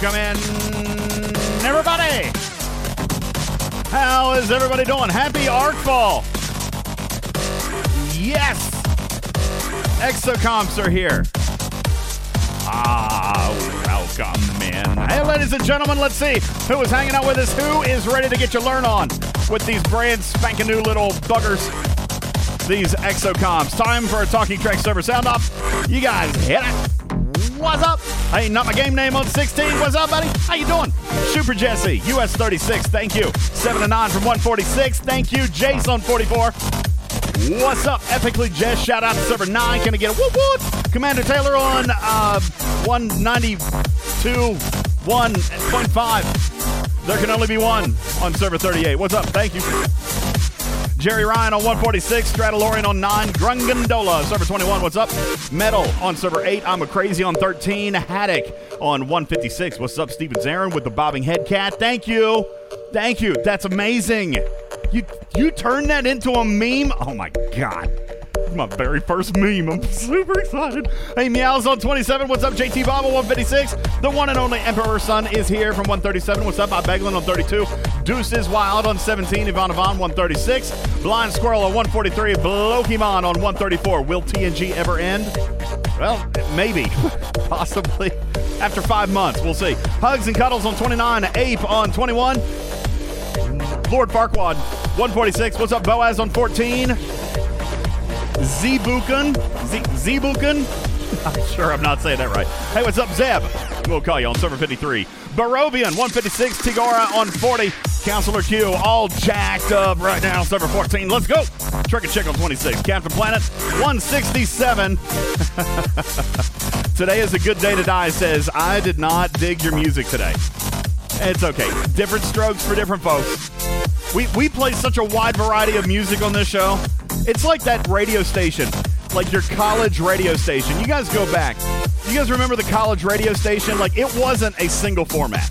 Welcome in, everybody. How is everybody doing? Happy Arcfall. Yes. Exocomps are here. Welcome in. Hey, ladies and gentlemen, let's see who is hanging out with us. Who is ready to get your learn on with these brand spanking new little buggers? These Exocomps. Time for a Talking Trek server sound off. You guys hit it. What's up? Hey, not my game name on 16. What's up, buddy? How you doing? Super Jesse, US 36. Thank you. 7 to 9 from 146. Thank you. Jason 44. What's up, Epically Jess? Shout out to server 9. Can I get a whoop whoop? Commander Taylor on 192.1.5. There can only be one on server 38. What's up? Thank you. Jerry Ryan on 146, Stradalorian on 9, Grungandola, server 21, what's up? Metal on server 8, I'm a Crazy on 13, Haddock on 156, what's up? Stephen Zaren with the bobbing head cat, thank you. Thank you, that's amazing. You turned that into a meme? Oh my God, my very first meme, I'm super excited. Hey, Meows on 27, what's up? JT Bob on 156, the one and only Emperor's Son is here from 137, what's up? Beglin on 32, Deuces Wild on 17, Yvonne Yvonne 136, Blind Squirrel on 143, Blokimon on 134. Will TNG ever end? Well, maybe. Possibly. After 5 months, we'll see. Hugs and Cuddles on 29, Ape on 21, Lord Farquaad 146. What's up, Boaz on 14? Zebukan? I'm sure I'm not saying that right. Hey, what's up, Zeb? We'll call you on server 53. Barovian, 156. Tigara on 40. Counselor Q, all jacked up right now. Server 14. Let's go. Trick and Chick on 26. Captain Planet, 167. Today is a good day to die, says, I did not dig your music today. It's okay. Different strokes for different folks. We play such a wide variety of music on this show. It's like that radio station. Like your college radio station. You guys go back. You guys remember the college radio station? Like, it wasn't a single format.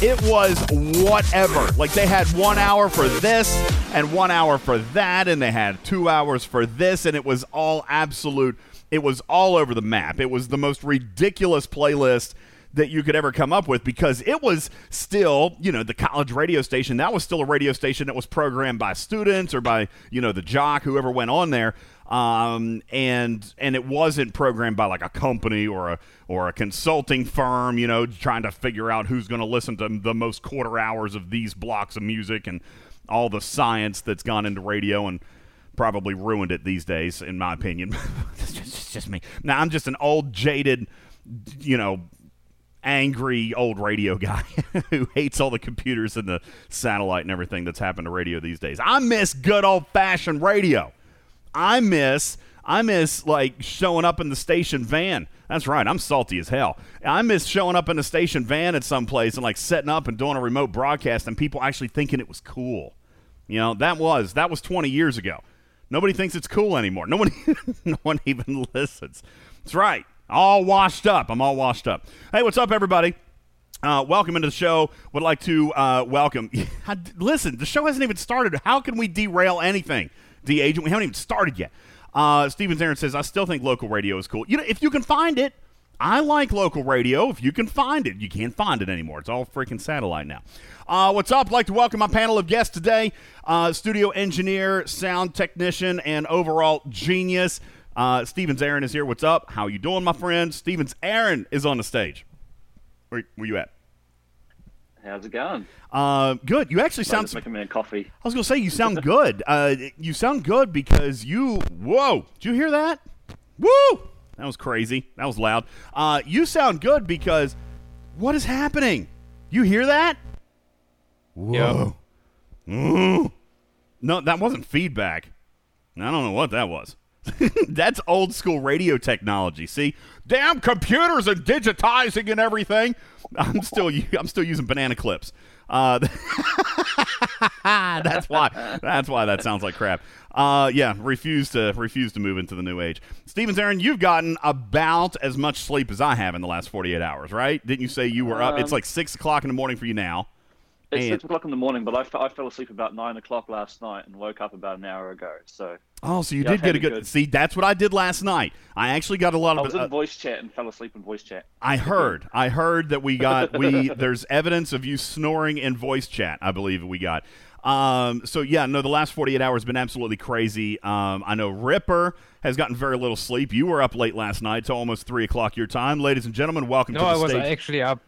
It was whatever. Like, they had 1 hour for this and 1 hour for that, and they had 2 hours for this, and it was all absolute. It was all over the map. It was the most ridiculous playlist that you could ever come up with because it was still, you know, the college radio station. That was still a radio station that was programmed by students or by, you know, the jock, whoever went on there. And it wasn't programmed by like a company or a consulting firm, you know, trying to figure out who's going to listen to the most quarter hours of these blocks of music and all the science that's gone into radio and probably ruined it these days, in my opinion. It's just me. Now, I'm just an old, jaded, you know, angry old radio guy who hates all the computers and the satellite and everything that's happened to radio these days. I miss good old-fashioned radio. I miss like showing up in the station van. That's right, I'm salty as hell. I miss showing up in the station van at some place and like setting up and doing a remote broadcast and people actually thinking it was cool. You know, that was 20 years ago. Nobody thinks it's cool anymore. No one even listens. That's right. All washed up. I'm all washed up. Hey, what's up, everybody? Welcome into the show. Would like to welcome. Listen, the show hasn't even started. How can we derail anything? De-agent. We haven't even started yet. Stephen Zaren says, I still think local radio is cool. You know, if you can find it, I like local radio. If you can find it, you can't find it anymore. It's all freaking satellite now. What's up? I'd like to welcome my panel of guests today. Studio engineer, sound technician, and overall genius. Stephen Zaren is here. What's up? How you doing, my friend? Stephen Zaren is on the stage. Where you at? How's it going? Good. You actually sound... Just making me a coffee. I was going to say, you sound good. You sound good because you... Whoa! Did you hear that? Woo! That was crazy. That was loud. You sound good because... What is happening? You hear that? Whoa. Yep. Ooh. No, that wasn't feedback. I don't know what that was. That's old school radio technology. See, damn computers and digitizing and everything. I'm still using banana clips. That's why that sounds like crap. Yeah, refuse to move into the new age. Stephen Zaren, you've gotten about as much sleep as I have in the last 48 hours, right? Didn't you say you were up? It's like 6 o'clock in the morning for you now. It's 6 o'clock in the morning, but I fell asleep about 9 o'clock last night and woke up about an hour ago. So. Oh, so you did get a good... See, that's what I did last night. I actually got a lot of... I was in voice chat and fell asleep in voice chat. I heard that we got... There's evidence of you snoring in voice chat, I believe we got. So, yeah, no, the last 48 hours has been absolutely crazy. I know Ripper has gotten very little sleep. You were up late last night till almost 3 o'clock your time. Ladies and gentlemen, welcome to the stage. No, I was actually up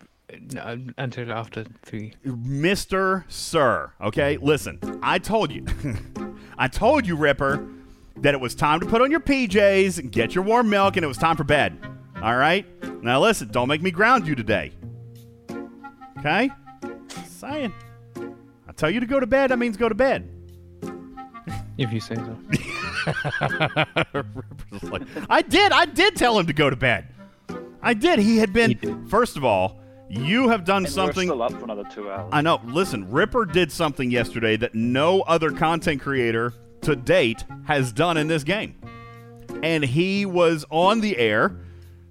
until after 3. Mr. Sir, okay? Listen, I told you, Ripper, that it was time to put on your PJs and get your warm milk, and it was time for bed. All right? Now, listen, don't make me ground you today. Okay? Just saying. I tell you to go to bed, that means go to bed. If you say so. Ripper's like, I did tell him to go to bed. I did. He had been, first of all, you have done something. We're still up for another 2 hours. I know. Listen, Ripper did something yesterday that no other content creator to date has done in this game. And he was on the air,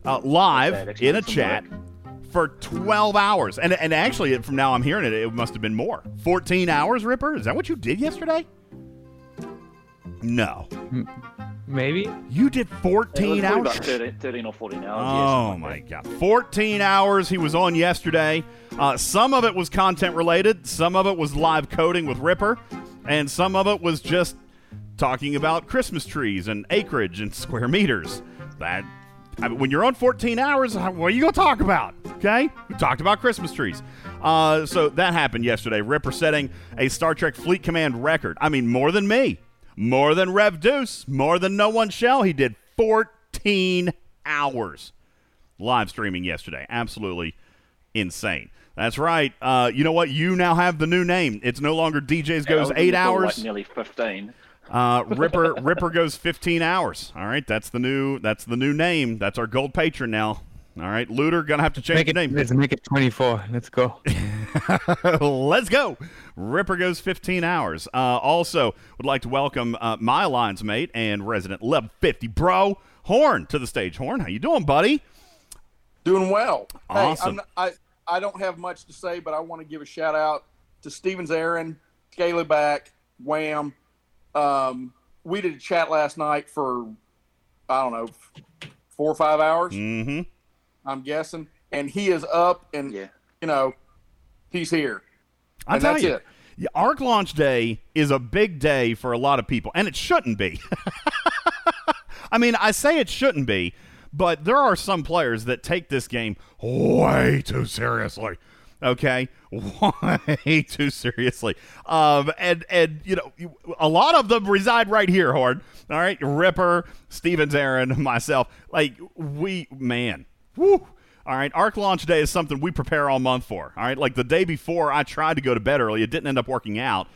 live, in a chat for 12 hours. And actually, from now I'm hearing it, it must have been more. 14 hours, Ripper? Is that what you did yesterday? No. Maybe. You did 14 hours? About 13 or 14 hours. Oh, my God. 14 hours he was on yesterday. Some of it was content-related. Some of it was live coding with Ripper. And some of it was just talking about Christmas trees and acreage and square meters. When you're on 14 hours, what are you going to talk about? Okay? We talked about Christmas trees. So that happened yesterday. Ripper setting a Star Trek Fleet Command record. I mean, more than me. More than Rev Deuce, more than No One Shell. He did 14 hours live streaming yesterday. Absolutely insane. That's right. You know what? You now have the new name. It's no longer DJs goes 8 hours. Like nearly 15. Ripper goes 15 hours. All right, that's the new name. That's our gold patron now. All right, Looter, going to have to change the name. Let's make it 24. Let's go. Let's go. Ripper goes 15 hours. Also, would like to welcome my Alliance mate and resident level 50 bro, Horn, to the stage. Horn, how you doing, buddy? Doing well. Awesome. Hey, I don't have much to say, but I want to give a shout-out to Stephen Zaren, Scaleback, Wham. We did a chat last night for, I don't know, 4 or 5 hours. Mm-hmm. I'm guessing, and he is up, and you know, he's here. I tell you, Arc Launch Day is a big day for a lot of people, and it shouldn't be. I mean, I say it shouldn't be, but there are some players that take this game way too seriously. Okay, way too seriously. And you know, a lot of them reside right here, Horn. All right, Ripper, Stephen Zaren, myself, Woo. All right, Arc Launch Day is something we prepare all month for. All right, like the day before, I tried to go to bed early. It didn't end up working out.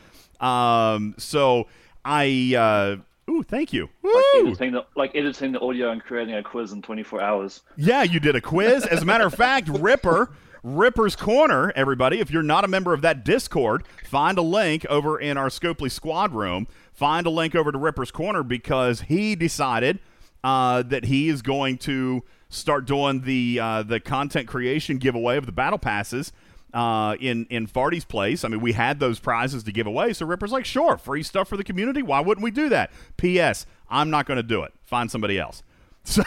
So I, thank you. Woo! Like editing the audio and creating a quiz in 24 hours. Yeah, you did a quiz. As a matter of fact, Ripper's Corner, everybody, if you're not a member of that Discord, find a link over in our Scopely squad room. Find a link over to Ripper's Corner because he decided that he is going to start doing the content creation giveaway of the battle passes in Farty's place. I mean, we had those prizes to give away, so Ripper's like, sure, free stuff for the community. Why wouldn't we do that? P.S. I'm not going to do it. Find somebody else. So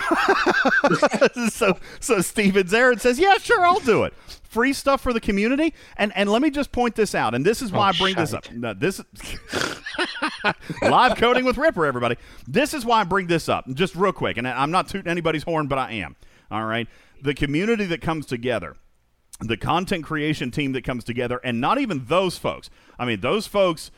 Stephen Zaren says, yeah, sure, I'll do it. Free stuff for the community. And let me just point this out, and this is why I bring this up. No, this live coding with Ripper, everybody. This is why I bring this up, just real quick. And I'm not tooting anybody's horn, but I am. All right. The community that comes together, the content creation team that comes together, and not even those folks. I mean, those folks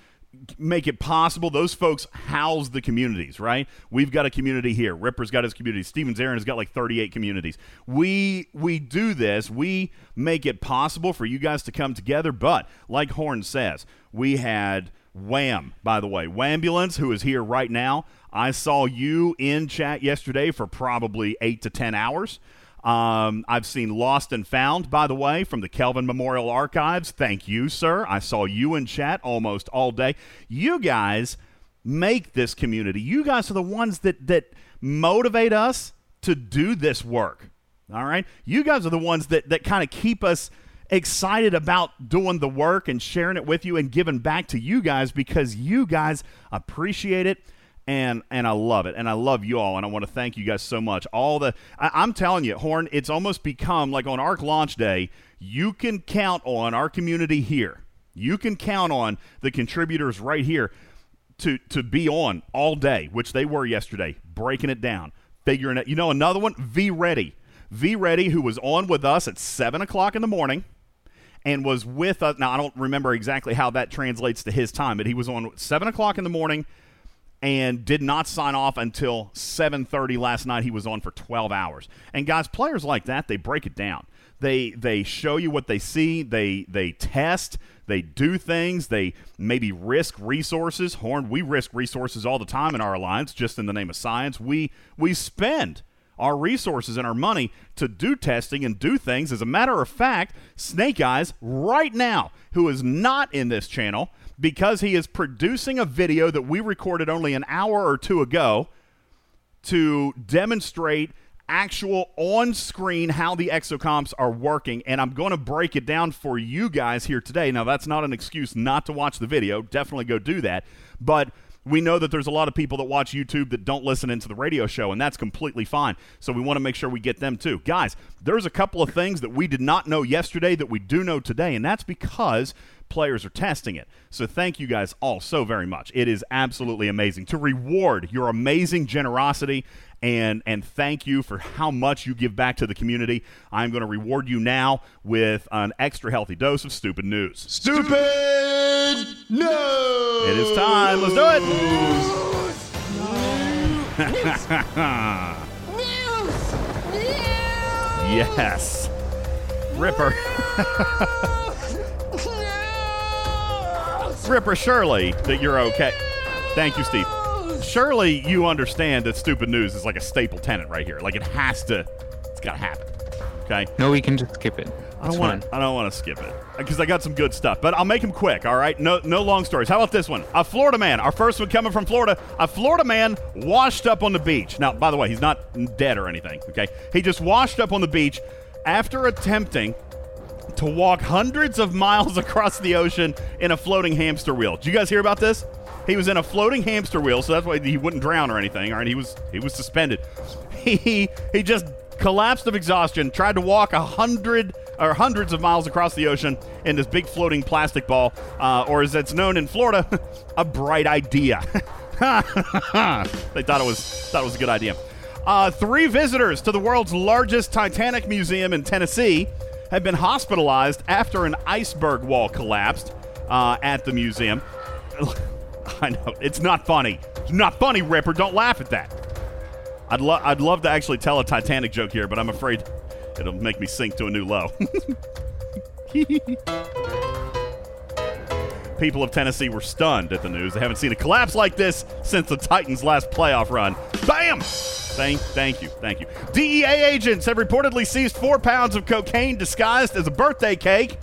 make it possible. Those folks house the communities, right? We've got a community here. Ripper's got his community. Stephen Zaren has got like 38 communities. We do this. We make it possible for you guys to come together. But like Horn says, we had Wham, by the way. Whambulance, who is here right now. I saw you in chat yesterday for probably 8 to 10 hours. I've seen Lost and Found, by the way, from the Kelvin Memorial Archives. Thank you, sir. I saw you in chat almost all day. You guys make this community. You guys are the ones that motivate us to do this work, all right? You guys are the ones that kind of keep us excited about doing the work and sharing it with you and giving back to you guys because you guys appreciate it. And I love it. And I love you all. And I want to thank you guys so much. I'm telling you, Horn, it's almost become like on ARC launch day, you can count on our community here. You can count on the contributors right here to be on all day, which they were yesterday, breaking it down, figuring it. You know, another one, V-Ready. V-Ready, who was on with us at 7 o'clock in the morning and was with us. Now, I don't remember exactly how that translates to his time, but he was on 7 o'clock in the morning and did not sign off until 7:30 last night. He was on for 12 hours. And, guys, players like that, they break it down. They show you what they see. They test. They do things. They maybe risk resources. Horn, we risk resources all the time in our alliance, just in the name of science. We spend our resources and our money to do testing and do things. As a matter of fact, Snake Eyes, right now, who is not in this channel, because he is producing a video that we recorded only an hour or two ago to demonstrate actual on-screen how the exocomps are working, and I'm going to break it down for you guys here today. Now, that's not an excuse not to watch the video. Definitely go do that. But we know that there's a lot of people that watch YouTube that don't listen into the radio show, and that's completely fine. So we want to make sure we get them too. Guys, there's a couple of things that we did not know yesterday that we do know today, and that's because players are testing it. So thank you guys all so very much. It is absolutely amazing to reward your amazing generosity, and thank you for how much you give back to the community. I'm going to reward you now with an extra healthy dose of stupid news. Stupid news! It is time. Let's do it! News! News! Yes. Ripper. Ripper, surely that you're okay. Thank you, Steve. Surely you understand that stupid news is like a staple tenant right here. Like it's got to happen. Okay? No, we can just skip it. I don't want to skip it because I got some good stuff, but I'll make them quick. All right? No long stories. How about this one? A Florida man. Our first one coming from Florida. A Florida man washed up on the beach. Now, by the way, he's not dead or anything. Okay? He just washed up on the beach after attempting to walk hundreds of miles across the ocean in a floating hamster wheel. Did you guys hear about this? He was in a floating hamster wheel, so that's why he wouldn't drown or anything. All right, he was suspended. He just collapsed of exhaustion, tried to walk hundreds of miles across the ocean in this big floating plastic ball, or as it's known in Florida, a bright idea. They thought it was a good idea. Three visitors to the world's largest Titanic museum in Tennessee have been hospitalized after an iceberg wall collapsed at the museum. I know, it's not funny. It's not funny, Ripper. Don't laugh at that. I'd love to actually tell a Titanic joke here, but I'm afraid it'll make me sink to a new low. People of Tennessee were stunned at the news. They haven't seen a collapse like this since the Titans' last playoff run. Bam! Thank you. DEA agents have reportedly seized 4 pounds of cocaine disguised as a birthday cake,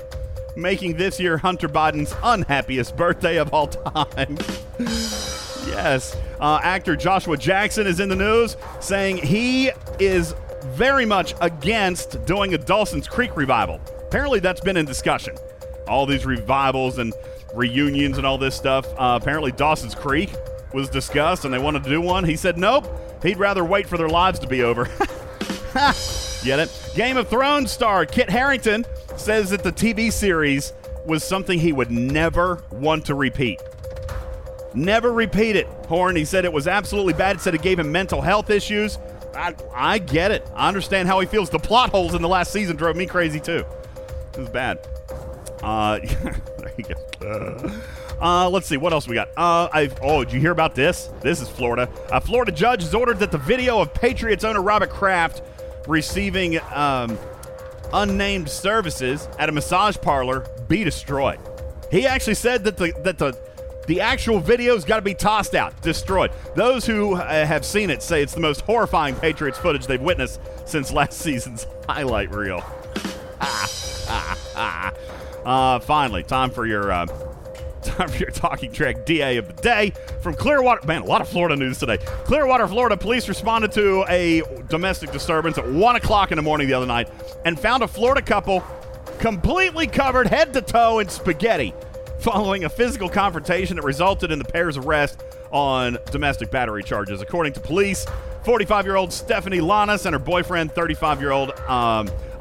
making this year Hunter Biden's unhappiest birthday of all time. Yes. Actor Joshua Jackson is in the news, saying he is very much against doing a Dawson's Creek revival. Apparently that's been in discussion. All these revivals and reunions and all this stuff. Apparently Dawson's Creek was discussed and they wanted to do one. He said nope. He'd rather wait for their lives to be over. Get it? Game of Thrones star Kit Harington says that the TV series was something he would never want to repeat. Never repeat it, Horn. He said it was absolutely bad. He said it gave him mental health issues. I get it. I understand how he feels. The plot holes in the last season drove me crazy, too. It was bad. There you go. Let's see. What else we got? Did you hear about this? This is Florida. A Florida judge has ordered that the video of Patriots owner Robert Kraft receiving unnamed services at a massage parlor be destroyed. He actually said that the actual video's got to be tossed out, destroyed. Those who have seen it say it's the most horrifying Patriots footage they've witnessed since last season's highlight reel. Finally, time for your Talking Trek DA of the day from Clearwater. Man, a lot of Florida news today. Clearwater, Florida police responded to a domestic disturbance at 1 o'clock in the morning the other night and found a Florida couple completely covered head to toe in spaghetti following a physical confrontation that resulted in the pair's arrest on domestic battery charges. According to police, 45-year-old Stephanie Lanas and her boyfriend, 35-year-old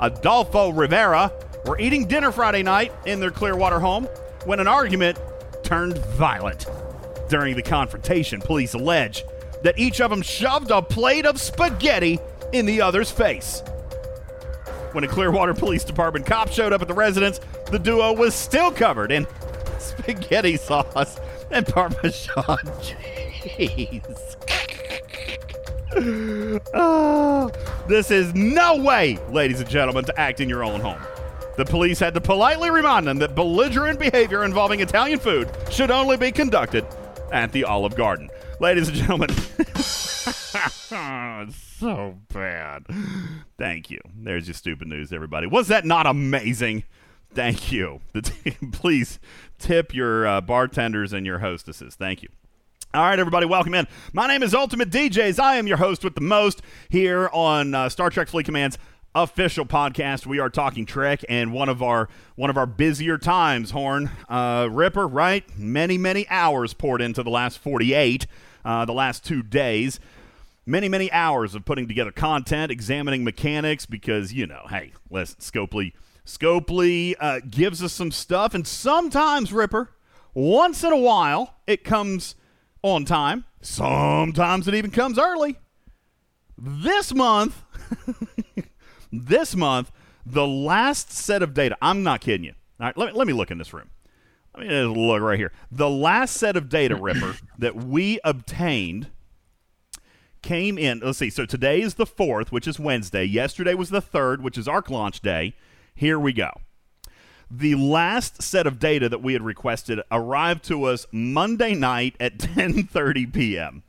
Adolfo Rivera, were eating dinner Friday night in their Clearwater home when an argument turned violent. During the confrontation, police allege that each of them shoved a plate of spaghetti in the other's face. When a Clearwater Police Department cop showed up at the residence, the duo was still covered in spaghetti sauce and Parmesan cheese. Oh, this is no way, ladies and gentlemen, to act in your own home. The police had to politely remind them that belligerent behavior involving Italian food should only be conducted at the Olive Garden. Ladies and gentlemen, so bad. Thank you. There's your stupid news, everybody. Was that not amazing? Thank you. Please tip your bartenders and your hostesses. Thank you. All right, everybody, welcome in. My name is Ultimate DJs. I am your host with the most here on Star Trek Fleet Command's official podcast. We are Talking Trek, and one of our busier times, Horn. Ripper, right? Many hours poured into the last 48, the last 2 days. Many hours of putting together content, examining mechanics, because, you know, hey, listen, Scopely gives us some stuff, and sometimes, Ripper, once in a while, it comes on time. Sometimes it even comes early. This month, the last set of data, I'm not kidding you. All right, let me look in this room. Let me just look right here. The last set of data, Ripper, that we obtained came in. Let's see. So today is the 4th, which is Wednesday. Yesterday was the 3rd, which is Arc Launch Day. Here we go. The last set of data that we had requested arrived to us Monday night at 10:30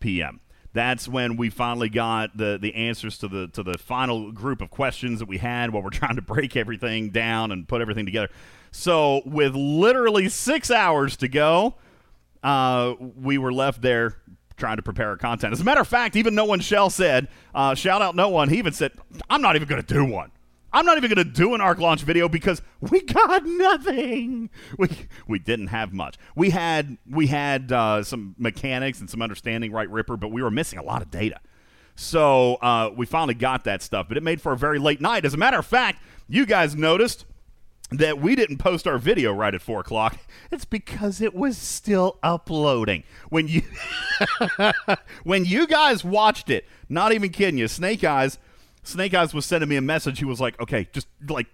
p.m. That's when we finally got the answers to the final group of questions that we had while we're trying to break everything down and put everything together. So with literally 6 hours to go, we were left there trying to prepare our content. As a matter of fact, even No One Shell said, shout out No One, he even said, I'm not even going to do one. I'm not even going to do an Arc Launch video because we got nothing. We didn't have much. We had some mechanics and some understanding, right, Ripper, but we were missing a lot of data. So we finally got that stuff, but it made for a very late night. As a matter of fact, you guys noticed that we didn't post our video right at 4 o'clock. It's because it was still uploading. When you guys watched it, not even kidding you, Snake Eyes was sending me a message. He was like, okay, just like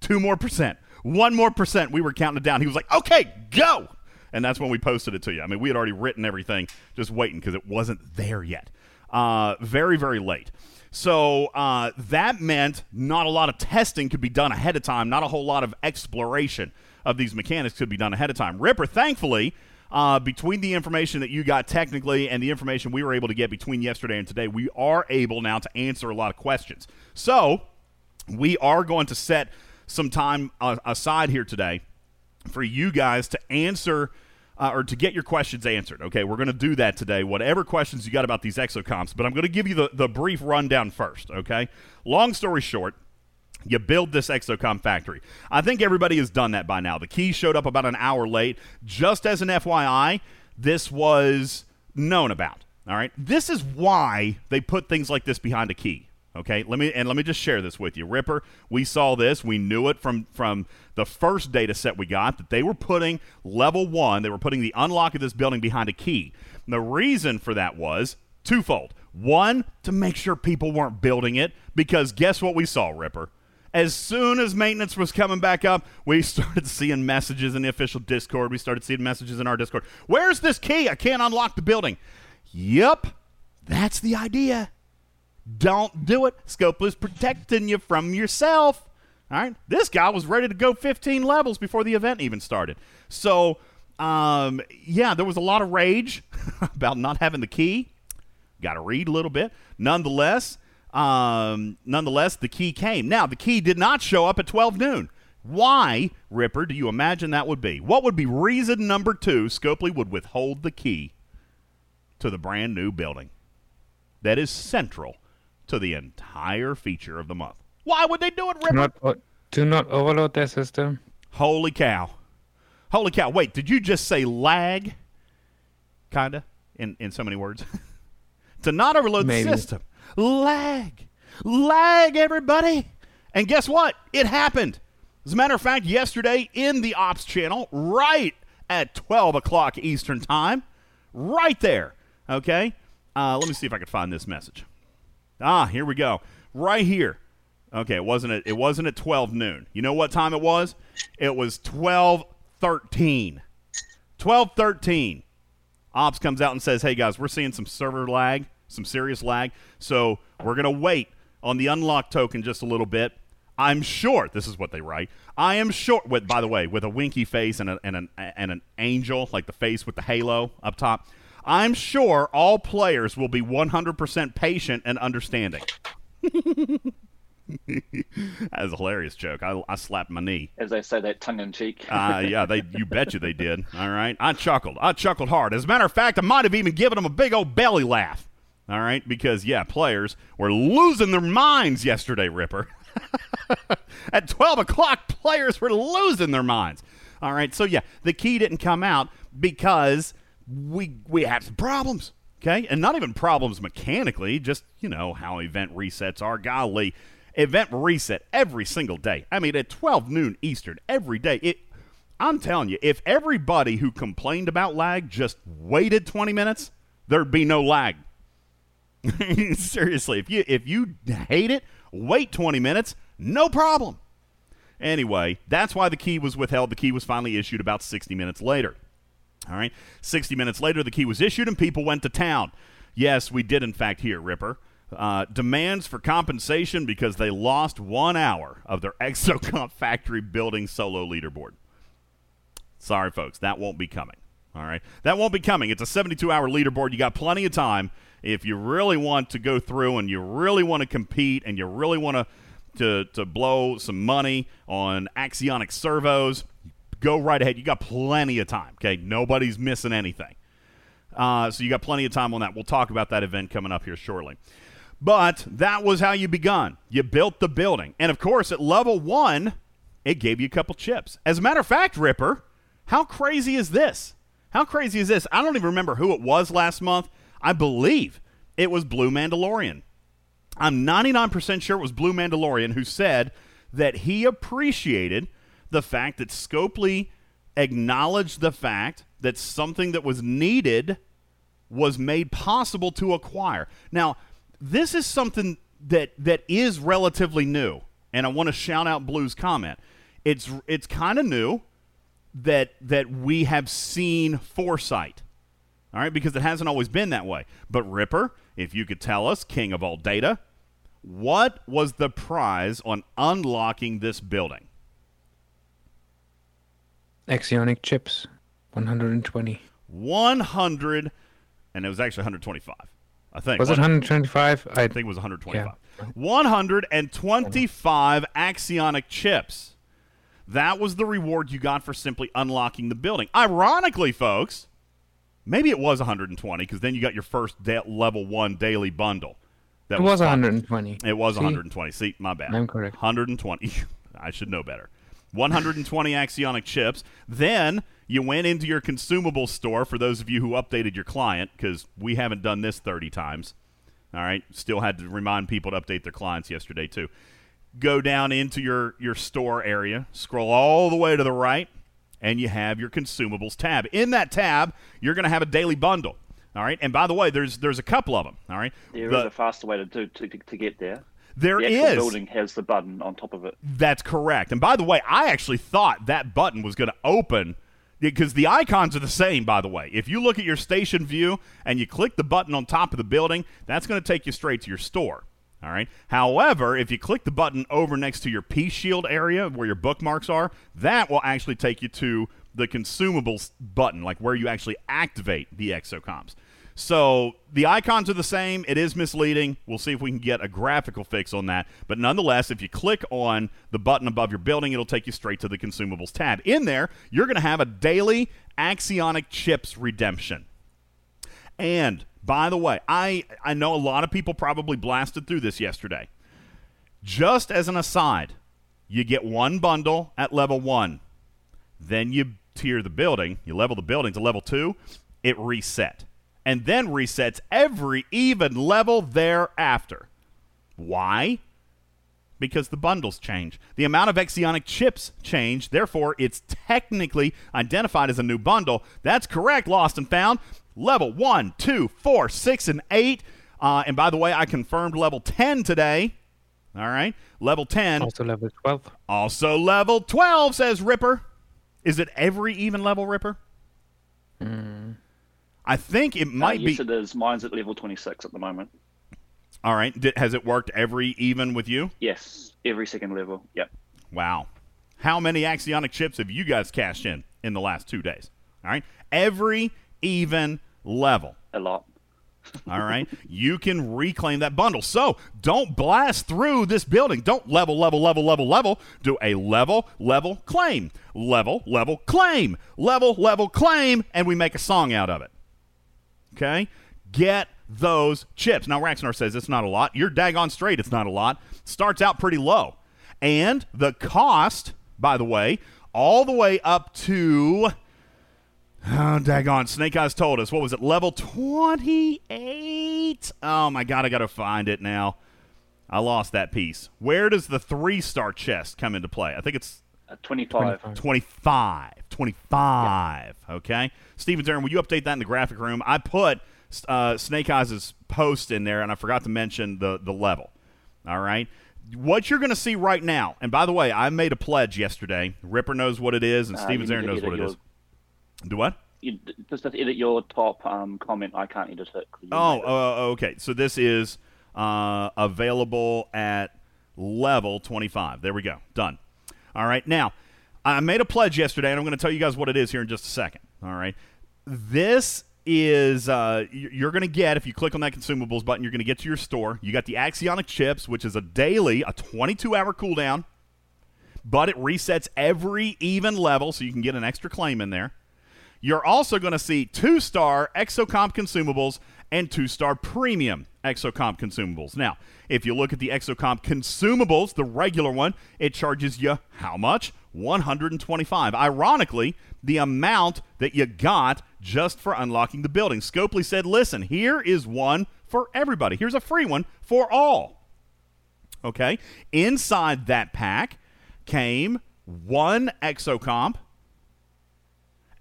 2 more percent, 1 more percent. We were counting it down. He was like, okay, go. And that's when we posted it to you. I mean, we had already written everything, just waiting because it wasn't there yet. Very, very late. So that meant not a lot of testing could be done ahead of time. Not a whole lot of exploration of these mechanics could be done ahead of time. Ripper, thankfully, between the information that you got technically and the information we were able to get between yesterday and today, we are able now to answer a lot of questions. So we are going to set some time aside here today for you guys to answer or to get your questions answered. Okay, we're going to do that today, whatever questions you got about these exocomps. But I'm going to give you the brief rundown first, okay? Long story short, you build this Exocomp factory. I think everybody has done that by now. The key showed up about an hour late. Just as an FYI, this was known about. All right? This is why they put things like this behind a key. Okay? Let me just share this with you. Ripper, we saw this. We knew it from the first data set we got that they were putting level 1, they were putting the unlock of this building behind a key. And the reason for that was twofold. One, to make sure people weren't building it, because guess what we saw, Ripper? As soon as maintenance was coming back up, we started seeing messages in the official Discord. We started seeing messages in our Discord. Where's this key? I can't unlock the building. Yep, that's the idea. Don't do it. Scopely's protecting you from yourself. All right? This guy was ready to go 15 levels before the event even started. So, yeah, there was a lot of rage about not having the key. Got to read a little bit. Nonetheless, the key came. Now, the key did not show up at 12 noon. Why, Ripper, do you imagine that would be? What would be reason number 2 Scopely would withhold the key to the brand new building that is central to the entire feature of the month? Why would they do it, Ripper? Do not overload their system. Holy cow. Holy cow. Wait, did you just say lag? Kinda, in so many words. To not overload the system. Lag. Lag, everybody. And guess what? It happened. As a matter of fact, yesterday in the Ops channel, right at 12 o'clock Eastern time, right there, okay? Let me see if I can find this message. Ah, here we go. Right here. Okay, it wasn't at 12 noon. You know what time it was? It was 12:13. 12:13. Ops comes out and says, hey, guys, we're seeing some server lag, some serious lag, so we're going to wait on the unlock token just a little bit. I'm sure, this is what they write, I am sure, with, by the way, with a winky face and an angel, like the face with the halo up top, I'm sure all players will be 100% patient and understanding. That was a hilarious joke. I slapped my knee. As they say that tongue-in-cheek. Yeah, you betcha they did. All right? I chuckled hard. As a matter of fact, I might have even given them a big old belly laugh. All right? Because, yeah, players were losing their minds yesterday, Ripper. At 12 o'clock, players were losing their minds. All right, so yeah, the key didn't come out because we had some problems, okay? And not even problems mechanically, just, you know, how event resets are. Golly, event reset every single day. I mean, at 12 noon Eastern, every day. I'm telling you, if everybody who complained about lag just waited 20 minutes, there'd be no lag. Seriously, if you hate it, wait 20 minutes, no problem. Anyway, that's why the key was withheld. The key was finally issued about 60 minutes later. All right, 60 minutes later, the key was issued and people went to town. Yes, we did, in fact, hear, Ripper. Demands for compensation because they lost 1 hour of their Exocomp factory building solo leaderboard. Sorry, folks, that won't be coming. All right, that won't be coming. It's a 72-hour leaderboard. You got plenty of time. If you really want to go through and you really want to compete and you really want to blow some money on Axionic servos, go right ahead. You got plenty of time, okay? Nobody's missing anything. So you got plenty of time on that. We'll talk about that event coming up here shortly. But that was how you begun. You built the building. And, of course, at level 1, it gave you a couple chips. As a matter of fact, Ripper, how crazy is this? How crazy is this? I don't even remember who it was last month. I believe it was Blue Mandalorian. I'm 99% sure it was Blue Mandalorian who said that he appreciated the fact that Scopely acknowledged the fact that something that was needed was made possible to acquire. Now, this is something that is relatively new, and I want to shout out Blue's comment. It's kind of new that we have seen foresight. All right, because it hasn't always been that way. But, Ripper, if you could tell us, king of all data, what was the prize on unlocking this building? Axionic chips, 120. 100, and it was actually 125, I think. Was it 125? I think it was 125. Yeah. 125 Axionic chips. That was the reward you got for simply unlocking the building. Ironically, folks... Maybe it was 120 because then you got your first level 1 daily bundle. That it was 120. It was 120. See, my bad. I'm correct. 120. I should know better. 120 Axionic chips. Then you went into your consumable store for those of you who updated your client because we haven't done this 30 times. All right. Still had to remind people to update their clients yesterday too. Go down into your store area. Scroll all the way to the right. And you have your consumables tab. In that tab, you're going to have a daily bundle. All right. And by the way, there's a couple of them. All right. There is a faster way to get there. There is. The actual building has the button on top of it. That's correct. And by the way, I actually thought that button was going to open because the icons are the same, by the way. If you look at your station view and you click the button on top of the building, that's going to take you straight to your store. All right. However, if you click the button over next to your P Shield area where your bookmarks are, that will actually take you to the consumables button, like where you actually activate the Exocomps. So the icons are the same. It is misleading. We'll see if we can get a graphical fix on that. But nonetheless, if you click on the button above your building, it'll take you straight to the consumables tab. In there, you're going to have a daily Axionic chips redemption. And... By the way, I know a lot of people probably blasted through this yesterday. Just as an aside, You get one bundle at level 1. Then you tier the building. You level the building to level 2. It resets. And then resets every even level thereafter. Why? Because the bundles change. The amount of Axionic chips change. Therefore, it's technically identified as a new bundle. That's correct, Lost and Found. Level 1, 2, 4, 6, and 8. And by the way, I confirmed level 10 today. All right. Level 10. Also level 12. Also level 12, says Ripper. Is it every even level, Ripper? I think it might be. Yes, it is. Mine's at level 26 at the moment. All right. Has it worked every even with you? Yes. Every second level. Yep. Wow. How many Axionic chips have you guys cashed in the last 2 days? All right. Every even level. A lot. All right. You can reclaim that bundle. So don't blast through this building. Don't level. Do a level, claim. Level, claim. Level, claim. And we make a song out of it. Okay? Get those chips. Now, Raxnar says it's not a lot. You're daggone straight, it's not a lot. Starts out pretty low. And the cost, by the way, all the way up to, daggone, Snake Eyes told us. What was it? Level 28? Oh, my God, I got to find it now. I lost that piece. Where does the 3-star chest come into play? I think it's 25. Yeah. Okay. Stephen Zaren, will you update that in the graphic room? I put Snake Eyes' post in there, and I forgot to mention the level. All right. What you're going to see right now, and by the way, I made a pledge yesterday. Ripper knows what it is, and Stephen Zaren knows what it is. Do what? You just have to edit your top comment. I can't edit it. Okay. So this is available at level 25. There we go. Done. All right. Now, I made a pledge yesterday, and I'm going to tell you guys what it is here in just a second. All right. This is, you're going to get, if you click on that consumables button, you're going to get to your store. You got the Axionic chips, which is a 22-hour cooldown, but it resets every even level, so you can get an extra claim in there. You're also going to see 2-star Exocomp consumables and 2-star premium Exocomp consumables. Now, if you look at the Exocomp consumables, the regular one, it charges you how much? $125. Ironically, the amount that you got just for unlocking the building. Scopely said, listen, here is one for everybody. Here's a free one for all. Okay? Inside that pack came one Exocomp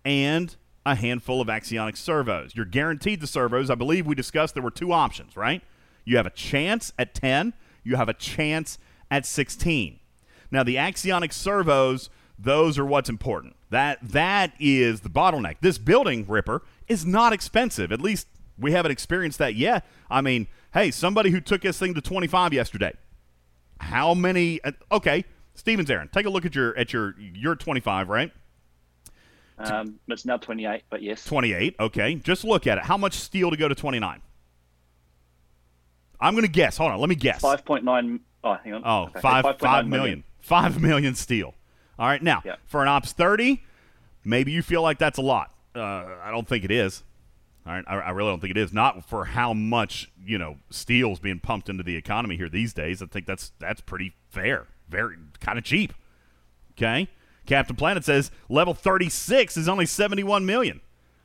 and a handful of Axionic servos. You're guaranteed the servos. I believe we discussed there were 2 options, right? You have a chance at 10. You have a chance at 16. Now, the Axionic servos, those are what's important. That is the bottleneck. This building, Ripper, is not expensive. At least we haven't experienced that yet. I mean, hey, somebody who took this thing to 25 yesterday. How many? Okay, Stephen Zaren, take a look at your 25, right? It's now 28, but yes. 28, okay. Just look at it. How much steel to go to 29? I'm going to guess. Hold on, let me guess. 5.9. Oh, hang on. Oh, okay. 5 million. 5 million steel. All right, now, for an Ops 30, maybe you feel like that's a lot. I don't think it is. All right, I really don't think it is. Not for how much, steel's being pumped into the economy here these days. I think that's pretty fair. Very kind of cheap. Okay? Captain Planet says level 36 is only 71 million.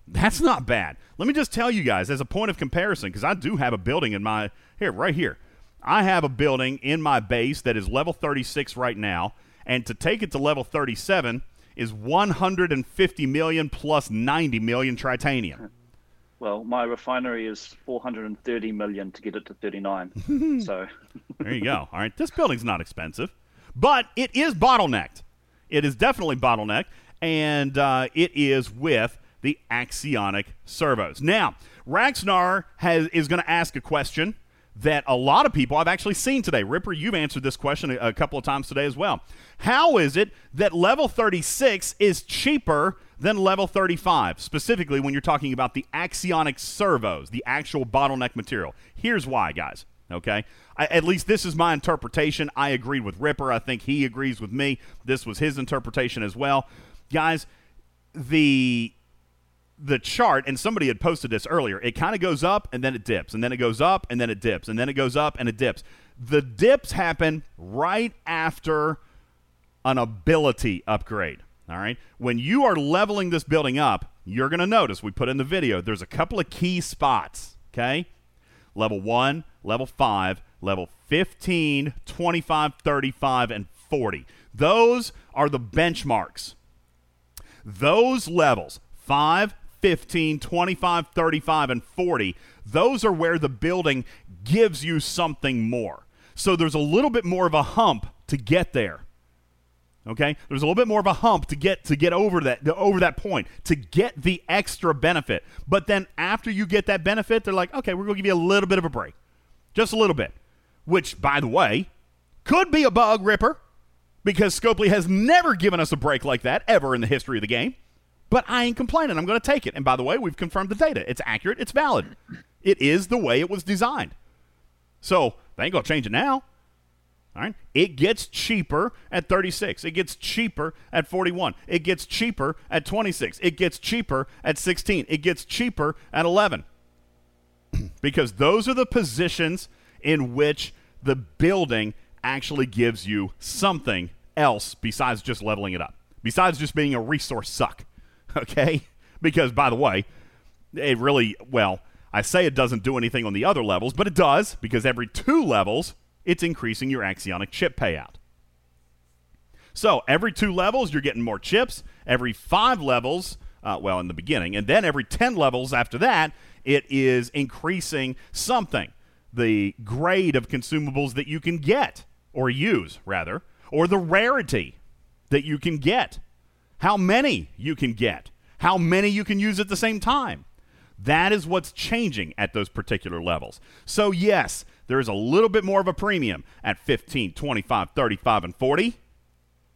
That's not bad. Let me just tell you guys as a point of comparison, because I do have a building in my right here. I have a building in my base that is level 36 right now, and to take it to level 37 is 150 million plus 90 million tritanium. Well, my refinery is 430 million to get it to 39. So there you go. All right, this building's not expensive, but it is bottlenecked. It is definitely bottlenecked, and it is with the Axionic servos. Now, Raxnar is going to ask a question that a lot of people I've actually seen today. Ripper, you've answered this question a couple of times today as well. How is it that level 36 is cheaper than level 35, specifically when you're talking about the Axionic servos, the actual bottleneck material? Here's why, guys. Okay, at least this is my interpretation. I agreed with Ripper. I think he agrees with me. This was his interpretation as well. Guys, the chart, and somebody had posted this earlier, it kind of goes up and then it dips, and then it goes up and then it dips, and then it goes up and it dips. The dips happen right after an ability upgrade. All right. When you are leveling this building up, you're going to notice, we put in the video, there's a couple of key spots. Okay. Level 1, level 5, level 15, 25, 35, and 40. Those are the benchmarks. Those levels, 5, 15, 25, 35, and 40, those are where the building gives you something more. So there's a little bit more of a hump to get there. Okay? There's a little bit more of a hump to get over that point, to get the extra benefit. But then after you get that benefit, they're like, okay, we're going to give you a little bit of a break. Just a little bit. Which, by the way, could be a bug, Ripper, because Scopely has never given us a break like that ever in the history of the game. But I ain't complaining. I'm going to take it. And by the way, we've confirmed the data. It's accurate. It's valid. It is the way it was designed. So they ain't going to change it now. All right. It gets cheaper at 36. It gets cheaper at 41. It gets cheaper at 26. It gets cheaper at 16. It gets cheaper at 11. Because those are the positions in which the building actually gives you something else besides just leveling it up. Besides just being a resource suck. Okay? Because, by the way, it really, well, I say it doesn't do anything on the other levels, but it does, because every 2 levels, it's increasing your axionic chip payout. So every 2 levels, you're getting more chips. Every 5 levels, well, in the beginning, and then every 10 levels after that, it is increasing something. The grade of consumables that you can get, or use, rather, or the rarity that you can get, how many you can get, how many you can use at the same time. That is what's changing at those particular levels. So yes, there is a little bit more of a premium at 15, 25, 35, and 40,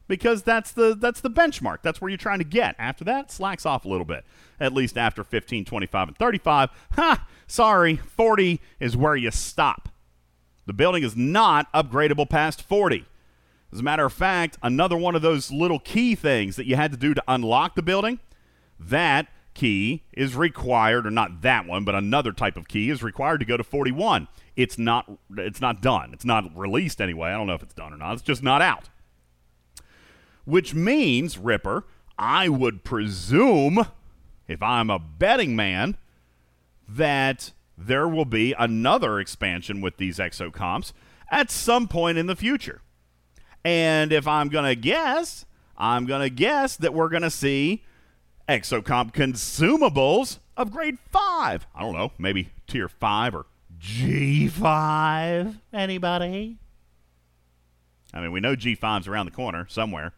because that's the benchmark. That's where you're trying to get. After that, it slacks off a little bit, at least after 15, 25, and 35. Sorry, 40 is where you stop. The building is not upgradable past 40. As a matter of fact, another one of those little key things that you had to do to unlock the building, that key is required, or not that one, but another type of key is required to go to 41. It's not done. It's not released anyway. I don't know if it's done or not. It's just not out. Which means, Ripper, I would presume, if I'm a betting man, that there will be another expansion with these exocomps at some point in the future. And if I'm going to guess, that we're going to see exocomp consumables of grade 5. I don't know, maybe tier 5 or G5. Anybody? I mean, we know G5's around the corner somewhere.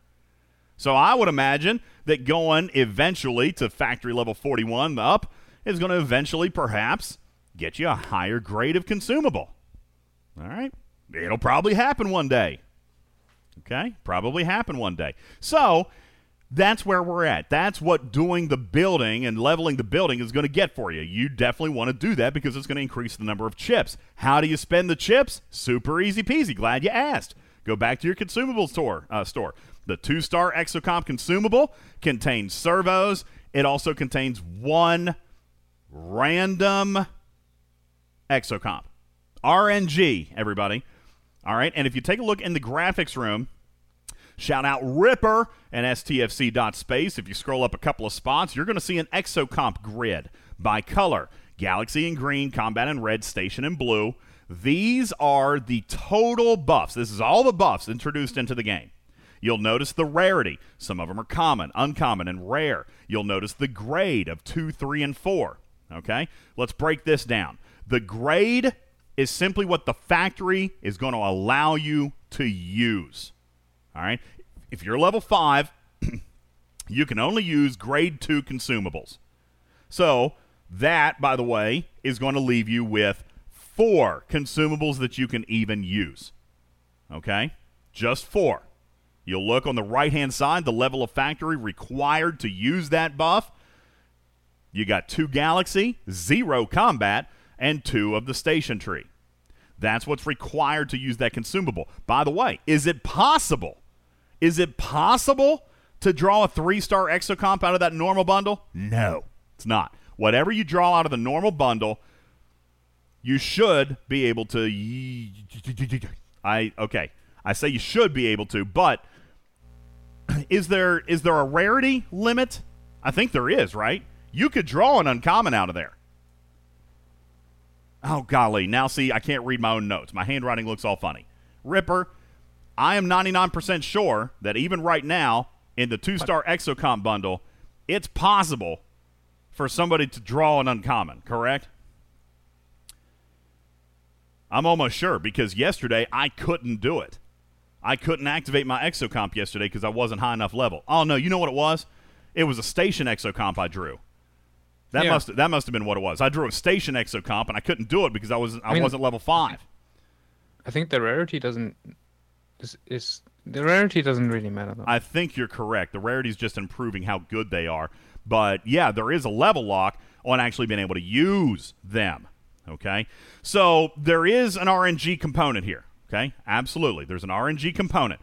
So I would imagine that going eventually to factory level 41 up is going to eventually perhaps get you a higher grade of consumable. All right? It'll probably happen one day. Okay? Probably happen one day. So that's where we're at. That's what doing the building and leveling the building is going to get for you. You definitely want to do that because it's going to increase the number of chips. How do you spend the chips? Super easy peasy. Glad you asked. Go back to your consumables store. The 2-star exocomp consumable contains servos. It also contains 1 random exocomp. RNG, everybody. All right, and if you take a look in the graphics room, shout out Ripper and stfc.space. If you scroll up a couple of spots, you're going to see an exocomp grid by color. Galaxy in green, combat in red, station in blue. These are the total buffs. This is all the buffs introduced into the game. You'll notice the rarity. Some of them are common, uncommon, and rare. You'll notice the grade of 2, 3, and 4. Okay, let's break this down. The grade is simply what the factory is going to allow you to use. All right? If you're level 5, you can only use grade 2 consumables. So that, by the way, is going to leave you with 4 consumables that you can even use. Okay? Just 4. You'll look on the right-hand side, the level of factory required to use that buff. You got 2 galaxy, 0 combat, and 2 of the station tree. That's what's required to use that consumable. By the way, is it possible to draw a 3-star exocomp out of that normal bundle? No, it's not. Whatever you draw out of the normal bundle, you should be able to... Okay, I say you should be able to, but Is there a rarity limit? I think there is, right? You could draw an uncommon out of there. Oh, golly. Now, see, I can't read my own notes. My handwriting looks all funny. Ripper, I am 99% sure that even right now, in the 2-star Exocomp bundle, it's possible for somebody to draw an uncommon, correct? I'm almost sure, because yesterday I couldn't do it. I couldn't activate my Exocomp yesterday because I wasn't high enough level. Oh, no, you know what it was? It was a station Exocomp I drew. That must have been what it was. I drew a station Exocomp, and I couldn't do it because I wasn't level 5. I think the rarity doesn't... The rarity doesn't really matter, though. I think you're correct. The rarity is just improving how good they are. But, yeah, there is a level lock on actually being able to use them, okay? So there is an RNG component here, okay? Absolutely. There's an RNG component.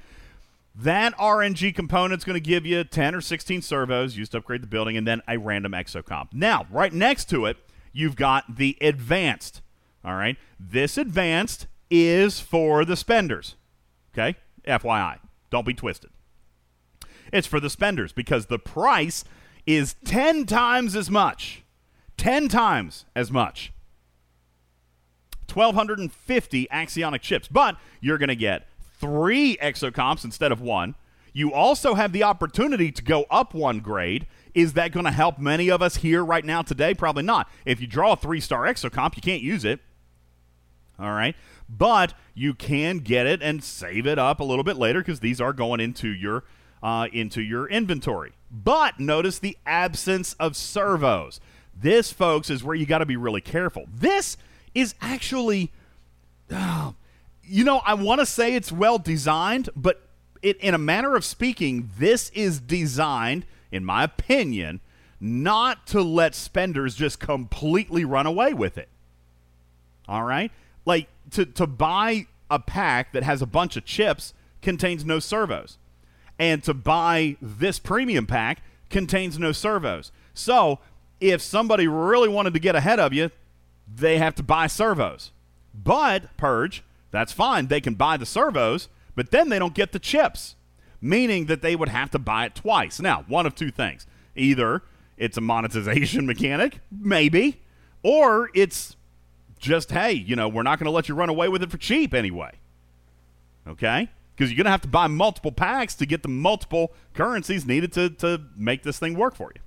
That RNG component's going to give you 10 or 16 servos used to upgrade the building and then a random exocomp. Now, right next to it, you've got the advanced, all right? This advanced is for the spenders, okay? FYI, don't be twisted. It's for the spenders because the price is 10 times as much. 10 times as much. 1,250 Axionic chips, but you're going to get 3 exocomps instead of 1. You also have the opportunity to go up 1 grade. Is that going to help many of us here right now today? Probably not. If you draw a 3-star exocomp, you can't use it. All right? But you can get it and save it up a little bit later because these are going into your inventory. But notice the absence of servos. This, folks, is where you got to be really careful. This is actually, I want to say it's well designed, but in a manner of speaking, this is designed, in my opinion, not to let spenders just completely run away with it. All right? Like, to buy a pack that has a bunch of chips contains no servos. And to buy this premium pack contains no servos. So if somebody really wanted to get ahead of you, they have to buy servos. But, Purge, that's fine. They can buy the servos, but then they don't get the chips, meaning that they would have to buy it twice. Now, one of two things. Either it's a monetization mechanic, maybe, or it's just, hey, we're not going to let you run away with it for cheap anyway. Okay? Because you're going to have to buy multiple packs to get the multiple currencies needed to make this thing work for you.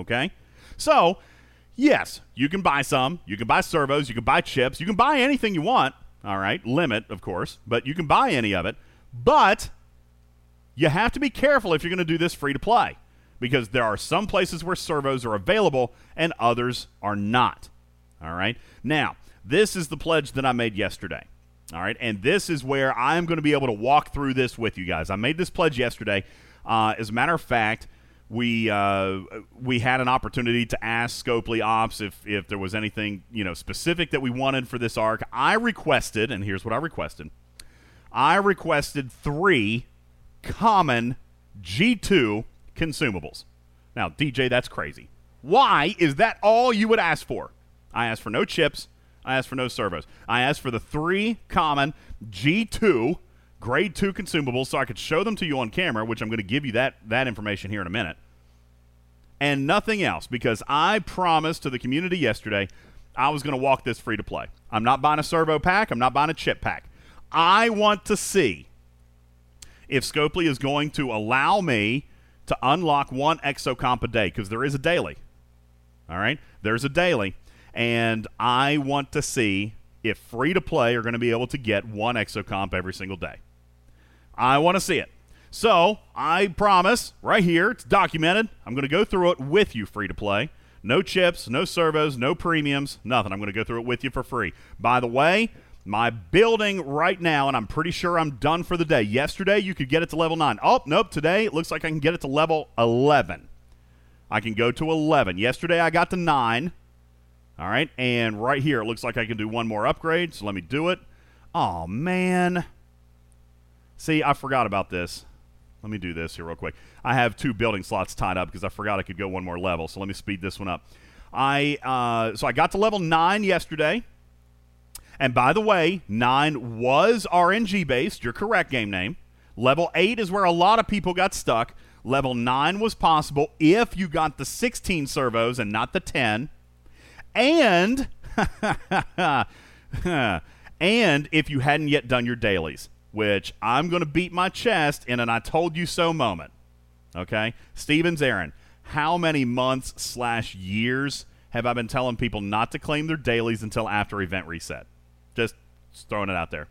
Okay? So, yes, you can buy some. You can buy servos. You can buy chips. You can buy anything you want. All right? Limit, of course. But you can buy any of it. But you have to be careful if you're going to do this free-to-play. Because there are some places where servos are available and others are not. All right? Now, this is the pledge that I made yesterday. All right? And this is where I'm going to be able to walk through this with you guys. I made this pledge yesterday. As a matter of fact, we had an opportunity to ask Scopely Ops if there was anything, specific that we wanted for this arc. I requested, and here's what I requested. I requested 3 common G2 consumables. Now, DJ, that's crazy. Why is that all you would ask for? I asked for no chips. I asked for no servos. I asked for the 3 common G2 grade 2 consumables so I could show them to you on camera, which I'm going to give you that information here in a minute. And nothing else, because I promised to the community yesterday I was going to walk this free to play. I'm not buying a servo pack. I'm not buying a chip pack. I want to see if Scopely is going to allow me to unlock 1 exocomp a day, because there is a daily. All right? There's a daily. And I want to see if free-to-play are going to be able to get 1 exocomp every single day. I want to see it. So I promise, right here, it's documented, I'm going to go through it with you free-to-play. No chips, no servos, no premiums, nothing. I'm going to go through it with you for free. By the way, my building right now, and I'm pretty sure I'm done for the day. Yesterday, you could get it to level 9. Oh, nope, today it looks like I can get it to level 11. I can go to 11. Yesterday, I got to 9. All right, and right here, it looks like I can do 1 more upgrade, so let me do it. Oh, man. See, I forgot about this. Let me do this here real quick. I have 2 building slots tied up because I forgot I could go 1 more level, so let me speed this one up. So I got to level 9 yesterday, and by the way, 9 was RNG-based. You're correct, game name. Level 8 is where a lot of people got stuck. Level 9 was possible if you got the 16 servos and not the 10. And, and if you hadn't yet done your dailies, which I'm going to beat my chest in an I told you so moment. Okay? Stephen Zaren, how many months / years have I been telling people not to claim their dailies until after event reset? Just throwing it out there.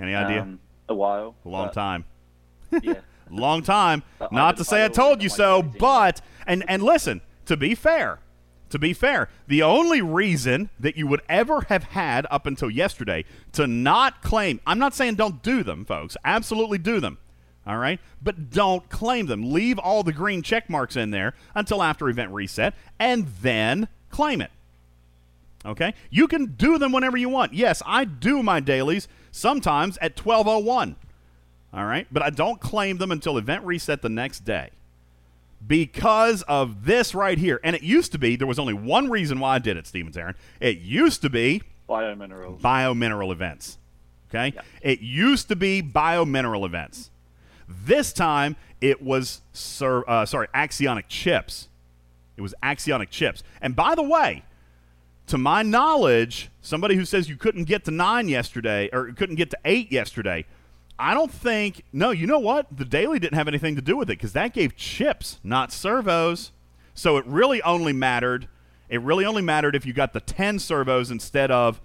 Any idea? A while. A long time. Yeah. Long time. Not to say I told you so, but... And listen, to be fair, the only reason that you would ever have had up until yesterday to not claim... I'm not saying don't do them, folks. Absolutely do them. All right? But don't claim them. Leave all the green check marks in there until after event reset, and then claim it. Okay? You can do them whenever you want. Yes, I do my dailies sometimes at 12:01. All right? But I don't claim them until event reset the next day because of this right here. And it used to be there was only one reason why I did it, Stephen Zaren. It used to be biomineral events. Okay? Yeah. It used to be biomineral events. This time it was Axionic chips. It was Axionic chips. And by the way, to my knowledge, somebody who says you couldn't get to 9 yesterday, or couldn't get to 8 yesterday, I don't think, no, you know what? The daily didn't have anything to do with it because that gave chips, not servos. So it really only mattered if you got the 10 servos instead of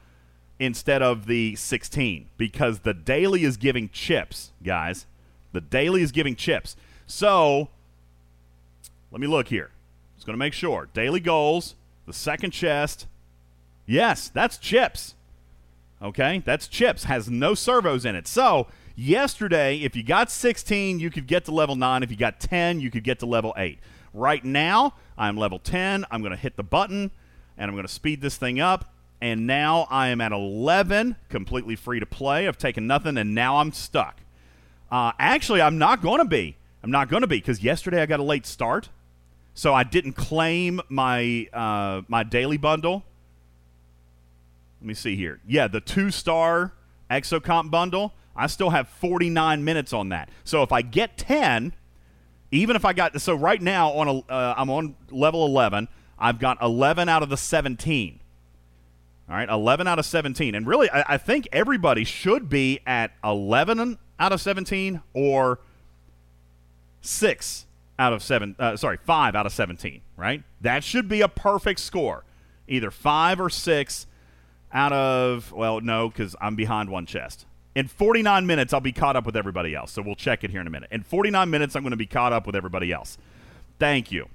the 16 because the daily is giving chips, guys. The daily is giving chips. So let me look here. Just going to make sure. Daily goals, the second chest. Yes, that's chips. Okay, that's chips. Has no servos in it. So, yesterday, if you got 16, you could get to level 9. If you got 10, you could get to level 8. Right now, I'm level 10. I'm going to hit the button, and I'm going to speed this thing up. And now I am at 11, completely free to play. I've taken nothing, and now I'm stuck. Actually, I'm not going to be. I'm not going to be, because yesterday I got a late start. So I didn't claim my daily bundle. Let me see here. Yeah, the 2-star Exocomp bundle, I still have 49 minutes on that. So if I get 10, even if I got... So right now, I'm on level 11. I've got 11 out of the 17. All right, 11 out of 17. And really, I think everybody should be at 11 out of 17 or 6 out of 7... 5 out of 17, right? That should be a perfect score. Either 5 or 6... out of, well, no, because I'm behind one chest. In 49 minutes, I'll be caught up with everybody else. So we'll check it here in a minute. In 49 minutes, I'm going to be caught up with everybody else. Thank you.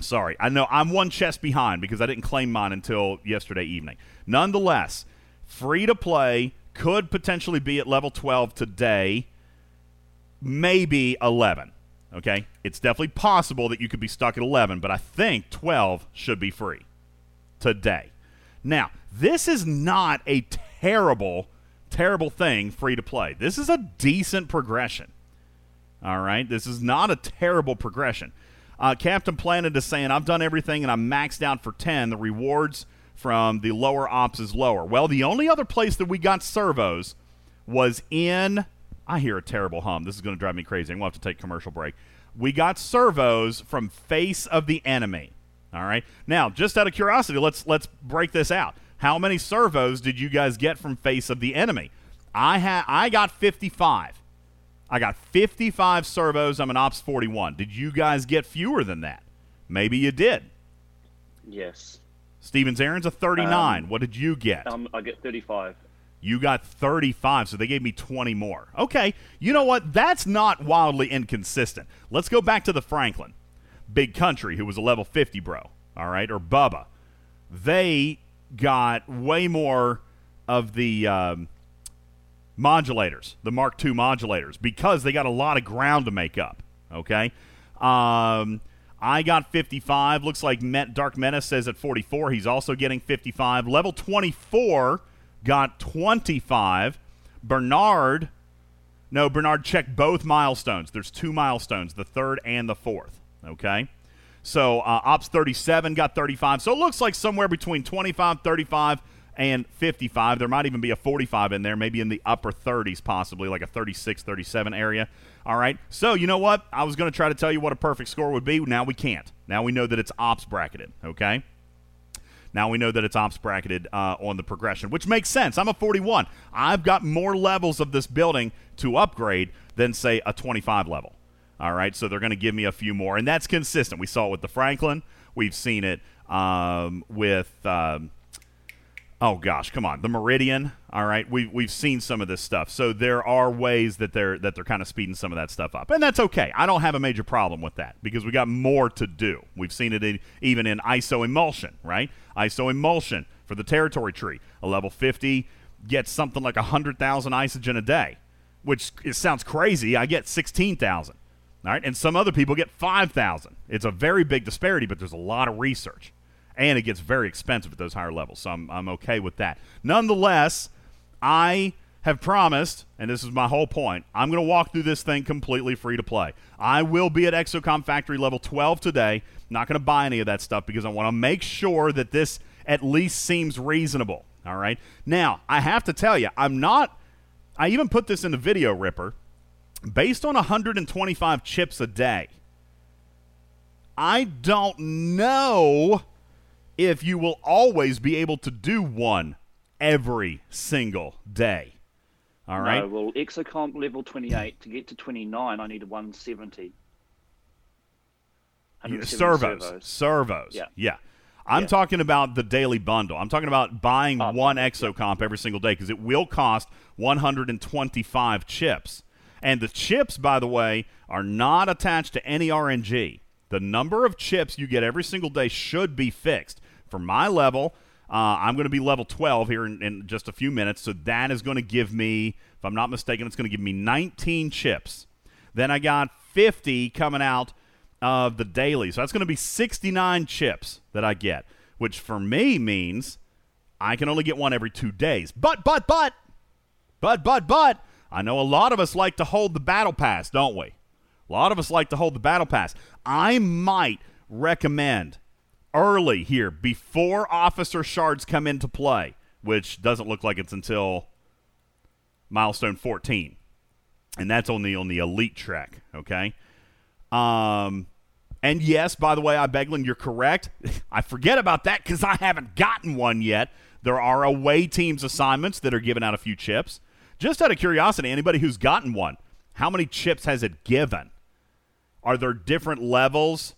Sorry. I know I'm one chest behind because I didn't claim mine until yesterday evening. Nonetheless, free to play could potentially be at level 12 today, maybe 11. Okay? It's definitely possible that you could be stuck at 11, but I think 12 should be free today. Now, this is not a terrible, terrible thing free to play. This is a decent progression. All right? This is not a terrible progression. Captain Planet is saying, I've done everything and I'm maxed out for 10. The rewards from the lower ops is lower. Well, the only other place that we got servos was in... I hear a terrible hum. This is going to drive me crazy. I'm going to have to take a commercial break. We got servos from Face of the Enemy. All right. Now, just out of curiosity, let's break this out. How many servos did you guys get from Face of the Enemy? I got 55. I got 55 servos. I'm an Ops 41. Did you guys get fewer than that? Maybe you did. Yes. Stephen Zaren's a 39. What did you get? I get 35. You got 35, so they gave me 20 more. Okay. You know what? That's not wildly inconsistent. Let's go back to the Franklin. Big Country, who was a level 50 bro, all right, or Bubba, they got way more of the modulators, the Mark II modulators, because they got a lot of ground to make up, okay? I got 55. Looks like Dark Menace says at 44, he's also getting 55. Level 24 got 25. Bernard checked both milestones. There's 2 milestones, the 3rd and the 4th. Okay, so Ops 37 got 35. So it looks like somewhere between 25, 35, and 55. There might even be a 45 in there, maybe in the upper 30s possibly, like a 36, 37 area. All right, so you know what? I was going to try to tell you what a perfect score would be. Now we can't. Now we know that it's ops bracketed, okay? Now we know that it's ops bracketed on the progression, which makes sense. I'm a 41. I've got more levels of this building to upgrade than, say, a 25 level. All right, so they're going to give me a few more, and that's consistent. We saw it with the Franklin. We've seen it with... oh, gosh, come on. The Meridian, all right? We've seen some of this stuff. So there are ways that they're kind of speeding some of that stuff up. And that's okay. I don't have a major problem with that because we got more to do. We've seen it even in ISO emulsion, right? ISO emulsion for the territory tree. A level 50 gets something like 100,000 isogen a day, which it sounds crazy. I get 16,000, all right? And some other people get 5,000. It's a very big disparity, but there's a lot of research. And it gets very expensive at those higher levels, so I'm okay with that. Nonetheless, I have promised, and this is my whole point, I'm going to walk through this thing completely free to play. I will be at Exocomp Factory Level 12 today. Not going to buy any of that stuff because I want to make sure that this at least seems reasonable. All right? Now, I have to tell you, I even put this in the video, Ripper. Based on 125 chips a day, I don't know if you will always be able to do one every single day. All right? No, well, Exocomp level 28, to get to 29, I need 170. Servos. Yeah. I'm talking about the daily bundle. I'm talking about buying one Exocomp every single day because it will cost 125 chips. And the chips, by the way, are not attached to any RNG. The number of chips you get every single day should be fixed. For my level, I'm going to be level 12 here in just a few minutes, so that is going to give me, if I'm not mistaken, it's going to give me 19 chips. Then I got 50 coming out of the daily, so that's going to be 69 chips that I get, which for me means I can only get one every 2 days. But, I know a lot of us like to hold the battle pass, don't we? A lot of us like to hold the battle pass. I might recommend early here, before officer shards come into play, which doesn't look like it's until milestone 14. And that's on the elite trek, okay? And yes, by the way, Beglin, you're correct. I forget about that because I haven't gotten one yet. There are away teams assignments that are giving out a few chips. Just out of curiosity, anybody who's gotten one, how many chips has it given? Are there different levels?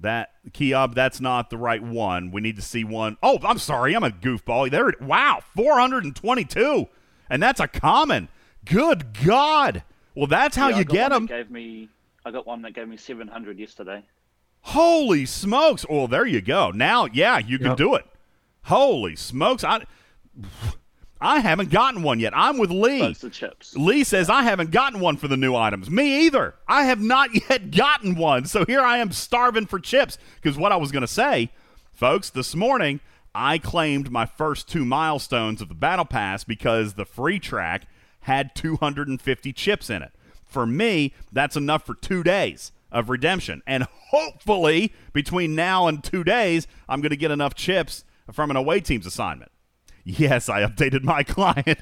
That, Keob, that's not the right one. We need to see one. Oh, I'm sorry. I'm a goofball. There. Wow, 422. And that's a common. Good God. Well, that's how you get them. I got one that gave me 700 yesterday. Holy smokes. Well, there you go. Now, yeah, you can do it. Holy smokes. I haven't gotten one yet. I'm with Lee. That's the chips. Lee says, I haven't gotten one for the new items. Me either. I have not yet gotten one. So here I am starving for chips. Because what I was going to say, folks, this morning, I claimed my first two milestones of the Battle Pass because the free track had 250 chips in it. For me, that's enough for 2 days of redemption. And hopefully, between now and 2 days, I'm going to get enough chips from an away team's assignment. Yes, I updated my client.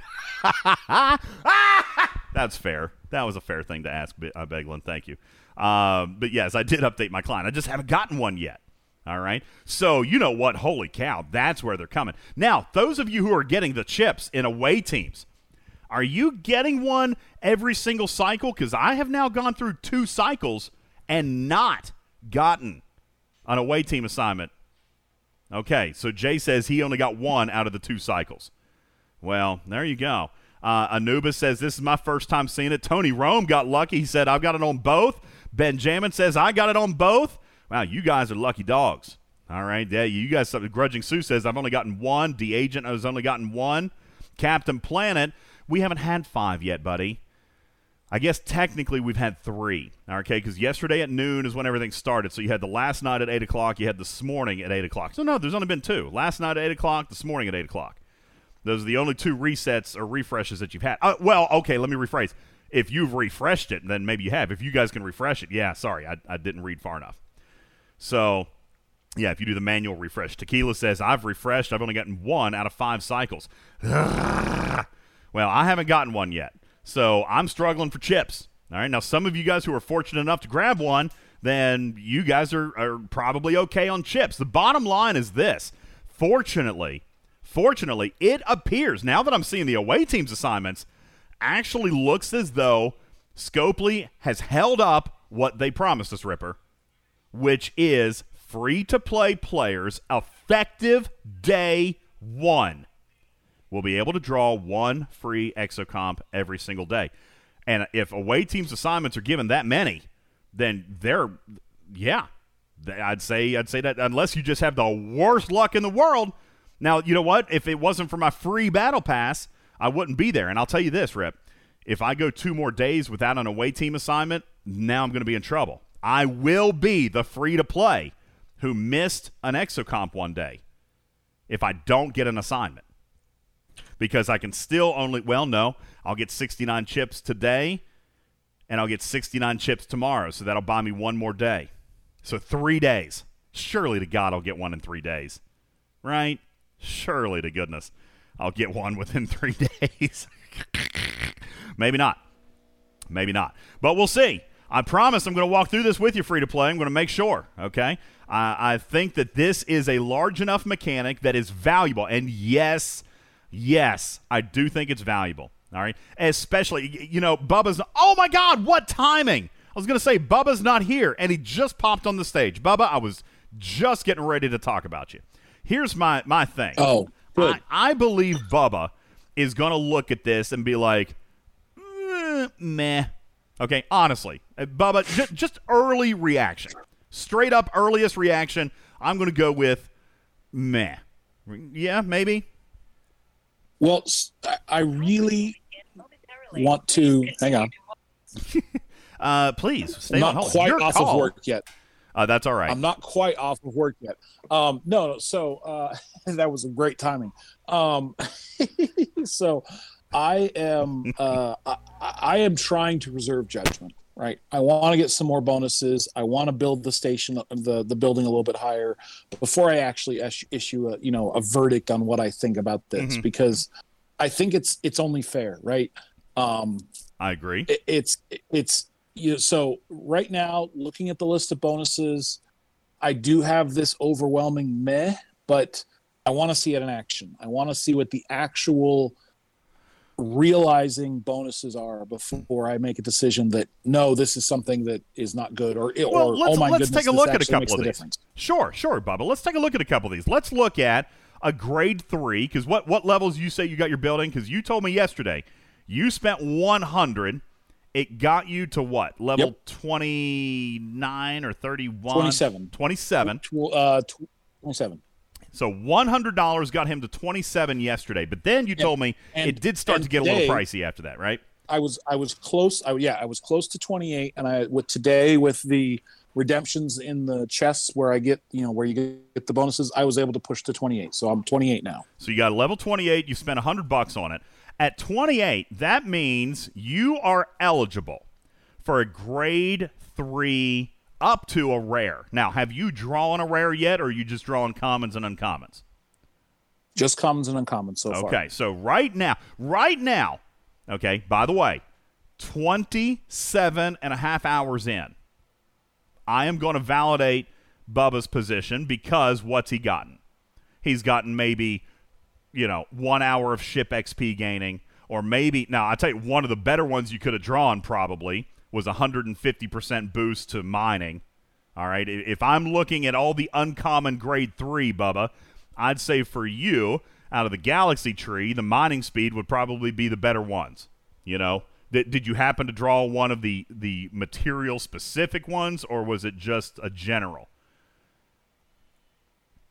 That's fair. That was a fair thing to ask, Beglin. Thank you. But yes, I did update my client. I just haven't gotten one yet. All right? So you know what? Holy cow. That's where they're coming. Now, those of you who are getting the chips in away teams, are you getting one every single cycle? Because I have now gone through 2 cycles and not gotten an away team assignment. Okay, so Jay says he only got one out of the 2 cycles. Well, there you go. Anubis says, this is my first time seeing it. Tony Rome got lucky. He said, I've got it on both. Benjamin says, I got it on both. Wow, you guys are lucky dogs. All right, yeah, you guys. Grudging Sue says, I've only gotten one. The Agent has only gotten one. Captain Planet, we haven't had 5 yet, buddy. I guess technically we've had 3, okay, because yesterday at noon is when everything started. So you had the last night at 8 o'clock. You had this morning at 8 o'clock. So, no, there's only been 2. Last night at 8 o'clock, this morning at 8 o'clock. Those are the only 2 resets or refreshes that you've had. Well, okay, let me rephrase. If you've refreshed it, then maybe you have. If you guys can refresh it, yeah, sorry, I didn't read far enough. So Yeah, if you do the manual refresh. Tequila says, I've refreshed. I've only gotten one out of 5 cycles. Well, I haven't gotten one yet, so I'm struggling for chips. All right, now some of you guys who are fortunate enough to grab one, then you guys are probably okay on chips. The bottom line is this. Fortunately, it appears, now that I'm seeing the away team's assignments, actually looks as though Scopely has held up what they promised us, Ripper, which is free-to-play players effective day 1. We'll be able to draw 1 free Exocomp every single day. And if away team's assignments are given that many, then I'd say that unless you just have the worst luck in the world. Now, you know what? If it wasn't for my free battle pass, I wouldn't be there. And I'll tell you this, Rip. If I go 2 more days without an away team assignment, now I'm going to be in trouble. I will be the free-to-play who missed an Exocomp one day if I don't get an assignment. Because I can still only, I'll get 69 chips today, and I'll get 69 chips tomorrow, so that'll buy me 1 more day. So 3 days. Surely to God I'll get 1 in 3 days. Right? Surely to goodness I'll get 1 within 3 days. Maybe not. But we'll see. I promise I'm going to walk through this with you, free-to-play. I'm going to make sure, okay? I think that this is a large enough mechanic that is valuable. And yes, I do think it's valuable. All right, especially, Bubba's... Oh, my God, what timing! I was going to say, Bubba's not here, and he just popped on the stage. Bubba, I was just getting ready to talk about you. Here's my thing. Oh, good. I believe Bubba is going to look at this and be like, meh. Okay, honestly. Bubba, just early reaction. Straight up earliest reaction, I'm going to go with meh. Yeah, maybe. Well, I really... want to hang on? Please stay on hold. Not quite off of work yet. That's all right. I'm not quite off of work yet. So that was a great timing. So I am I am trying to reserve judgment. Right. I want to get some more bonuses. I want to build the station, the building a little bit higher before I actually issue a verdict on what I think about this, because I think it's only fair. Right. I agree. So right now, looking at the list of bonuses, I do have this overwhelming meh, but I want to see it in action. I want to see what the actual realizing bonuses are before I make a decision that no, this is something that is not good let's take a look at a couple of these. Difference. Sure, Bubba. Let's take a look at a couple of these. Let's look at a grade 3, because what levels you say you got your building? Because you told me yesterday you spent 100. It got you to what? Level 29 or 31? 27. 27. So $100 got him to 27 yesterday. But then you told me it did start to get a little pricey after that, right? I was close. I was close to 28, and with the redemptions in the chests where I get, where you get the bonuses, I was able to push to 28. So I'm 28 now. So you got a level 28. You spent $100 on it. At 28, that means you are eligible for a grade 3 up to a rare. Now, have you drawn a rare yet, or are you just drawing commons and uncommons? Just commons and uncommons so far. Okay, so right now, okay, by the way, 27 and a half hours in, I am going to validate Bubba's position, because what's he gotten? He's gotten maybe... 1 hour of ship XP gaining, or maybe... Now, I'll tell you, one of the better ones you could have drawn probably was 150% boost to mining. All right? If I'm looking at all the uncommon grade 3, Bubba, I'd say for you, out of the galaxy tree, the mining speed would probably be the better ones. Did you happen to draw one of the material-specific ones, or was it just a general?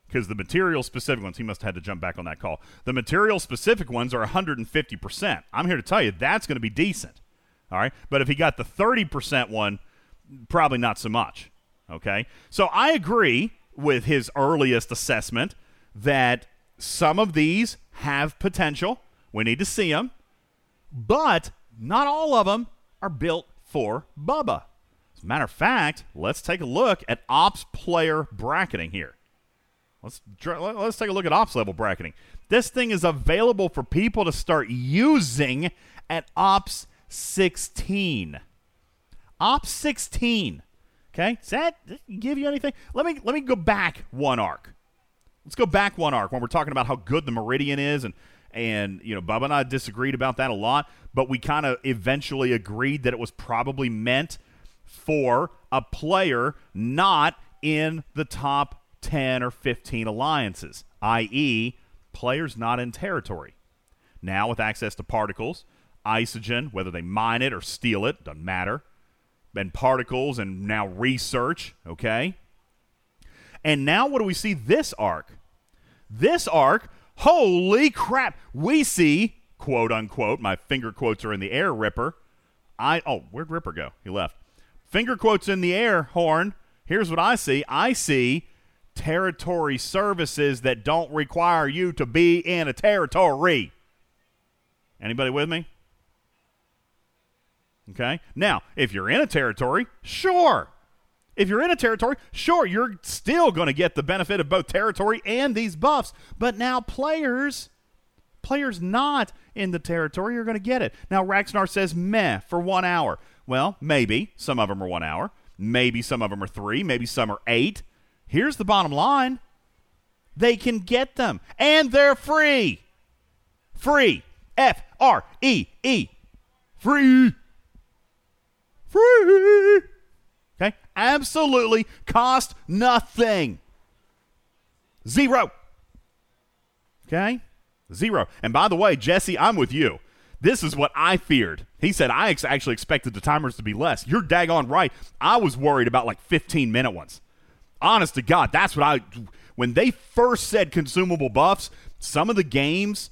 Because the material-specific ones, he must have had to jump back on that call. The material-specific ones are 150%. I'm here to tell you that's going to be decent, all right? But if he got the 30% one, probably not so much, okay? So I agree with his earliest assessment that some of these have potential. We need to see them. But not all of them are built for Bubba. As a matter of fact, let's take a look at Ops player bracketing here. Let's take a look at ops level bracketing. This thing is available for people to start using at Ops 16. Ops 16. Okay, does that give you anything? Let me go back one arc. Let's go back one arc when we're talking about how good the Meridian is, and you know, Bubba and I disagreed about that a lot, but we kind of eventually agreed that it was probably meant for a player not in the top 10 or 15 alliances, i.e., players not in territory. Now, with access to particles, isogen, whether they mine it or steal it, doesn't matter, and particles, and now research, okay? And now what do we see this arc? This arc, holy crap, we see, quote unquote, my finger quotes are in the air, Ripper. Where'd Ripper go? He left. Finger quotes in the air, Horn. Here's what I see. I see territory services that don't require you to be in a territory. Anybody with me? Okay. Now, if you're in a territory, sure. If you're in a territory, sure, you're still going to get the benefit of both territory and these buffs. But now players not in the territory are going to get it. Now, Raxnar says, meh, for 1 hour. Well, maybe. Some of them are 1 hour. Maybe some of them are 3. Maybe some are 8. Here's the bottom line. They can get them. And they're free. Free. F-R-E-E. Free. Free. Okay? Absolutely cost nothing. Zero. Okay? Zero. And by the way, Jesse, I'm with you. This is what I feared. He said, I actually expected the timers to be less. You're daggone right. I was worried about like 15-minute ones. Honest to God, that's what when they first said consumable buffs, some other games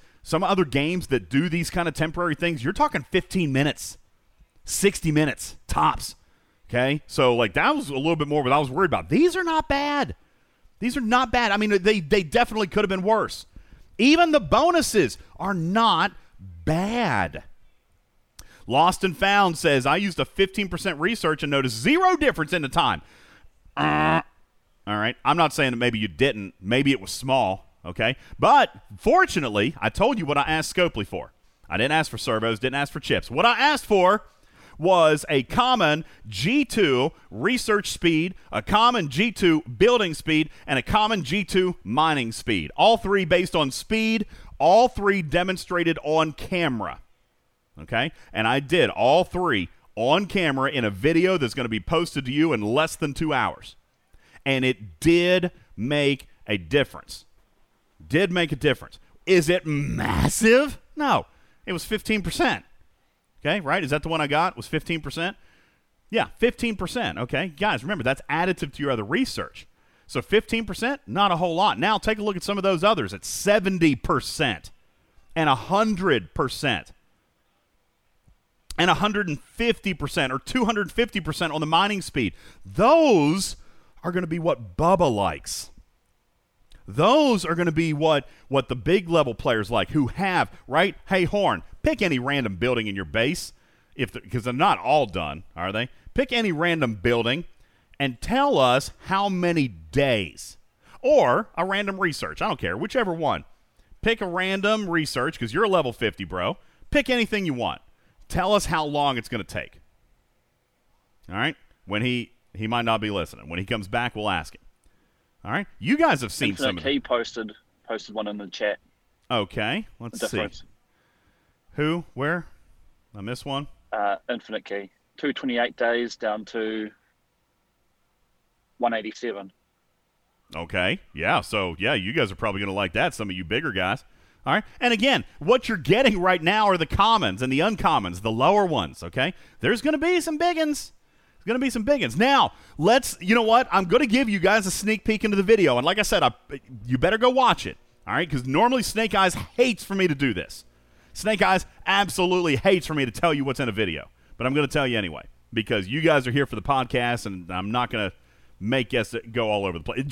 that do these kind of temporary things, you're talking 15 minutes, 60 minutes, tops. Okay, so like that was a little bit more what I was worried about. These are not bad. These are not bad. I mean, they definitely could have been worse. Even the bonuses are not bad. Lost and Found says, I used a 15% research and noticed zero difference in the time. All right, I'm not saying that maybe you didn't. Maybe it was small, okay? But fortunately, I told you what I asked Scopely for. I didn't ask for servos, didn't ask for chips. What I asked for was a common G2 research speed, a common G2 building speed, and a common G2 mining speed. All three based on speed, all three demonstrated on camera. Okay? And I did all three on camera in a video that's going to be posted to you in less than 2 hours. And it did make a difference. Did make a difference. Is it massive? No. It was 15%. Okay, right? Is that the one I got? Was 15%? Yeah, 15%. Okay, guys, remember, that's additive to your other research. So 15%, not a whole lot. Now take a look at some of those others. It's 70% and 100% and 150% or 250% on the mining speed. Those are going to be what Bubba likes. Those are going to be what the big level players like who have, right? Hey, Horn, pick any random building in your base because they're not all done, are they? Pick any random building and tell us how many days or a random research. I don't care, whichever one. Pick a random research because you're a level 50, bro. Pick anything you want. Tell us how long it's going to take. All right? When he might not be listening. When he comes back, we'll ask him. All right, you guys have seen some of them. He posted one in the chat. Okay, let's see. Who? Where? I missed one. Infinite Key. 228 days down to 187. Okay, yeah, so, yeah, you guys are probably going to like that, some of you bigger guys. All right, and again, what you're getting right now are the commons and the uncommons, the lower ones, okay? There's going to be some biggins. It's going to be some biggins. Now, you know what? I'm going to give you guys a sneak peek into the video. And like I said, you better go watch it. All right? Because normally Snake Eyes hates for me to do this. Snake Eyes absolutely hates for me to tell you what's in a video. But I'm going to tell you anyway. Because you guys are here for the podcast, and I'm not going to make us go all over the place.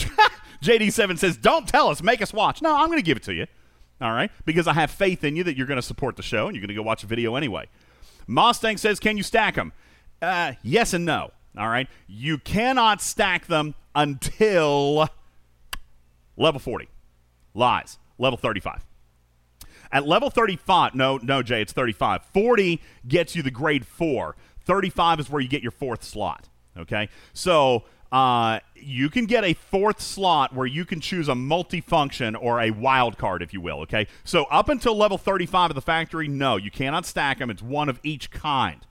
JD7 says, don't tell us. Make us watch. No, I'm going to give it to you. All right? Because I have faith in you that you're going to support the show, and you're going to go watch a video anyway. Mustang says, can you stack them? Yes and no, all right? You cannot stack them until Level 40. Lies. Level 35. At level 35, no, Jay, it's 35. 40 gets you the grade 4. 35 is where you get your fourth slot, okay? So you can get a fourth slot where you can choose a multifunction or a wild card, if you will, okay? So up until level 35 of the factory, no, you cannot stack them. It's one of each kind,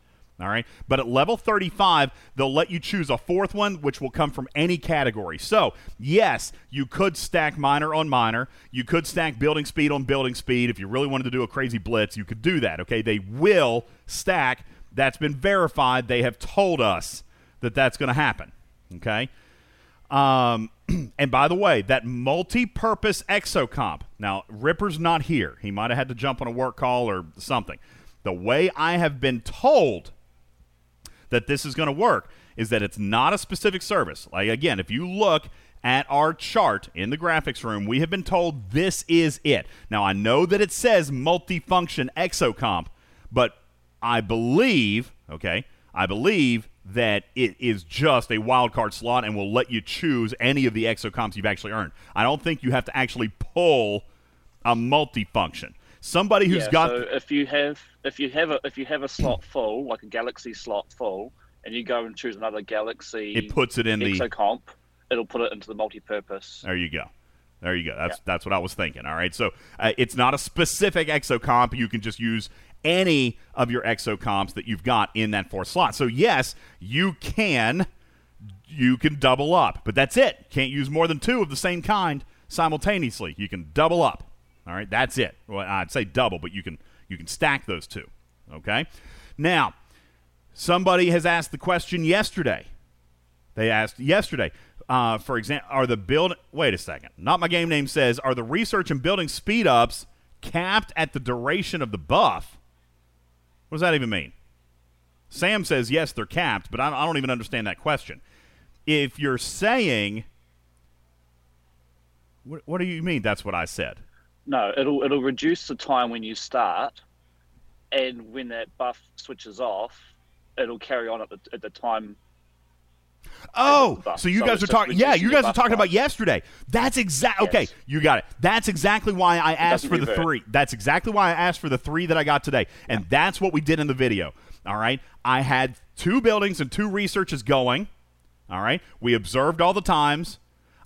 all right? But at level 35, they'll let you choose a fourth one, which will come from any category. So, yes, you could stack minor on minor. You could stack building speed on building speed. If you really wanted to do a crazy blitz, you could do that, okay? They will stack. That's been verified. They have told us that that's going to happen, okay? And by the way, that multi-purpose exocomp. Now, Ripper's not here. He might have had to jump on a work call or something. The way I have been told that this is going to work is that it's not a specific service. Like, again, if you look at our chart in the graphics room, we have been told this is it. Now, I know that it says multifunction exocomp, but I believe, that it is just a wild card slot and will let you choose any of the exocomps you've actually earned. I don't think you have to actually pull a multifunction. Somebody who's got so if you have a slot full, like a galaxy slot full, and you go and choose another galaxy, it puts it in exocomp, it'll put it into the multipurpose. There you go. That's what I was thinking. All right. So it's not a specific exocomp. You can just use any of your exocomps that you've got in that fourth slot. So, yes, you can double up, but that's it. Can't use more than two of the same kind simultaneously. You can double up. All right, that's it. Well, I'd say double, but you can stack those two, okay? Now, somebody has asked the question yesterday. They asked yesterday, for example, are the research and building speed-ups capped at the duration of the buff? What does that even mean? Sam says, yes, they're capped, but I don't even understand that question. If you're saying, what do you mean that's what I said? No, it'll reduce the time when you start, and when that buff switches off, it'll carry on at the time. Oh, so you guys are talking. Yeah, you guys are talking about yesterday. That's exactly okay. You got it. That's exactly why I asked for the three. That's exactly why I asked for the three that I got today, and that's what we did in the video. All right, I had two buildings and two researches going. All right, we observed all the times.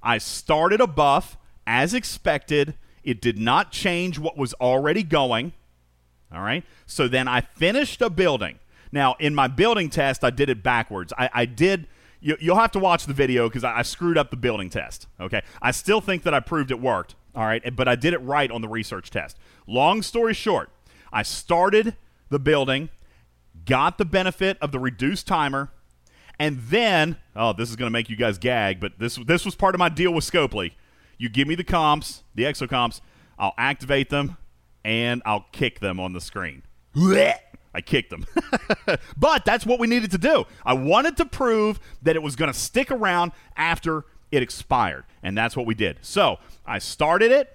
I started a buff as expected. It did not change what was already going, all right? So then I finished a building. Now, in my building test, I did it backwards. You'll have to watch the video because I screwed up the building test, okay? I still think that I proved it worked, all right? But I did it right on the research test. Long story short, I started the building, got the benefit of the reduced timer, and then, oh, this is going to make you guys gag, but this was part of my deal with Scopely. You give me the comps, the exocomps, I'll activate them, and I'll kick them on the screen. Blech! I kicked them. But that's what we needed to do. I wanted to prove that it was going to stick around after it expired, and that's what we did. So I started it.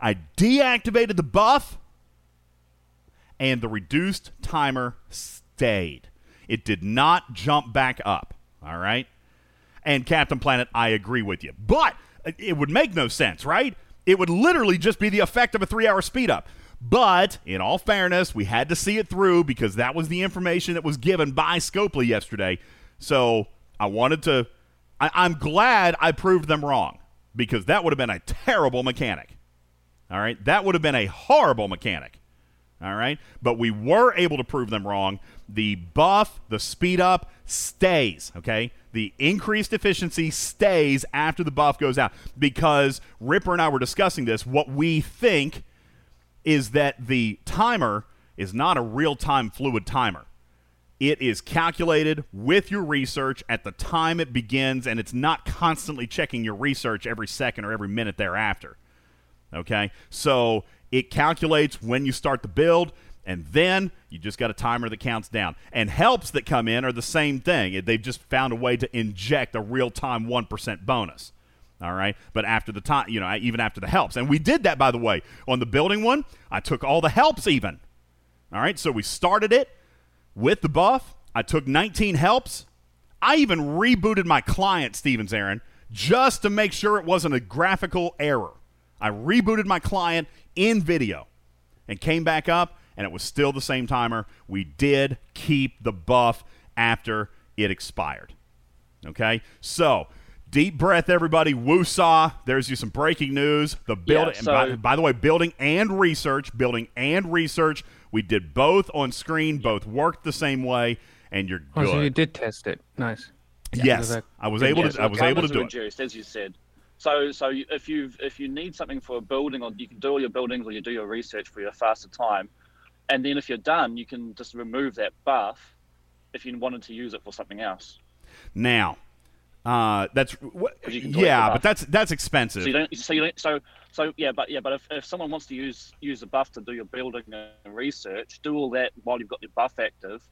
I deactivated the buff, and the reduced timer stayed. It did not jump back up, all right? And Captain Planet, I agree with you. But it would make no sense, right? It would literally just be the effect of a 3-hour speed up. But in all fairness, we had to see it through because that was the information that was given by Scopely yesterday. So I wanted to, I'm glad I proved them wrong because that would have been a terrible mechanic. All right. That would have been a horrible mechanic. All right. But we were able to prove them wrong. The buff, the speed up stays. Okay. The increased efficiency stays after the buff goes out because Ripper and I were discussing this. What we think is that the timer is not a real-time fluid timer. It is calculated with your research at the time it begins, and it's not constantly checking your research every second or every minute thereafter. Okay? So it calculates when you start the build, and then you just got a timer that counts down. And helps that come in are the same thing. They've just found a way to inject a real-time 1% bonus. All right? But after the time, even after the helps. And we did that, by the way. On the building one, I took all the helps even. All right? So we started it with the buff. I took 19 helps. I even rebooted my client, Stephen Zaren, just to make sure it wasn't a graphical error. I rebooted my client in video and came back up, and it was still the same timer. We did keep the buff after it expired. Okay? So, deep breath, everybody. Woosah. There's you some breaking news. The building, yeah, so by the way, building and research. We did both on screen, both worked the same way, and you're good. Oh, so you did test it. Nice. Yes, I was able to do it. As you said. So if you need something for a building, or you can do all your buildings, or you do your research for your faster time, and then if you're done, you can just remove that buff if you wanted to use it for something else. Now, that's expensive. So if someone wants to use the buff to do your building and research, do all that while you've got your buff active.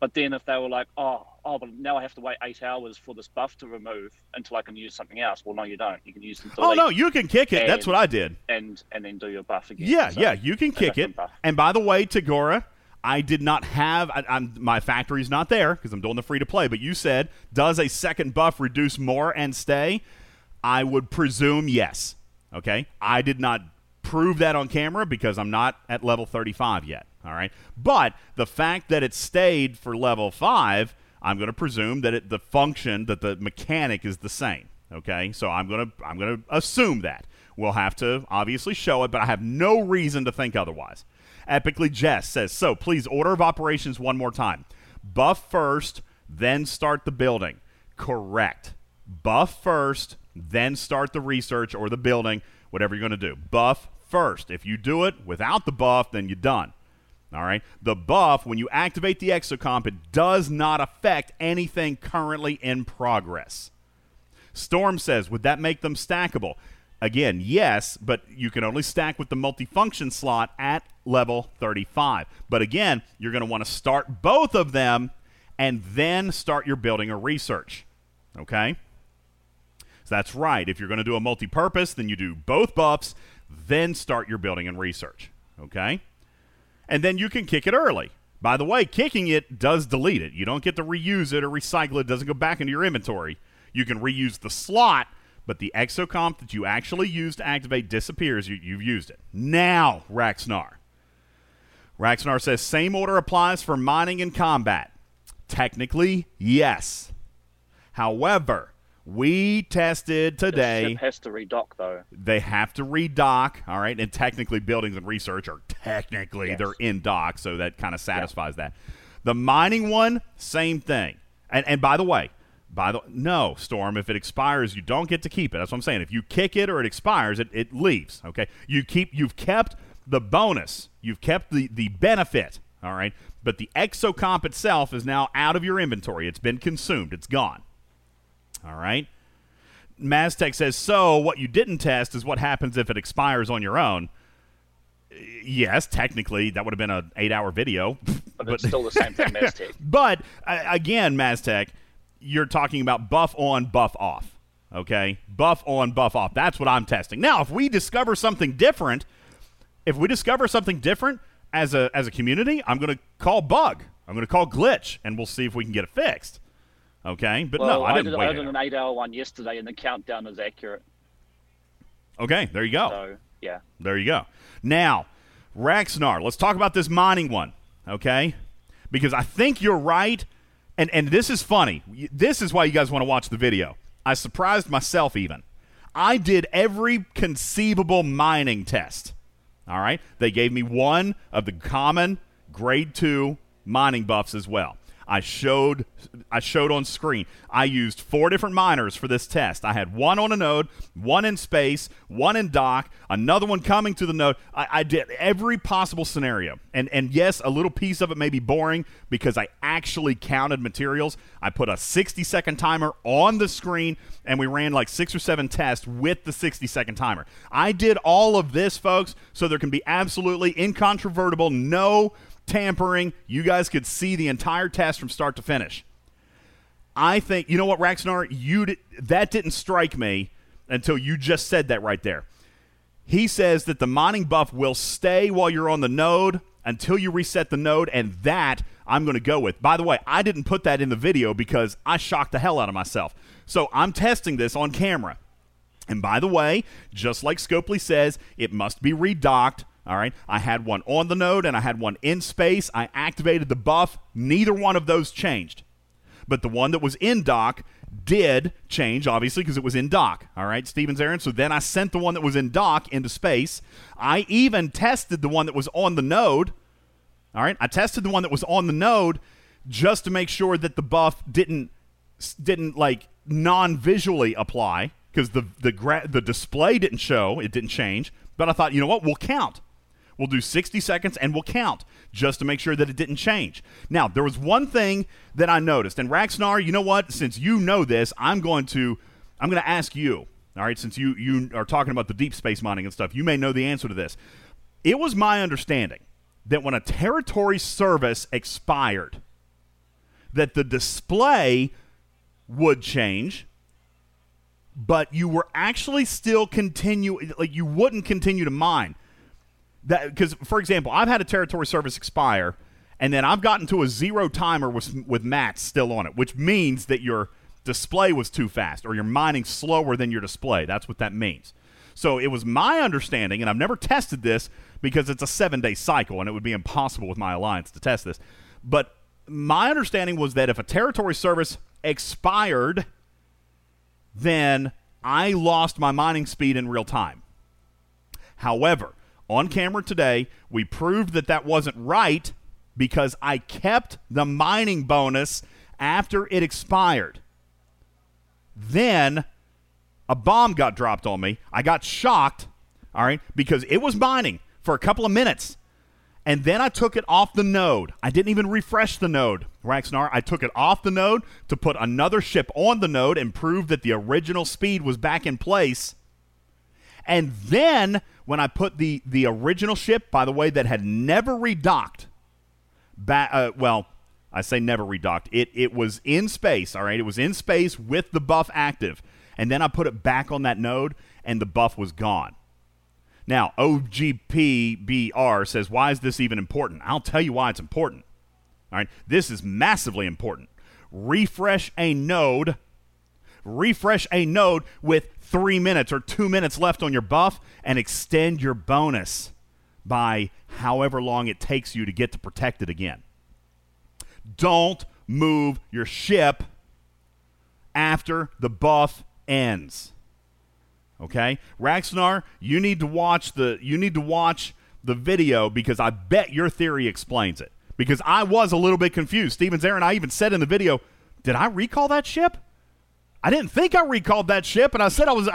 But then if they were like, oh, but now I have to wait 8 hours for this buff to remove until I can use something else. Well, no, you don't. You can use them. Oh, no, you can kick it. That's what I did. And then do your buff again. Yeah, you can kick it. Buff. And by the way, Tagora, I did not have my factory's not there because I'm doing the free-to-play. But you said, does a second buff reduce more and stay? I would presume yes. Okay? I did not prove that on camera because I'm not at level 35 yet. All right, but the fact that it stayed for level 5, I'm going to presume that the mechanic is the same. Okay, so I'm going to assume that we'll have to obviously show it, but I have no reason to think otherwise. Epically Jess says, so please order of operations one more time. Buff first, then start the building. Correct. Buff first, then start the research or the building, whatever you're going to do. Buff first. If you do it without the buff, then you're done. All right. The buff, when you activate the exocomp, it does not affect anything currently in progress. Storm says, would that make them stackable? Again, yes, but you can only stack with the multifunction slot at level 35. But again, you're going to want to start both of them and then start your building or research. Okay? So that's right. If you're going to do a multi-purpose, then you do both buffs, then start your building and research. Okay? And then you can kick it early. By the way, kicking it does delete it. You don't get to reuse it or recycle it. It doesn't go back into your inventory. You can reuse the slot, but the exocomp that you actually used to activate disappears. You've used it. Now, Raxnar says, same order applies for mining and combat. Technically, yes. However, we tested today. The ship has to redock, though. They have to redock, all right? And technically, buildings and research are technically, yes, they're in dock, so that kind of satisfies that. The mining one, same thing. And by the way, no, Storm, if it expires, you don't get to keep it. That's what I'm saying. If you kick it or it expires, it leaves, okay? You've kept the bonus. You've kept the benefit, all right? But the exocomp itself is now out of your inventory. It's been consumed. It's gone. All right. Maztec says, so what you didn't test is what happens if it expires on your own. Yes, technically, that would have been an 8-hour video. But it's still the same thing, Maztec. But, again, Maztec, you're talking about buff on, buff off. Okay? Buff on, buff off. That's what I'm testing. Now, if we discover something different as a community, I'm going to call bug. I'm going to call glitch, and we'll see if we can get it fixed. Okay, but well, no, I did an 8-hour one yesterday, and the countdown is accurate. Okay, there you go. So, yeah. There you go. Now, Raxnar, let's talk about this mining one, okay? Because I think you're right, and this is funny. This is why you guys want to watch the video. I surprised myself even. I did every conceivable mining test, all right? They gave me one of the common grade 2 mining buffs as well. I showed on screen. I used 4 different miners for this test. I had one on a node, one in space, one in dock, another one coming to the node. I did every possible scenario. And yes, a little piece of it may be boring because I actually counted materials. I put a 60-second timer on the screen, and we ran like 6 or 7 tests with the 60-second timer. I did all of this, folks, so there can be absolutely incontrovertible, no tampering. You guys could see the entire test from start to finish. I think, you know what, Raxnar, that didn't strike me until you just said that right there. He says that the mining buff will stay while you're on the node until you reset the node, and that I'm going to go with. By the way, I didn't put that in the video because I shocked the hell out of myself. So I'm testing this on camera. And by the way, just like Scopely says, it must be redocked. All right, I had one on the node and I had one in space. I activated the buff. Neither one of those changed. But the one that was in dock did change, obviously, because it was in dock. All right, Stephen Zaren. So then I sent the one that was in dock into space. I even tested the one that was on the node. All right, I tested the one that was on the node just to make sure that the buff didn't like non-visually apply, because the display didn't show, it didn't change. But I thought, you know what, we'll count. We'll do 60 seconds and we'll count just to make sure that it didn't change. Now, there was one thing that I noticed. And Raxnar, you know what? Since you know this, I'm going to ask you. All right, since you are talking about the deep space mining and stuff, you may know the answer to this. It was my understanding that when a territory service expired, that the display would change, but you were actually still you wouldn't continue to mine. Because, for example, I've had a territory service expire, and then I've gotten to a zero timer with mats still on it, which means that your display was too fast, or you're mining slower than your display. That's what that means. So it was my understanding, and I've never tested this because it's a 7-day cycle, and it would be impossible with my alliance to test this. But my understanding was that if a territory service expired, then I lost my mining speed in real time. However, on camera today, we proved that that wasn't right because I kept the mining bonus after it expired. Then a bomb got dropped on me. I got shocked, all right, because it was mining for a couple of minutes. And then I took it off the node. I didn't even refresh the node, Raxnar. I took it off the node to put another ship on the node and prove that the original speed was back in place. And then when I put the original ship, by the way, that had never redocked, I say never redocked. It was in space, all right? It was in space with the buff active. And then I put it back on that node, and the buff was gone. Now, OGPBR says, why is this even important? I'll tell you why it's important. All right, this is massively important. Refresh a node with 3 minutes or 2 minutes left on your buff and extend your bonus by however long it takes you to get to protected again. Don't move your ship after the buff ends. Okay? Raxnar, you need to watch the video, because I bet your theory explains it. Because I was a little bit confused. Stephen Zaren, I even said in the video, did I recall that ship? I didn't think I recalled that ship, and I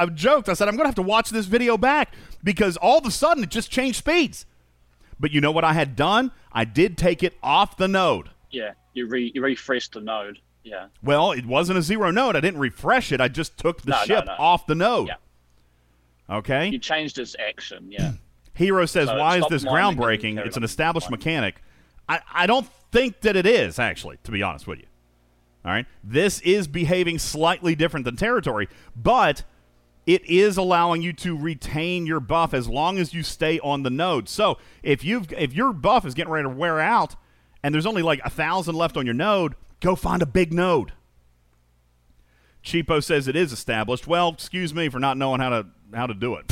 joked. I said, I'm going to have to watch this video back because all of a sudden it just changed speeds. But you know what I had done? I did take it off the node. Yeah, you refreshed the node. Yeah. Well, it wasn't a zero node. I didn't refresh it. I just took the ship off the node. Yeah. Okay? You changed its action, yeah. Hero says, so why is this groundbreaking? It's an established mechanic. I don't think that it is, actually, to be honest with you. All right, this is behaving slightly different than territory, but it is allowing you to retain your buff as long as you stay on the node. So if your buff is getting ready to wear out and there's only like 1,000 left on your node, go find a big node. Cheapo says it is established. Well, excuse me for not knowing how to do it.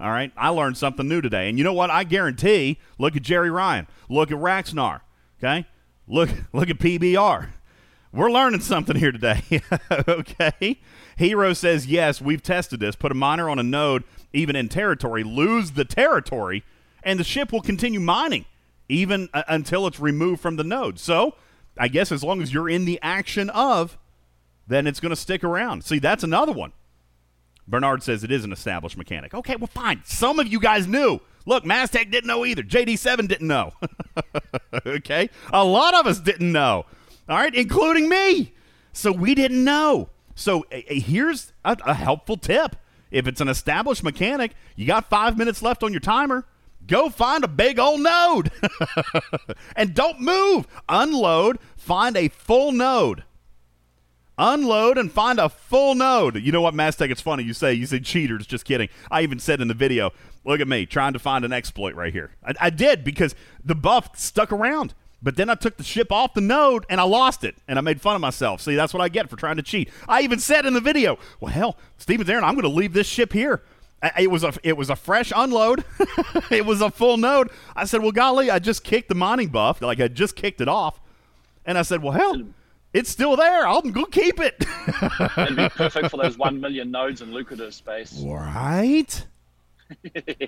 All right, I learned something new today. And you know what? I guarantee, look at Jerry Ryan, look at Raxnar, okay? Look at PBR. We're learning something here today, okay? Hero says, yes, we've tested this. Put a miner on a node, even in territory, lose the territory, and the ship will continue mining even until it's removed from the node. So I guess as long as you're in the action of, then it's going to stick around. See, that's another one. Bernard says it is an established mechanic. Okay, well, fine. Some of you guys knew. Look, Mastech didn't know either. JD7 didn't know, okay? A lot of us didn't know. All right, including me. So we didn't know. So here's a helpful tip. If it's an established mechanic, you got 5 minutes left on your timer, go find a big old node. And don't move. Unload, find a full node. Unload and find a full node. You know what, Mastech, it's funny you say cheaters, just kidding. I even said in the video, look at me, trying to find an exploit right here. I did, because the buff stuck around. But then I took the ship off the node, and I lost it, and I made fun of myself. See, that's what I get for trying to cheat. I even said in the video, well, hell, Stephen Zaren, I'm going to leave this ship here. It was a fresh unload. It was a full node. I said, well, golly, I just kicked the mining buff. Like, I just kicked it off. And I said, well, hell, it's still there. I'm going to keep it. It'd be perfect for those 1 million nodes in lucrative space. Right?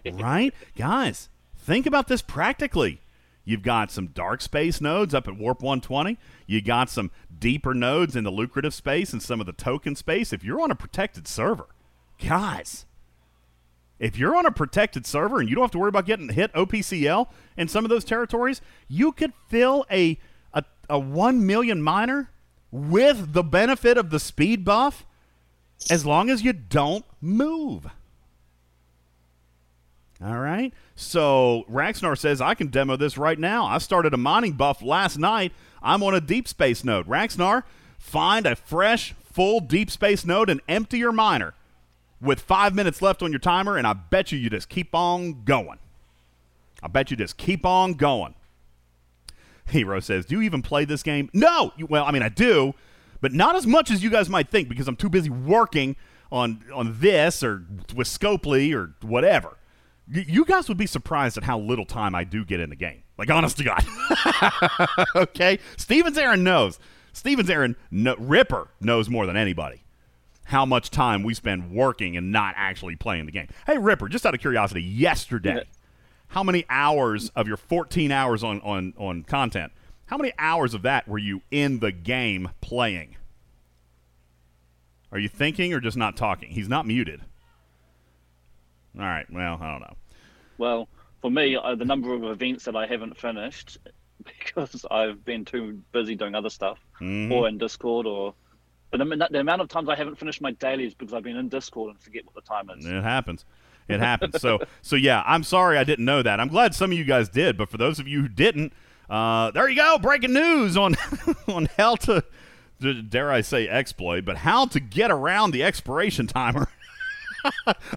Right? Guys, think about this practically. You've got some dark space nodes up at Warp 120. You got some deeper nodes in the lucrative space and some of the token space. If you're on a protected server, guys, if you're on a protected server and you don't have to worry about getting hit OPCL in some of those territories, you could fill a 1 million miner with the benefit of the speed buff as long as you don't move. All right. So Raxnar says, I can demo this right now. I started a mining buff last night. I'm on a deep space node. Raxnar, find a fresh, full deep space node and empty your miner with 5 minutes left on your timer, and I bet you just keep on going. Hero says, do you even play this game? No! Well, I mean, I do, but not as much as you guys might think because I'm too busy working on this or with Scopely or whatever. You guys would be surprised at how little time I do get in the game. Like, honest to God. Okay? Stephen Zaren knows. Ripper knows more than anybody how much time we spend working and not actually playing the game. Hey, Ripper, just out of curiosity, yesterday, how many hours of your 14 hours on content, how many hours of that were you in the game playing? Are you thinking or just not talking? He's not muted. All right, well, I don't know. Well, for me, the number of events that I haven't finished because I've been too busy doing other stuff or in Discord or... But the amount of times I haven't finished my dailies because I've been in Discord and forget what the time is. It happens. So yeah, I'm sorry I didn't know that. I'm glad some of you guys did, but for those of you who didn't, there you go, breaking news on how to, dare I say exploit, but how to get around the expiration timer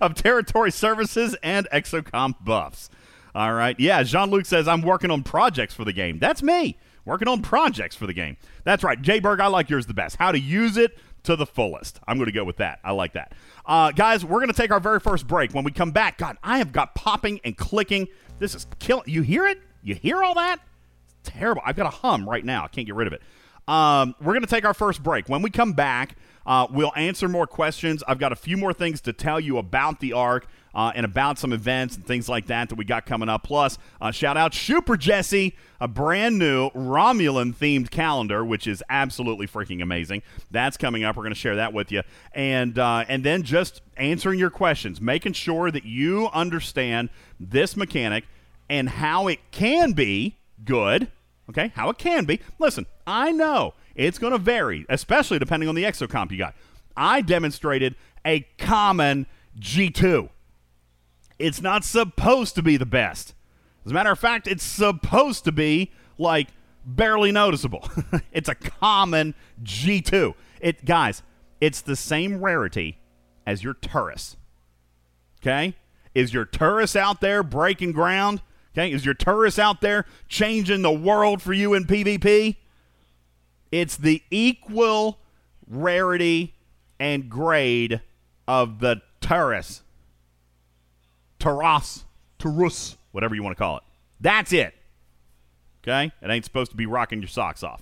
of Territory services and Exocomp buffs. All right. Yeah, Jean-Luc says, I'm working on projects for the game. That's me, working on projects for the game. That's right. J-Berg, I like yours the best. How to use it to the fullest. I'm going to go with that. I like that. Guys, we're going to take our very first break. When we come back, God, I have got popping and clicking. This is killing. You hear it? You hear all that? It's terrible. I've got a hum right now. I can't get rid of it. We're going to take our first break. When we come back, we'll answer more questions. I've got a few more things to tell you about the ARC and about some events and things like that that we got coming up. Plus, shout out Super Jesse, a brand new Romulan-themed calendar, which is absolutely freaking amazing. That's coming up. We're going to share that with you. And then just answering your questions, making sure that you understand this mechanic and how it can be good. Okay, how it can be. Listen, I know it's going to vary, especially depending on the exocomp you got. I demonstrated a common G2. It's not supposed to be the best. As a matter of fact, it's supposed to be, like, barely noticeable. It's a common G2. Guys, it's the same rarity as your Taurus. Okay? Is your Taurus out there breaking ground? Okay, is your Taurus out there changing the world for you in PvP? It's the equal rarity and grade of the Taurus. Taurus, whatever you want to call it. That's it. Okay? It ain't supposed to be rocking your socks off.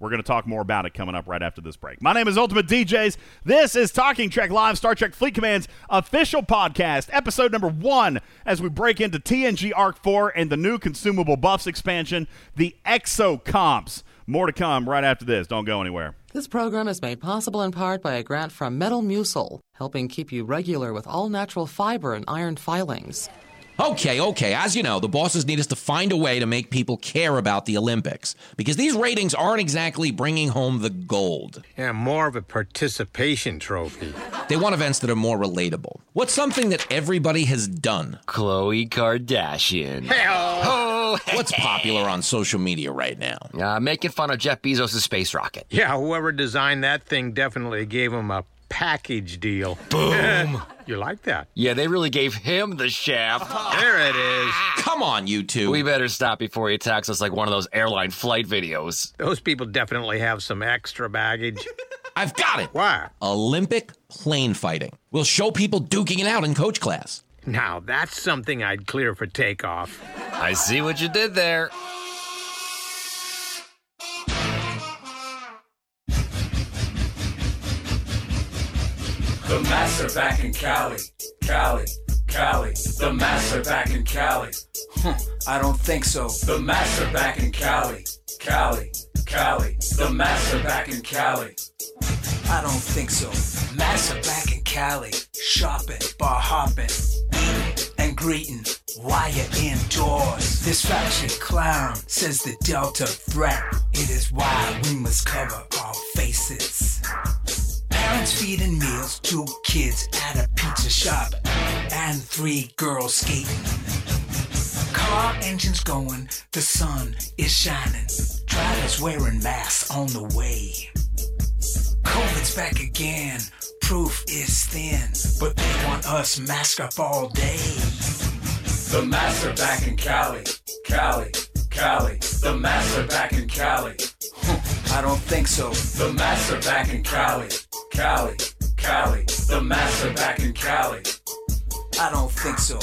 We're going to talk more about it coming up right after this break. My name is Ultimate DJs. This is Talking Trek Live, Star Trek Fleet Command's official podcast, episode number 1, as we break into TNG Arc 4 and the new consumable buffs expansion, the Exocomps. More to come right after this. Don't go anywhere. This program is made possible in part by a grant from Metal Mucil, helping keep you regular with all-natural fiber and iron filings. Okay. As you know, the bosses need us to find a way to make people care about the Olympics, because these ratings aren't exactly bringing home the gold. Yeah, more of a participation trophy. They want events that are more relatable. What's something that everybody has done? Khloe Kardashian. Hey-oh. What's popular on social media right now? Making fun of Jeff Bezos' space rocket. Yeah, whoever designed that thing definitely gave him a package deal. Boom. You like that? Yeah, they really gave him the shaft. There it is. Come on, you two. We better stop before he attacks us like one of those airline flight videos. Those people definitely have some extra baggage. I've got it. Why? Olympic plane fighting. We'll show people duking it out in coach class. Now, that's something I'd clear for takeoff. I see what you did there. The master back in Cali. The master back in Cali. I don't think so. The master back in Cali. The master back in Cali. I don't think so. Master back in Cali. Shopping, bar hopping, eating and greeting. Why you're indoors? This faction clown says the Delta threat. It is why we must cover our faces. Parents feeding meals, 2 kids at a pizza shop, and 3 girls skating. Car engines going, the sun is shining. Drivers wearing masks on the way. COVID's back again, proof is thin, but they want us masked up all day. The master back in Cali. The master back in Cali. I don't think so. The master back in Cali. The master back in Cali. I don't think so.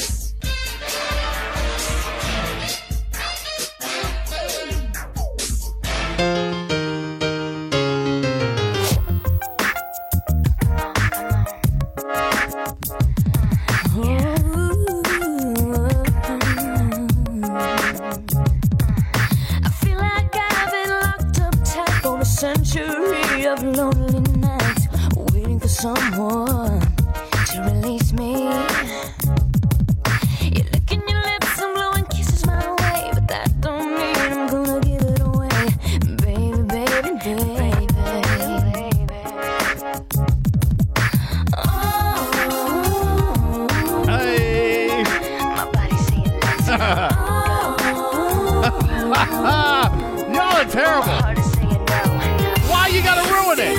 Someone to release me. You look in your lips, I'm blowing kisses my way, but that don't mean I'm gonna give it away. Baby. Oh, hey. My body's saying that's oh. Y'all are terrible. My heart is saying no. Why you gotta ruin it?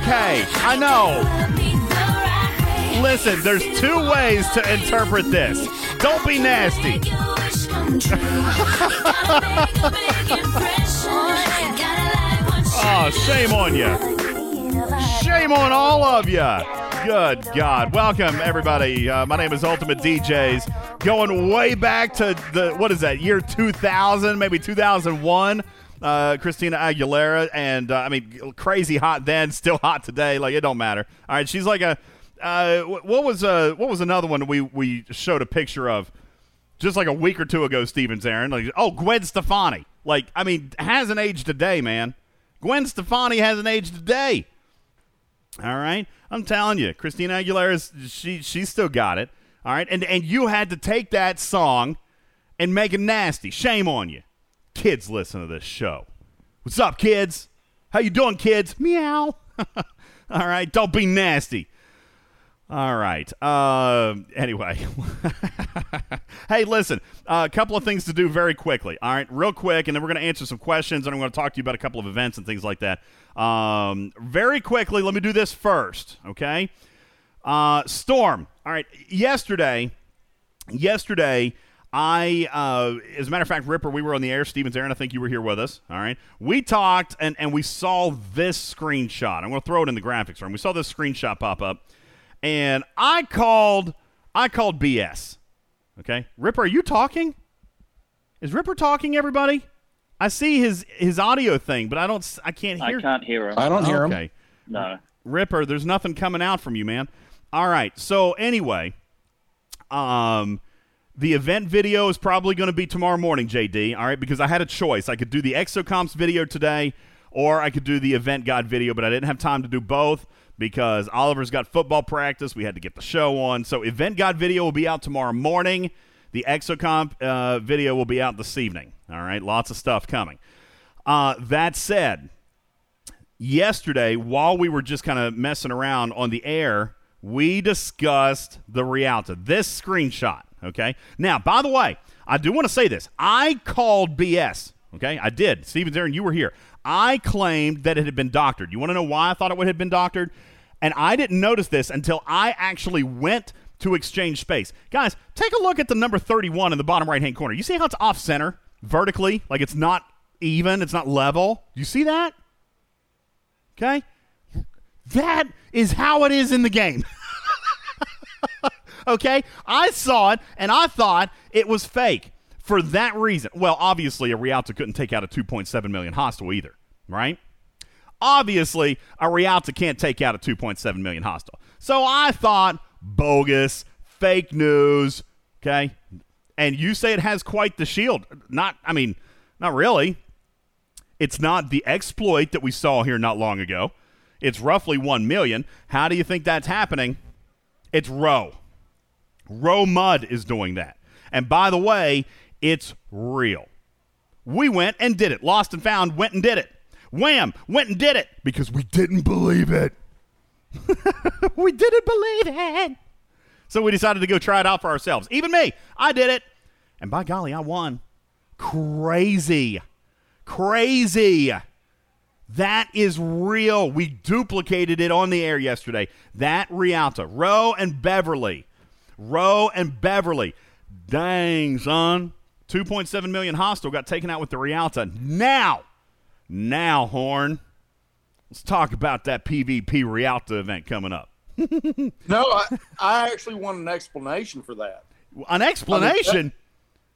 Okay, I know. Listen, there's 2 ways to interpret this. Don't be nasty. Oh, shame on you. Shame on all of you. Good God. Welcome, everybody. My name is Ultimate DJs. Going way back to the, what is that, year 2000, maybe 2001. Christina Aguilera, and I mean, crazy hot then, still hot today. Like it don't matter. All right, she's like a what was another one we showed a picture of just like a week or 2 ago, Stephen Zaren. Like Gwen Stefani. Like I mean, hasn't aged today, man. Gwen Stefani hasn't aged today. All right, I'm telling you, Christina Aguilera's she still got it. All right, and you had to take that song and make it nasty. Shame on you. Kids listen to this show. What's up, kids? How you doing, kids? Meow. All right, don't be nasty. All right. Anyway. Hey, listen, a couple of things to do very quickly. All right, real quick, and then we're going to answer some questions, and I'm going to talk to you about a couple of events and things like that. Very quickly, let me do this first, okay? Storm. All right, yesterday, I, as a matter of fact, Ripper, we were on the air. Stephen Zaren, I think you were here with us. All right. We talked and we saw this screenshot. I'm going to throw it in the graphics room. We saw this screenshot pop up and I called BS. Okay. Ripper, are you talking? Is Ripper talking, everybody? I see his audio thing, but I can't hear him. I don't hear him. Okay. No. Ripper, there's nothing coming out from you, man. All right. So anyway, the event video is probably going to be tomorrow morning, JD, all right, because I had a choice. I could do the Exocomps video today or I could do the event guide video, but I didn't have time to do both because Oliver's got football practice. We had to get the show on. So event guide video will be out tomorrow morning. The Exocomp video will be out this evening, all right? Lots of stuff coming. That said, yesterday, while we were just kind of messing around on the air, we discussed the Rialta, this screenshot. Okay. Now, by the way, I do want to say this. I called BS Okay, I did. Stephen Zaren, you were here. I claimed that it had been doctored. You want to know why I thought it would have been doctored? And I didn't notice this until I actually went to exchange space. Guys, take a look at the number 31 in the bottom right-hand corner. You see how it's off-center vertically? Like it's not even. It's not level. You see that? Okay? That is how it is in the game. Okay? I saw it, and I thought it was fake. For that reason, well, obviously a Rialta couldn't take out a 2.7 million hostile either, right? Obviously, a Rialta can't take out a 2.7 million hostile. So I thought, bogus, fake news, okay? And you say it has quite the shield. Not really. It's not the exploit that we saw here not long ago. It's roughly 1 million. How do you think that's happening? It's Ro. Ro Mudd is doing that. And by the way, it's real. We went and did it. Lost and found, went and did it. Wham, went and did it. Because we didn't believe it. We didn't believe it. So we decided to go try it out for ourselves. Even me, I did it. And by golly, I won. Crazy. Crazy. That is real. We duplicated it on the air yesterday. That Rialta. Ro and Beverly. Dang, son. 2.7 million hostile got taken out with the Rialta. Now, Horn. Let's talk about that PvP Rialta event coming up. No, I actually want an explanation for that. An explanation?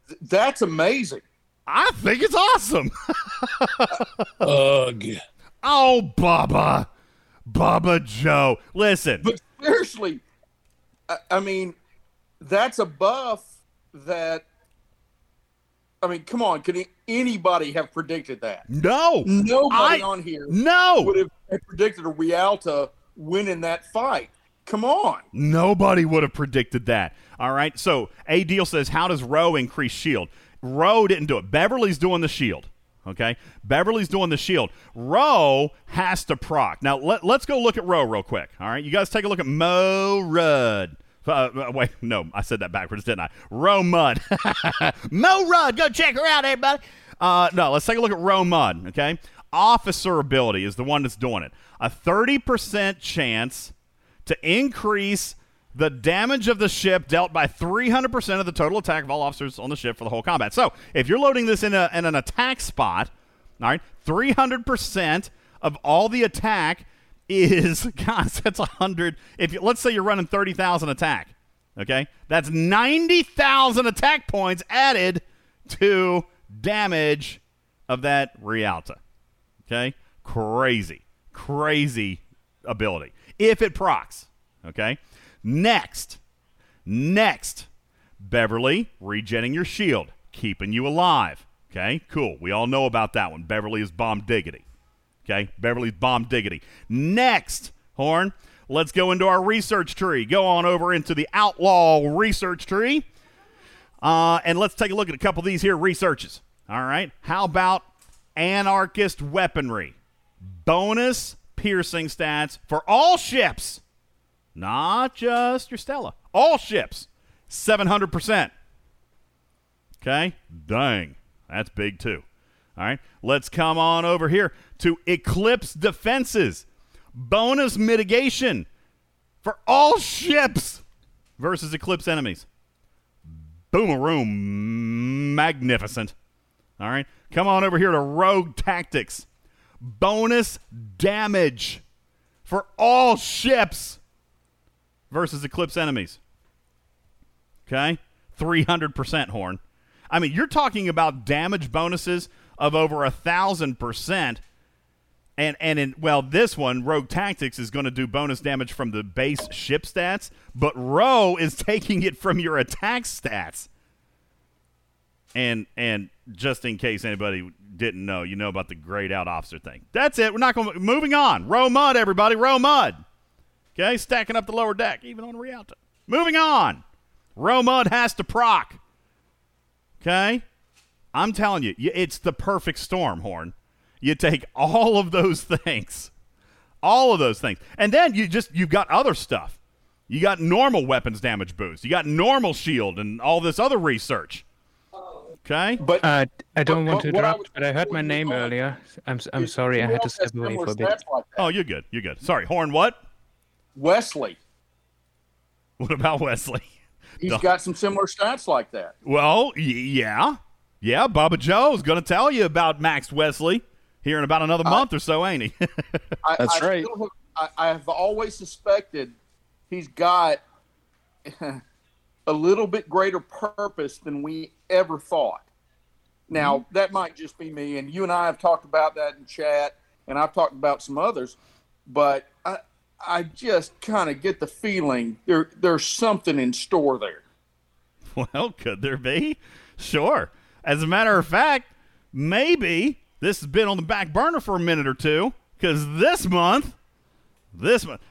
I mean, that's amazing. I think it's awesome. Ugh. Oh, Bubba. Bubba Joe. Listen. But seriously, I mean, that's a buff. That, I mean, come on, could anybody have predicted that? No. Nobody on here would have predicted a Rialta winning that fight. Come on. Nobody would have predicted that. All right, so A. Deal says, how does Ro increase shield? Ro didn't do it. Beverly's doing the shield, okay? Ro has to proc. Now, let's go look at Ro real quick, all right? You guys take a look at Mo Rudd. Wait, no, I said that backwards, didn't I? Ro Mudd. Mo Rudd, go check her out, everybody. Let's take a look at Ro Mudd, okay? Officer ability is the one that's doing it. A 30% chance to increase the damage of the ship dealt by 300% of the total attack of all officers on the ship for the whole combat. So, if you're loading this in an attack spot, all right, 300% of all the attack is, gosh, that's 100. Let's say you're running 30,000 attack, okay? That's 90,000 attack points added to damage of that Rialta, okay? Crazy ability. If it procs, okay? Next, Beverly, regenning your shield, keeping you alive, okay? Cool, we all know about that one. Beverly is bomb diggity. Okay, Beverly's bomb diggity. Next, Horn, let's go into our research tree. Go on over into the outlaw research tree. And let's take a look at a couple of these here researches. All right, how about anarchist weaponry? Bonus piercing stats for all ships. Not just your Stella. All ships, 700%. Okay, dang, that's big too. All right, let's come on over here to Eclipse Defenses. Bonus mitigation for all ships versus Eclipse enemies. Boomaroom, magnificent. All right, come on over here to Rogue Tactics. Bonus damage for all ships versus Eclipse enemies. Okay, 300%, Horn. I mean, you're talking about damage bonuses of over 1,000%, and this one, Rogue Tactics, is going to do bonus damage from the base ship stats, but Ro is taking it from your attack stats. And just in case anybody didn't know, you know about the grayed out officer thing. That's it. We're not going. Moving on. Ro Mudd, everybody. Ro Mudd. Okay, stacking up the lower deck, even on Rialta. Moving on. Ro Mudd has to proc. Okay. I'm telling you, it's the perfect storm, Horn. You take all of those things. And then you've got other stuff. You got normal weapons damage boost. You got normal shield and all this other research. Okay. But I don't want to interrupt, but I heard my name earlier. I'm sorry, I had to step away for a bit. Like oh, you're good. You're good. Sorry, Horn. What? Wesley. What about Wesley? He's got some similar stats like that. Well, yeah, yeah. Bubba Joe's going to tell you about Max Wesley here in about another month or so, ain't he? That's right. I have always suspected he's got a little bit greater purpose than we ever thought. Now, that might just be me, and you and I have talked about that in chat, and I've talked about some others, but I just kind of get the feeling there's something in store there. Well, could there be? Sure. As a matter of fact, maybe this has been on the back burner for a minute or two, because this month,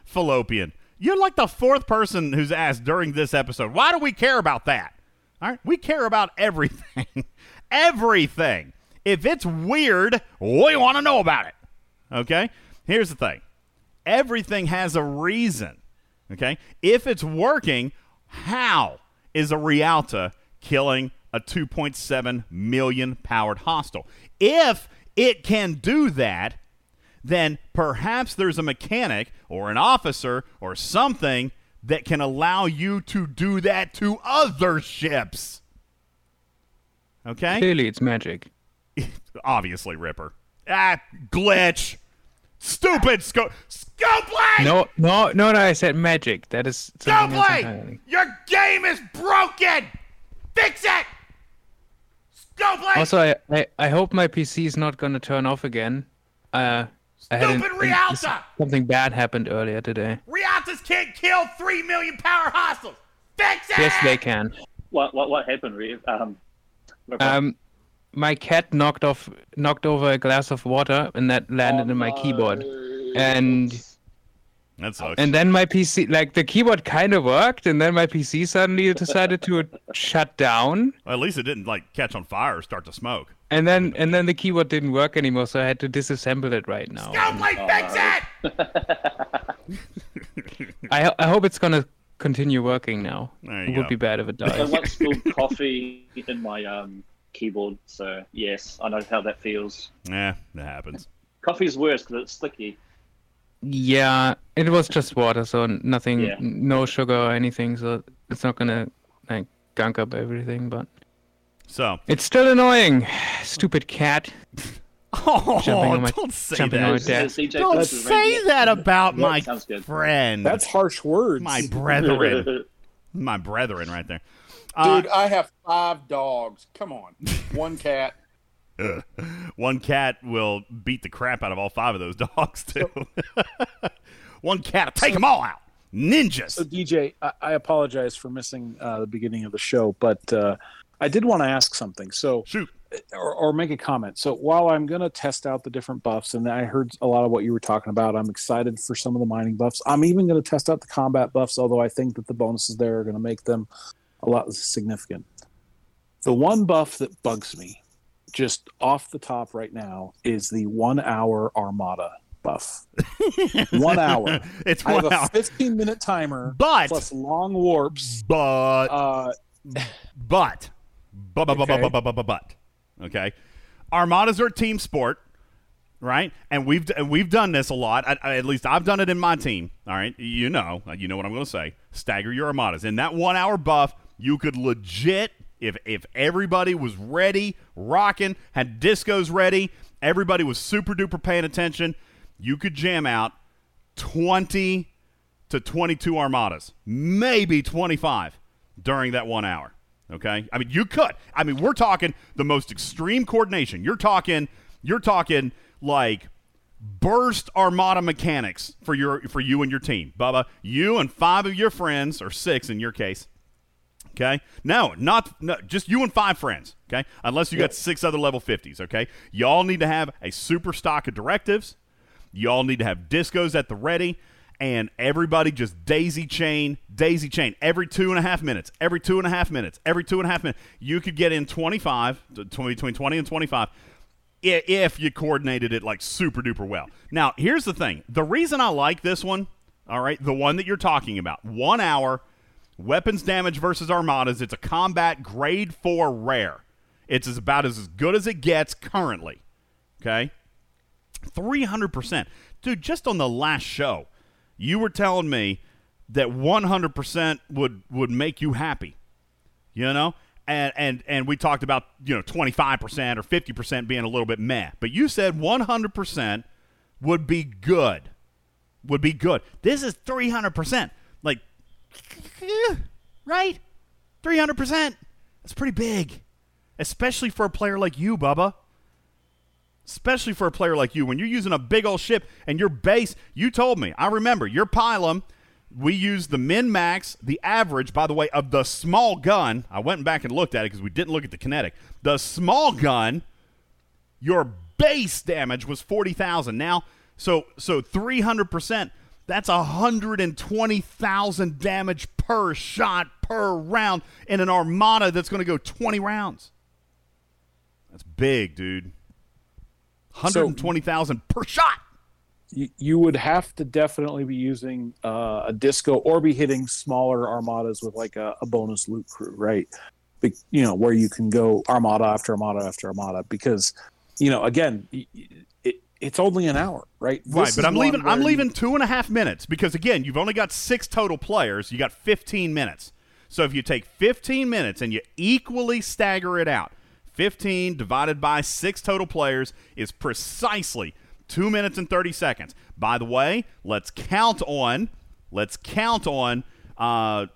Fallopian, you're like the fourth person who's asked during this episode, why do we care about that? All right, we care about everything. Everything. If it's weird, we want to know about it. Okay? Here's the thing. Everything has a reason. Okay? If it's working, how is a Rialta killing a 2.7 million powered hostile? If it can do that, then perhaps there's a mechanic or an officer or something that can allow you to do that to other ships. Okay? Clearly it's magic. Obviously, Ripper. Glitch. Stupid Scopely! No, I said magic. That is Scopely! Your game is broken! Fix it! Scopely! Also, I hope my PC is not going to turn off again. Stupid Rialta! Something bad happened earlier today. Rialtas can't kill 3 million power hostiles! Fix it! Yes, they can. What happened, Reeve? My cat knocked over a glass of water, and that landed in my keyboard. And that sucks. And then my PC, like the keyboard kind of worked, and then my PC suddenly decided to shut down. Well, at least it didn't like catch on fire or start to smoke. And then the keyboard didn't work anymore, so I had to disassemble it right now. Scopely, fix it! I hope it's gonna continue working now. It would be bad if it dies. I once spilled coffee in my keyboard, so yes, I know how that feels. Yeah, that happens. Coffee's worse because it's sticky. Yeah, it was just water, so nothing, no sugar or anything, so it's not gonna like gunk up everything, but. So it's still annoying, stupid cat. Oh, don't say that! Don't say that about my friend. That's harsh words. My brethren, right there. Dude, I have 5 dogs. Come on, 1 cat. One cat will beat the crap out of all 5 of those dogs too. 1 cat, take them all out, ninjas. So DJ, I apologize for missing the beginning of the show, but. I did want to ask something, so shoot. Or make a comment. So while I'm going to test out the different buffs, and I heard a lot of what you were talking about, I'm excited for some of the mining buffs. I'm even going to test out the combat buffs, although I think that the bonuses there are going to make them a lot less significant. The one buff that bugs me just off the top right now is the 1-hour Armada buff. 1 hour. It's 1 hour. I have a 15-minute timer plus long warps. Okay, Armadas are a team sport, right? And we've done this a lot. At least I've done it in my team. All right, you know what I'm going to say. Stagger your Armadas. In that 1 hour buff, you could legit, if everybody was ready, rocking, had discos ready, everybody was super duper paying attention, you could jam out 20 to 22 Armadas, maybe 25 during that 1 hour. Okay, I mean you could. I mean we're talking the most extreme coordination. You're talking like burst Armada mechanics for you and your team, Bubba. You and 5 of your friends, or 6 in your case. Okay, no, just you and 5 friends. Okay, unless you got 6 other level 50s. Okay, y'all need to have a super stock of directives. Y'all need to have discos at the ready. And everybody just daisy chain every two and a half minutes. You could get in 25, between 20 and 25 if you coordinated it like super duper well. Now, here's the thing. The reason I like this one, all right, the one that you're talking about, 1 hour, weapons damage versus Armadas, it's a combat grade 4 rare. It's about as good as it gets currently. Okay? 300%. Dude, just on the last show, you were telling me that 100% would make you happy, you know? And we talked about, you know, 25% or 50% being a little bit meh. But you said 100% would be good. Would be good. This is 300%. Like, right? 300%. That's pretty big. Especially for a player like you, Bubba. Especially for a player like you. When you're using a big old ship and your base, you told me. I remember your pylum. We used the min-max, the average, by the way, of the small gun. I went back and looked at it because we didn't look at the kinetic. The small gun, your base damage was 40,000. Now, so 300%, that's 120,000 damage per shot per round in an armada that's going to go 20 rounds. That's big, dude. 120,000 per shot. You would have to definitely be using a disco or be hitting smaller armadas with like a bonus loot crew, right? But, you know, where you can go armada after armada after armada because, you know, again, it's only an hour, right? This right, but I'm leaving 2.5 minutes because, again, you've only got 6 total players. You got 15 minutes. So if you take 15 minutes and you equally stagger it out, 15 divided by 6 total players is precisely 2 minutes and 30 seconds. By the way, let's count on 10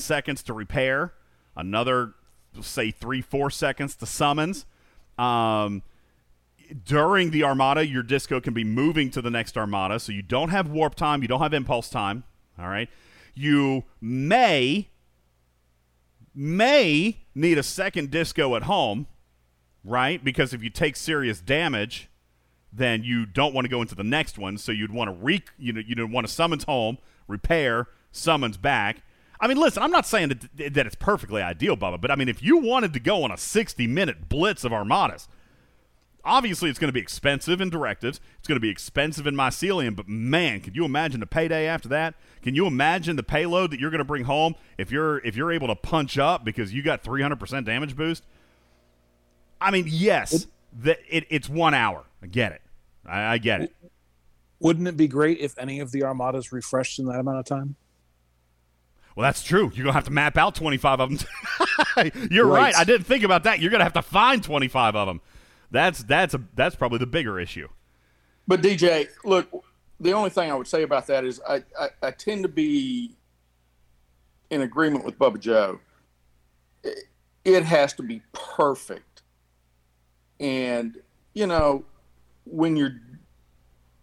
seconds to repair, another, say, 3-4 seconds to summons. During the armada, your disco can be moving to the next armada, so you don't have warp time, you don't have impulse time, all right? You may need a second disco at home, right? Because if you take serious damage, then you don't want to go into the next one, so you'd want to summons home, repair, summons back. I mean, listen, I'm not saying that it's perfectly ideal, Bubba, but I mean, if you wanted to go on a 60-minute blitz of armadas, obviously it's going to be expensive in directives, it's going to be expensive in mycelium, but man, can you imagine the payday after that? Can you imagine the payload that you're going to bring home if you're able to punch up because you got 300% damage boost? I mean, yes, it's 1 hour. I get it. I get it. Wouldn't it be great if any of the armadas refreshed in that amount of time? Well, that's true. You're going to have to map out 25 of them. You're right. I didn't think about that. You're going to have to find 25 of them. That's probably the bigger issue. But, DJ, look, the only thing I would say about that is I tend to be in agreement with Bubba Joe. It has to be perfect. And, you know, when you're,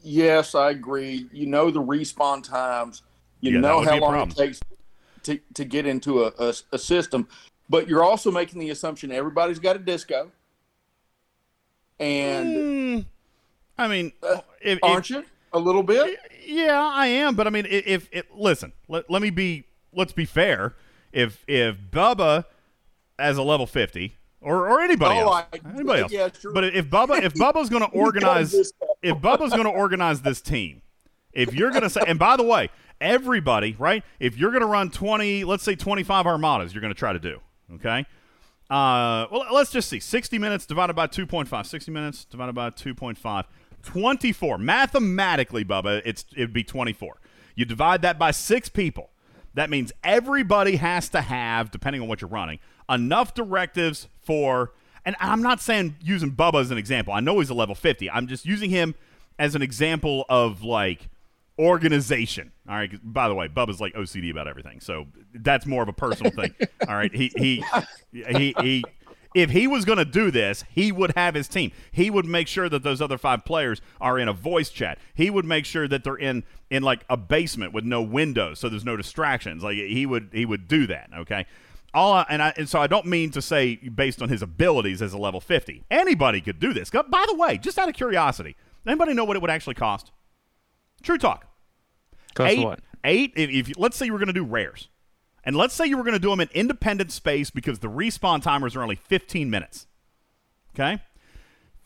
yes, I agree. You know the respawn times. You know how long it takes to get into a system. But you're also making the assumption everybody's got a disco. And I mean, aren't you a little bit? Yeah, I am. But I mean, let's be fair. If Bubba as a level 50. Or anybody else. Anybody else. Yeah, sure. But if Bubba's gonna organize this team, if you're gonna say, and by the way, everybody, right? If you're gonna run 25 armadas, you're gonna try to do. Okay. Well, let's just see. 60 minutes divided by 2.5. 24. Mathematically, Bubba, it'd be 24. You divide that by 6 people. That means everybody has to have, depending on what you're running, enough directives for, and I'm not saying using Bubba as an example. I know he's a level 50. I'm just using him as an example of, like, organization. All right. By the way, Bubba's, like, OCD about everything. So that's more of a personal thing. All right. He if he was going to do this, he would have his team. He would make sure that those other 5 players are in a voice chat. He would make sure that they're in like a basement with no windows, so there's no distractions. Like he would do that. Okay. So I don't mean to say based on his abilities as a level 50. Anybody could do this. By the way, just out of curiosity, anybody know what it would actually cost? True talk. Cost what? 8. If let's say you were going to do rares. And let's say you were going to do them in independent space because the respawn timers are only 15 minutes. Okay?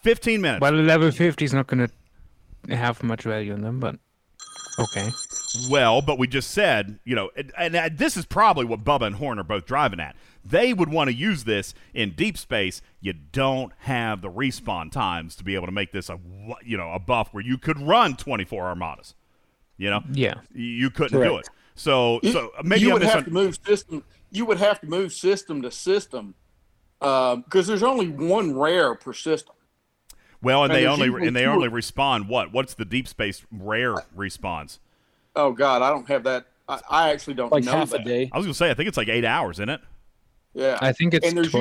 15 minutes. Well, level 50 is not going to have much value in them, but okay. Well, but we just said, you know, and this is probably what Bubba and Horn are both driving at. They would want to use this in deep space. You don't have the respawn times to be able to make this a buff where you could run 24 armadas. You know, yeah, you couldn't do it. So maybe you would have to move system. You would have to move system to system because there's only one rare per system. Well, and they only respawn what? What's the deep space rare response? Oh God, I don't have that. I actually don't know. Half a day. I was gonna say, I think it's like 8 hours, isn't it? Yeah, I think it's 12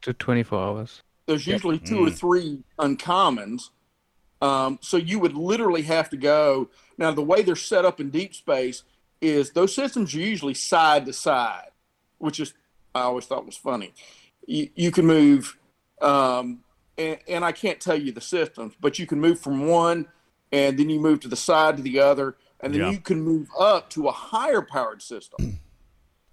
to 24 hours. There's usually two or three uncommons, so you would literally have to go. Now, the way they're set up in deep space is those systems are usually side to side, which is I always thought was funny. You can move, and I can't tell you the systems, but you can move from one, and then you move to the side to the other, and then you can move up to a higher powered system.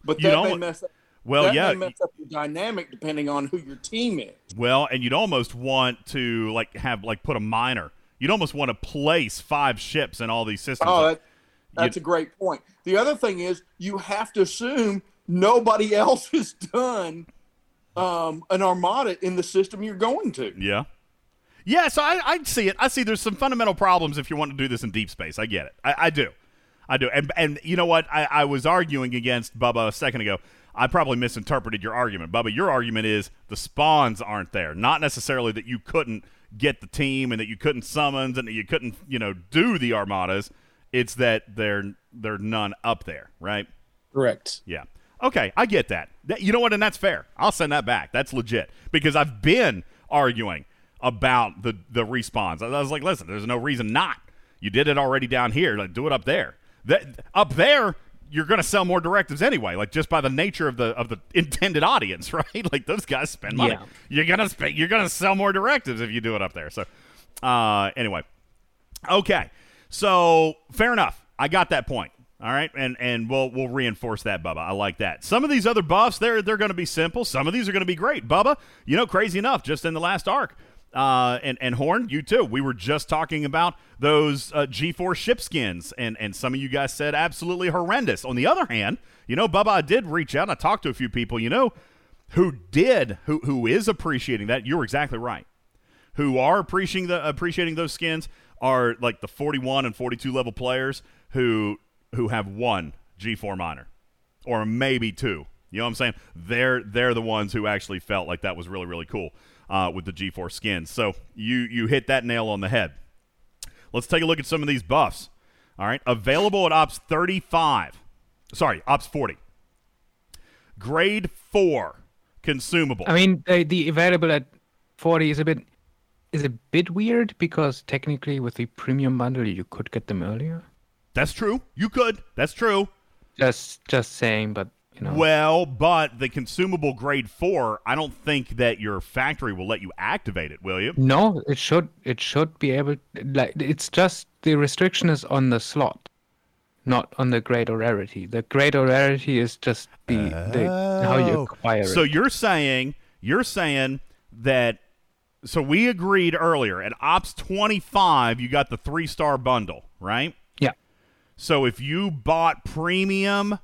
But that may mess up. Well, that may mess up the dynamic depending on who your team is. Well, and you'd almost want to put a miner. You'd almost want to place 5 ships in all these systems. Oh, that's a great point. The other thing is you have to assume nobody else has done an armada in the system you're going to. Yeah. Yeah, so I see it. I see there's some fundamental problems if you want to do this in deep space. I get it. I do. And you know what? I was arguing against Bubba a second ago. I probably misinterpreted your argument. Bubba, your argument is the spawns aren't there. Not necessarily that you couldn't get the team and that you couldn't summons and that you couldn't, do the armadas. It's that they're none up there, right? Correct. Yeah. Okay, I get that. You know what? And that's fair. I'll send that back. That's legit. Because I've been arguing about the respawns. I was like, listen, there's no reason not. You did it already down here. Like, do it up there. Up there, you're going to sell more directives anyway, like just by the nature of the intended audience, right? Like those guys spend money. Yeah. You're going to sell more directives if you do it up there. So anyway. Okay. So fair enough. I got that point. All right. And we'll reinforce that, Bubba. I like that. Some of these other buffs, they're going to be simple. Some of these are going to be great. Bubba, crazy enough, just in the last arc. And Horn, you too. We were just talking about those G4 ship skins, and some of you guys said absolutely horrendous. On the other hand, Bubba, I did reach out and I talked to a few people, who is appreciating that. You're exactly right. Who are appreciating those skins are like the 41 and 42 level players who have one G4 minor, or maybe two. You know what I'm saying? They're the ones who actually felt like that was really, really cool. With the G4 skins. So you hit that nail on the head. Let's take a look at some of these buffs. All right. Available at Ops 35. Sorry, Ops 40. Grade 4 consumable. I mean, the available at 40 is a bit weird because technically with the premium bundle you could get them earlier. That's true. You could. That's true. Just saying, but Well, but the consumable grade 4, I don't think that your factory will let you activate it, will you? No, it should be able. Like, it's just the restriction is on the slot, not on the grade or rarity. The grade or rarity is just the how you acquire it. So you're saying that. So we agreed earlier at Ops 25, you got the 3-star bundle, right? Yeah. So if you bought premium.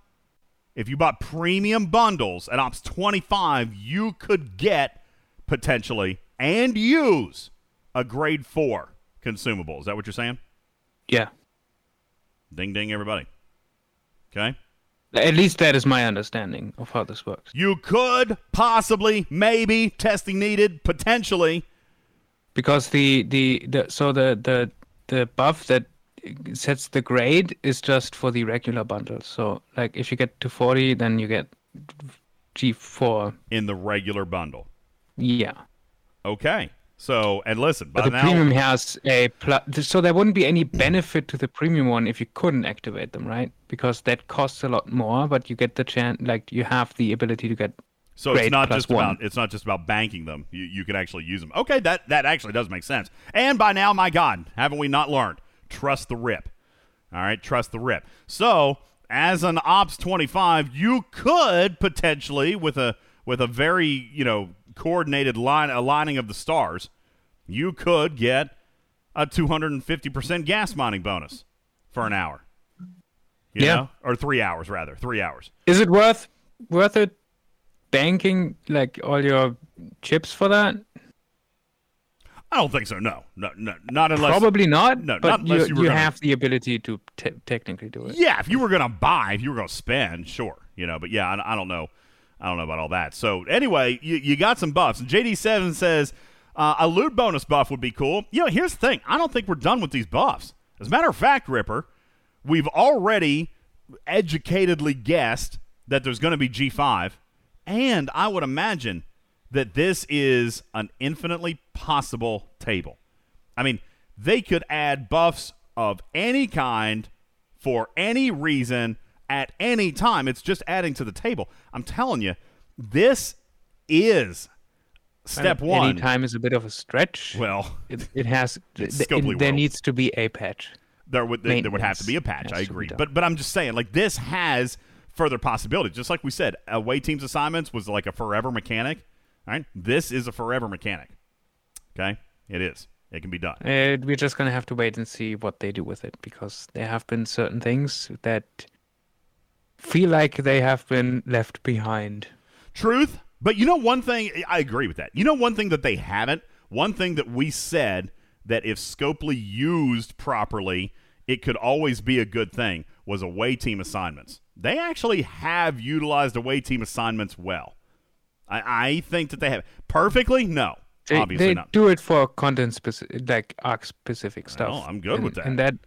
If you bought premium bundles at Ops 25, you could get, potentially, and use a grade 4 consumable. Is that what you're saying? Yeah. Ding, ding, everybody. Okay? At least that is my understanding of how this works. You could possibly, maybe, testing needed, potentially. Because the buff that sets the grade is just for the regular bundle. So, like, if you get to 40, then you get G4. In the regular bundle. Yeah. Okay. So, and listen, but the premium has a plus. So there wouldn't be any benefit to the premium one if you couldn't activate them, right? Because that costs a lot more, but you get the chance, like, you have the ability to get. So grade it's not just about banking them. You can actually use them. Okay, that actually does make sense. And by now, my God, haven't we not learned? Trust the rip. All right, trust the rip. So, as an Ops 25, you could potentially, with a very, coordinated aligning of the stars, you could get a 250% gas mining bonus for an hour. You know? Or 3 hours, rather. 3 hours. Is it worth it banking, like, all your chips for that? I don't think so, no. Not unless... Probably not, no, but not unless you have the ability to technically do it. Yeah, if you were going to buy, if you were going to spend, sure. You know, but yeah, I don't know. I don't know about all that. So, anyway, you got some buffs. And JD7 says, a loot bonus buff would be cool. You know, here's the thing. I don't think we're done with these buffs. As a matter of fact, Ripper, we've already educatedly guessed that there's going to be G5. And I would imagine that this is an infinitely possible table. I mean, they could add buffs of any kind for any reason at any time. It's just adding to the table. I'm telling you, this is step one. Any time is a bit of a stretch. Well, it has. There needs to be a patch. There would have to be a patch. I agree. But I'm just saying, like, this has further possibilities. Just like we said, away teams assignments was like a forever mechanic. All right, this is a forever mechanic. Okay, it is. It can be done. We're just going to have to wait and see what they do with it, because there have been certain things that feel like they have been left behind. Truth. But you know one thing, I agree with that. You know one thing that they haven't? One thing that we said that if Scopely used properly, it could always be a good thing, was away team assignments. They actually have utilized away team assignments well. I think that they have. Perfectly? No. Obviously they not. They do it for content specific, like arc specific stuff. Oh, I'm good with that.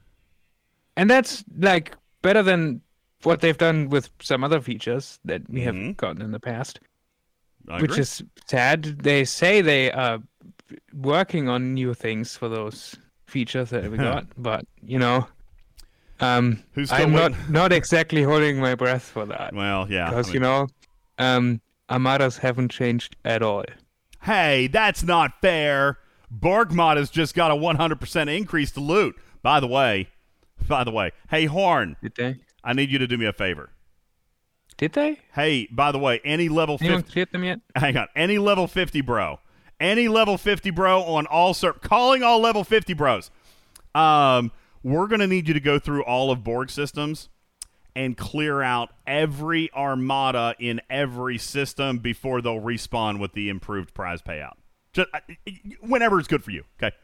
And that's like better than what they've done with some other features that we have gotten in the past. Which is sad. They say they are working on new things for those features that we got, but you know, I'm not exactly holding my breath for that. Well, yeah, because you know, Armadas haven't changed at all. Hey, that's not fair. Borg mod has just got a 100% increase to loot. By the way, hey Horn, I need you to do me a favor. Did they? Hey, by the way, any level 50... Anyone hit them yet? Hang on. Any level 50 bro. Any level 50 bro on all... Calling all level 50 bros. We're going to need you to go through all of Borg systems and clear out every armada in every system before they'll respawn with the improved prize payout. Just whenever it's good for you, okay?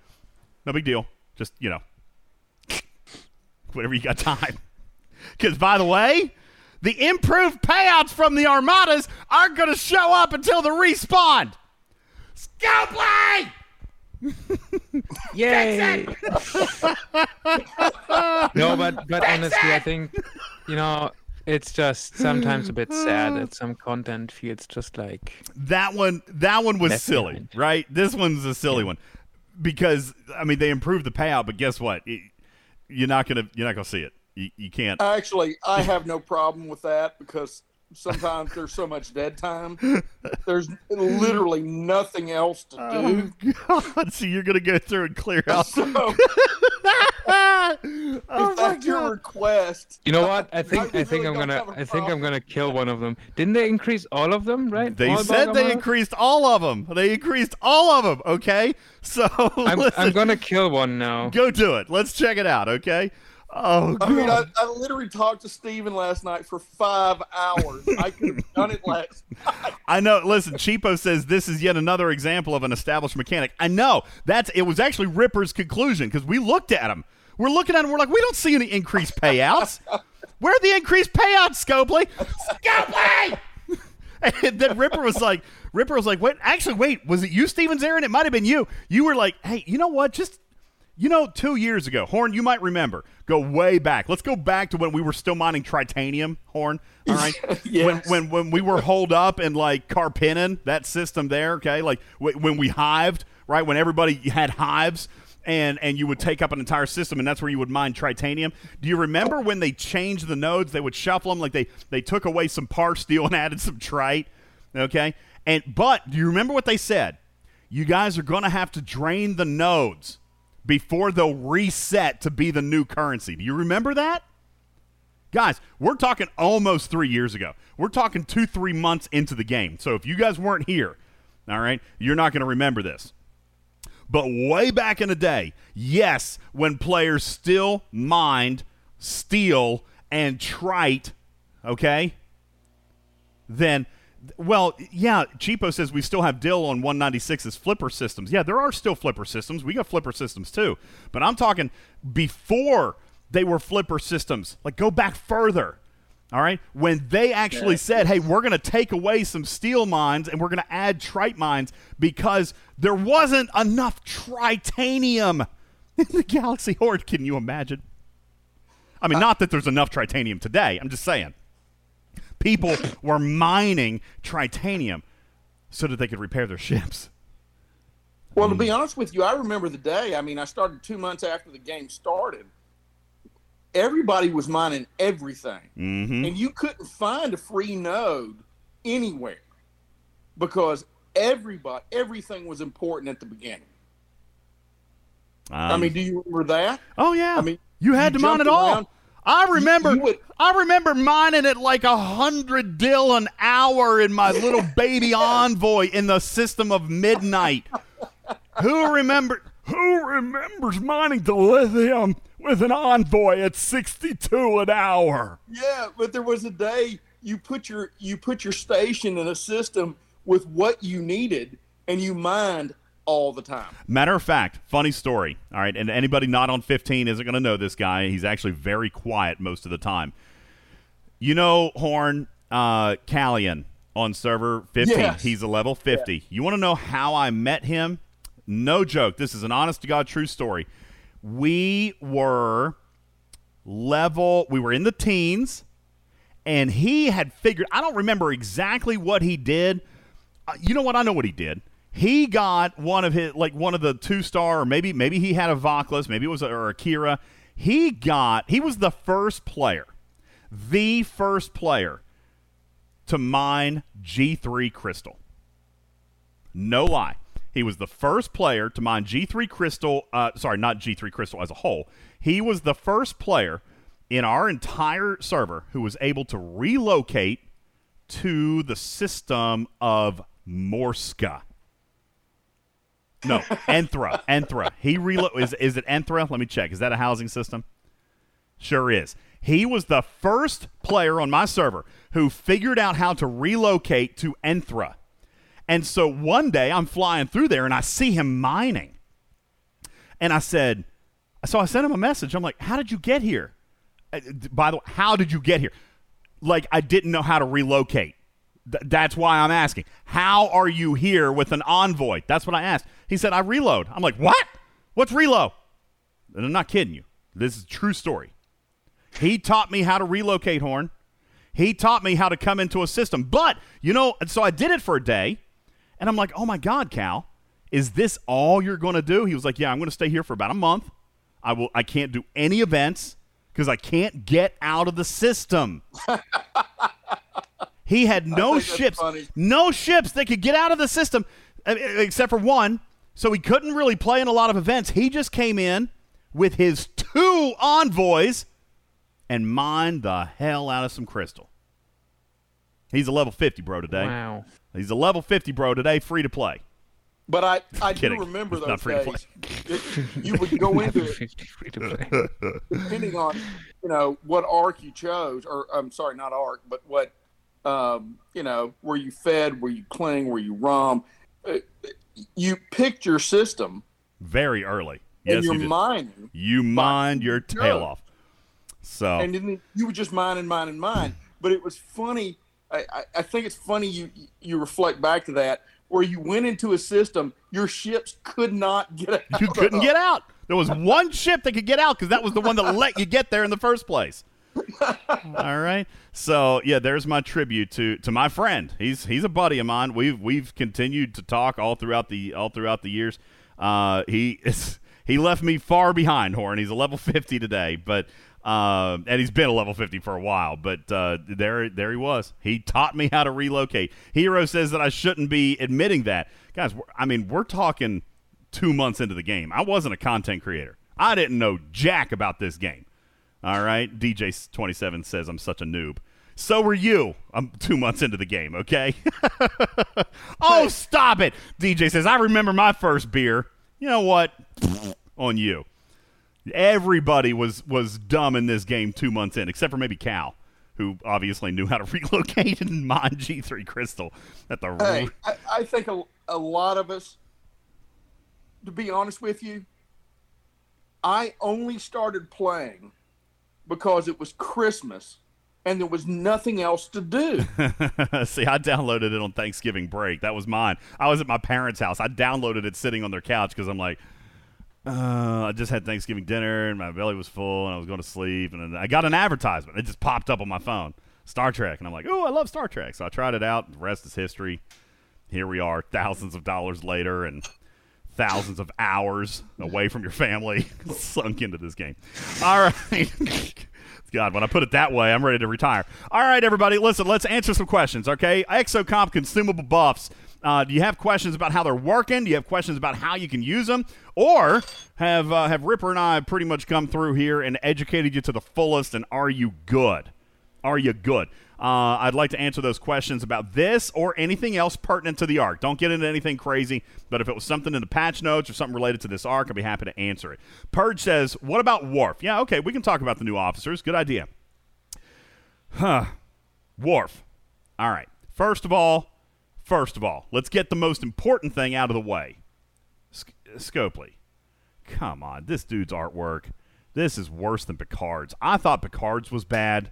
No big deal. Just, you know, whenever you got time. Because, by the way... The improved payouts from the armadas aren't going to show up until the respawn. Scopely! Yay! No, but honestly, I think, you know, it's just sometimes a bit sad that some content feels just like... That one was silly, right? This one's a silly one. Because, I mean, they improved the payout, but guess what? You're not gonna see it. You can't. Actually, I have no problem with that because sometimes there's so much dead time. There's literally nothing else to do. God. So you're going to go through and clear out. So, if that's your request. You know what? I think I'm gonna kill one of them. Didn't they increase all of them? Right? They increased all of them. Okay. So I'm gonna kill one now. Go do it. Let's check it out. Okay. Oh, God. I mean, I literally talked to Steven last night for 5 hours. I could have done it last night. I know. Listen, Cheapo says this is yet another example of an established mechanic. I know. It was actually Ripper's conclusion because we looked at him. We're looking at him. We're like, we don't see any increased payouts. Where are the increased payouts, Scopely? Scopely! And then Ripper was like, wait, was it you, Steven Zaren? It might have been you. You were like, hey, you know what? Just... You know, 2 years ago, Horn, you might remember. Go way back. Let's go back to when we were still mining titanium, Horn. All right? Yes. When we were holed up and, like, carpennin, that system there, okay? Like, when we hived, right? When everybody had hives and you would take up an entire system, and that's where you would mine titanium. Do you remember when they changed the nodes? They would shuffle them. Like, they took away some par steel and added some trite, okay? But do you remember what they said? You guys are going to have to drain the nodes before they'll reset to be the new currency. Do you remember that? Guys, we're talking almost 3 years ago. We're talking 2-3 months into the game. So if you guys weren't here, all right, you're not going to remember this. But way back in the day, yes, when players still mined steel, and trite, okay, then, well, yeah, Cheapo says we still have Dill on 196's flipper systems. Yeah, there are still flipper systems. We got flipper systems too. But I'm talking before they were flipper systems. Like, go back further, all right? When they actually said, hey, we're going to take away some steel mines and we're going to add trite mines because there wasn't enough tritanium in the Galaxy Horde. Can you imagine? I mean, not that there's enough tritanium today. I'm just saying. People were mining tritanium so that they could repair their ships. Well, to be honest with you, I remember the day. I mean, I started 2 months after the game started. Everybody was mining everything. Mm-hmm. And you couldn't find a free node anywhere because everything was important at the beginning. I mean, do you remember that? Oh, yeah. I mean, you had to mine it all. I remember mining at like 100 dill an hour in my little baby Envoy in the system of midnight. Who remembers mining the lithium with an Envoy at 62 an hour? Yeah, but there was a day you put your station in a system with what you needed and you mined all the time. Matter of fact, funny story. All right, and anybody not on 15 isn't going to know this guy. He's actually very quiet most of the time. You know Horn Callion on server 15. Yes. He's a level 50. Yeah. You want to know how I met him? No joke. This is an honest-to-God true story. We were in the teens, and he had figured, I don't remember exactly what he did. You know what? I know what he did. He got one of the 2-star, or maybe he had a Voclus, maybe it was a Akira. He was the first player to mine G3 crystal. No lie. He was the first player to mine G3 crystal, not G3 crystal as a whole. He was the first player in our entire server who was able to relocate to the system of Morska. No, Enthra. Is it Enthra? Let me check. Is that a housing system? Sure is. He was the first player on my server who figured out how to relocate to Enthra. And so one day I'm flying through there and I see him mining. And I sent him a message. I'm like, how did you get here? By the way, how did you get here? Like, I didn't know how to relocate. That's why I'm asking. How are you here with an Envoy? That's what I asked. He said, I reload. I'm like, what? What's reload? And I'm not kidding you. This is a true story. He taught me how to relocate, Horn. He taught me how to come into a system. But, so I did it for a day. And I'm like, oh, my God, Cal, is this all you're going to do? He was like, yeah, I'm going to stay here for about a month. I can't do any events because I can't get out of the system. He had no ships that could get out of the system except for one, so he couldn't really play in a lot of events. He just came in with his 2 envoys and mined the hell out of some crystal. He's a level 50 bro today. Wow. He's a level 50 bro today, free to play. But I do remember it's those days. You would go into it, depending on what arc you chose, or I'm sorry, not arc, but what, where you fed, where you cling, where you rom. You picked your system very early. Yes, and you're mining. You mined your tail off. So and then you were just mine. But it was funny. I think it's funny you reflect back to that where you went into a system, your ships could not get out. You couldn't get out. There was one ship that could get out because that was the one that let you get there in the first place. All right. So yeah, there's my tribute to my friend. He's a buddy of mine. We've continued to talk all throughout the years. He left me far behind, Horn. He's a level 50 today, but and he's been a level 50 for a while. But there he was. He taught me how to relocate. Hero says that I shouldn't be admitting that, guys. We're talking 2 months into the game. I wasn't a content creator. I didn't know jack about this game. All right, DJ27 says I'm such a noob. So were you. I'm 2 months into the game, okay? Oh, stop it. DJ says, I remember my first beer. You know what? On you. Everybody was dumb in this game 2 months in, except for maybe Cal, who obviously knew how to relocate and mine G3 crystal at the root. I think a lot of us, to be honest with you, I only started playing because it was Christmas and there was nothing else to do. See, I downloaded it on Thanksgiving break. That was mine. I was at my parents' house. I downloaded it sitting on their couch because I'm like, I just had Thanksgiving dinner and my belly was full and I was going to sleep. And then I got an advertisement. It just popped up on my phone. Star Trek. And I'm like, oh, I love Star Trek. So I tried it out. The rest is history. Here we are thousands of dollars later and thousands of hours away from your family sunk into this game. All right. God, when I put it that way, I'm ready to retire. All right, everybody. Listen, let's answer some questions, okay? Exocomp consumable buffs. Do you have questions about how they're working? Do you have questions about how you can use them? Or have Ripper and I pretty much come through here and educated you to the fullest, and are you good? Are you good? I'd like to answer those questions about this or anything else pertinent to the arc. Don't get into anything crazy, but if it was something in the patch notes or something related to this arc, I'd be happy to answer it. Purge says, what about Worf? Yeah, okay, we can talk about the new officers. Good idea. Huh. Worf. All right. First of all, let's get the most important thing out of the way. Scopely. Come on, this dude's artwork. This is worse than Picard's. I thought Picard's was bad.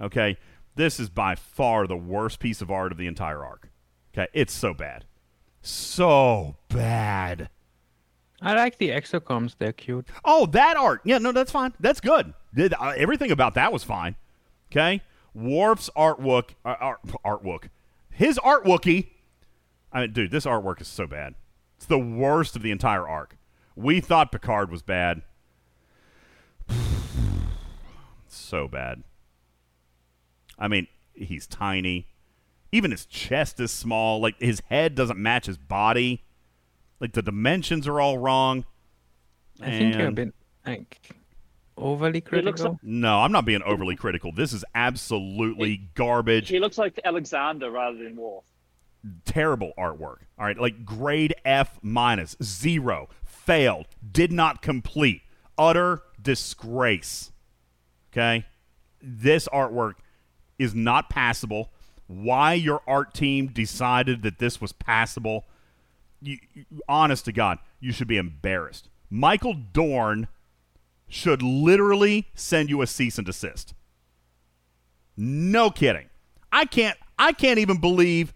Okay, this is by far the worst piece of art of the entire arc. Okay, it's so bad. So bad. I like the Exocomps. They're cute. Oh, that art. Yeah, no, that's fine. That's good. Everything about that was fine. Okay, Worf's artwork. His artwookie. I mean, dude, this artwork is so bad. It's the worst of the entire arc. We thought Picard was bad. So bad. I mean, he's tiny. Even his chest is small. Like, his head doesn't match his body. Like, the dimensions are all wrong. I think you're a bit, like, overly critical. No, I'm not being overly critical. This is absolutely garbage. He looks like Alexander rather than Worf. Terrible artwork. All right, like grade F minus, zero, failed, did not complete, utter disgrace. Okay? This artwork is not passable. Why your art team decided that this was passable, you, honest to God, you should be embarrassed. Michael Dorn should literally send you a cease and desist. No kidding. I can't even believe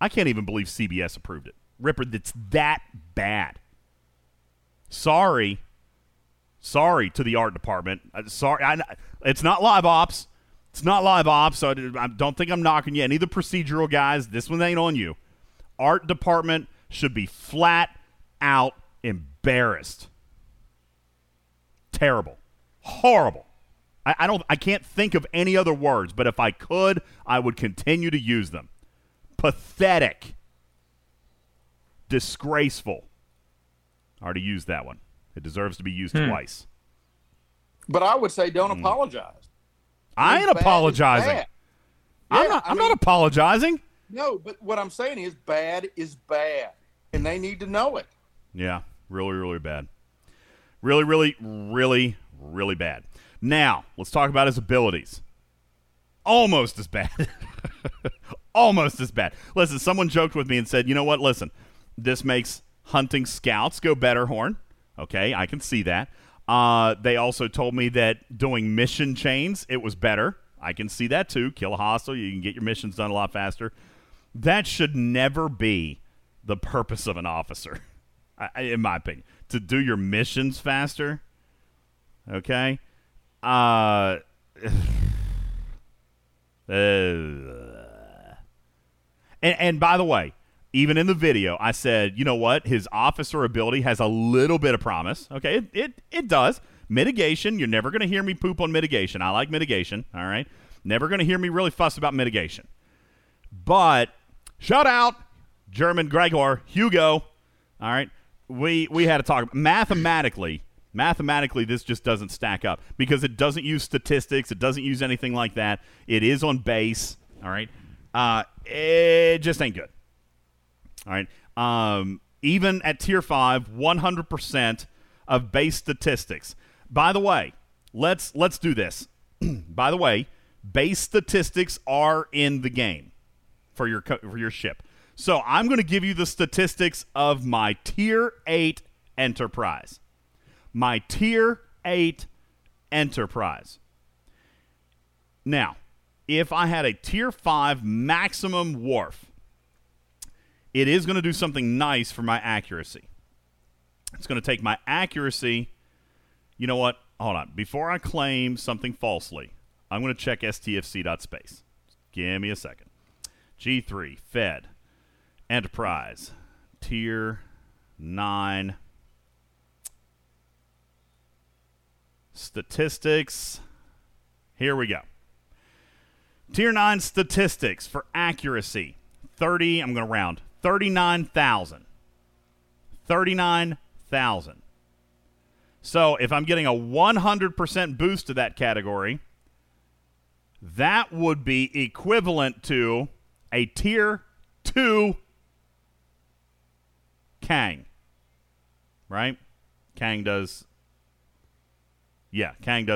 CBS approved it. Ripper, that's that bad. Sorry to the art department. It's not live ops. It's not live ops, so I don't think I'm knocking you. Any of the procedural guys, this one ain't on you. Art department should be flat out embarrassed. Terrible. Horrible. I can't think of any other words, but if I could, I would continue to use them. Pathetic. Disgraceful. I already used that one. It deserves to be used twice. But I would say don't apologize. I ain't apologizing. Yeah, I'm not apologizing. No, but what I'm saying is bad is bad, and they need to know it. Yeah, really, really bad. Really, really, really, really bad. Now, let's talk about his abilities. Almost as bad. Almost as bad. Listen, someone joked with me and said, you know what, listen, this makes hunting scouts go better, Horn. Okay, I can see that. They also told me that doing mission chains, it was better. I can see that too. Kill a hostile, you can get your missions done a lot faster. That should never be the purpose of an officer, in my opinion. To do your missions faster, okay? And by the way, even in the video, I said, you know what? His officer ability has a little bit of promise. Okay, it does. Mitigation, you're never going to hear me poop on mitigation. I like mitigation, all right? Never going to hear me really fuss about mitigation. But shout out German Gregor Hugo, all right? We had to talk about mathematically, this just doesn't stack up because it doesn't use statistics. It doesn't use anything like that. It is on base, all right? It just ain't good. All right. Even at Tier 5, 100%, of base statistics. By the way, let's do this. By the way, base statistics are in the game for your ship. So I'm going to give you the statistics of my Tier 8 Enterprise. My Tier 8 Enterprise. Now, if I had a Tier 5 maximum Worf, it is going to do something nice for my accuracy. It's going to take my accuracy. You know what? Hold on. Before I claim something falsely, I'm going to check stfc.space. Give me a second. G3, Fed, Enterprise, Tier 9, statistics. Here we go. Tier 9 statistics for accuracy. 30, I'm going to round, 39,000. 39,000. So if I'm getting a 100% boost to that category, that would be equivalent to a Tier 2 Kang. Right? Kang does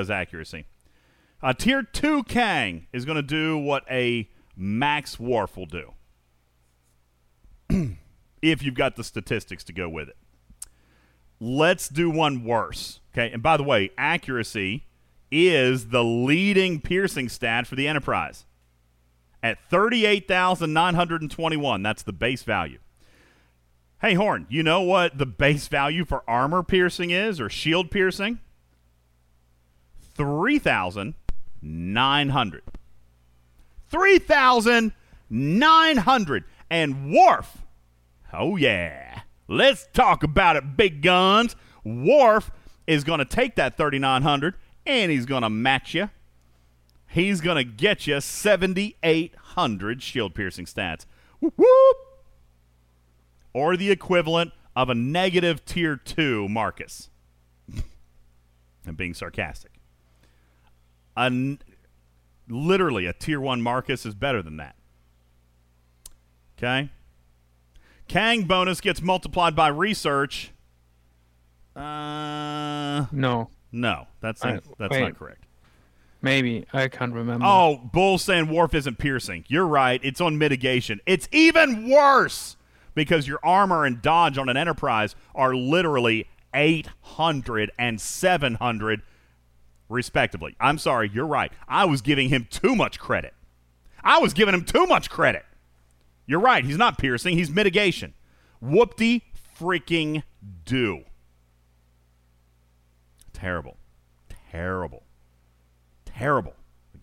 accuracy. A Tier 2 Kang is going to do what a Max Worf will do. If you've got the statistics to go with it. Let's do one worse. Okay, and by the way, accuracy is the leading piercing stat for the Enterprise. At 38,921, that's the base value. Hey, Horn, you know what the base value for armor piercing is, or shield piercing? 3,900. 3,900. And Worf, oh yeah, let's talk about it, big guns. Worf is going to take that 3,900 and he's going to match you. He's going to get you 7,800 shield-piercing stats. Whoop, whoop. Or the equivalent of a negative Tier 2 Marcus. I'm being sarcastic. Literally, a Tier 1 Marcus is better than that. Okay. Kang bonus gets multiplied by research. No. No, that's not correct. Maybe. I can't remember. Oh, Bull's saying Worf isn't piercing. You're right. It's on mitigation. It's even worse because your armor and dodge on an Enterprise are literally 800 and 700 respectively. I'm sorry. You're right. I was giving him too much credit. You're right. He's not piercing. He's mitigation. Whoop-de freaking do. Terrible.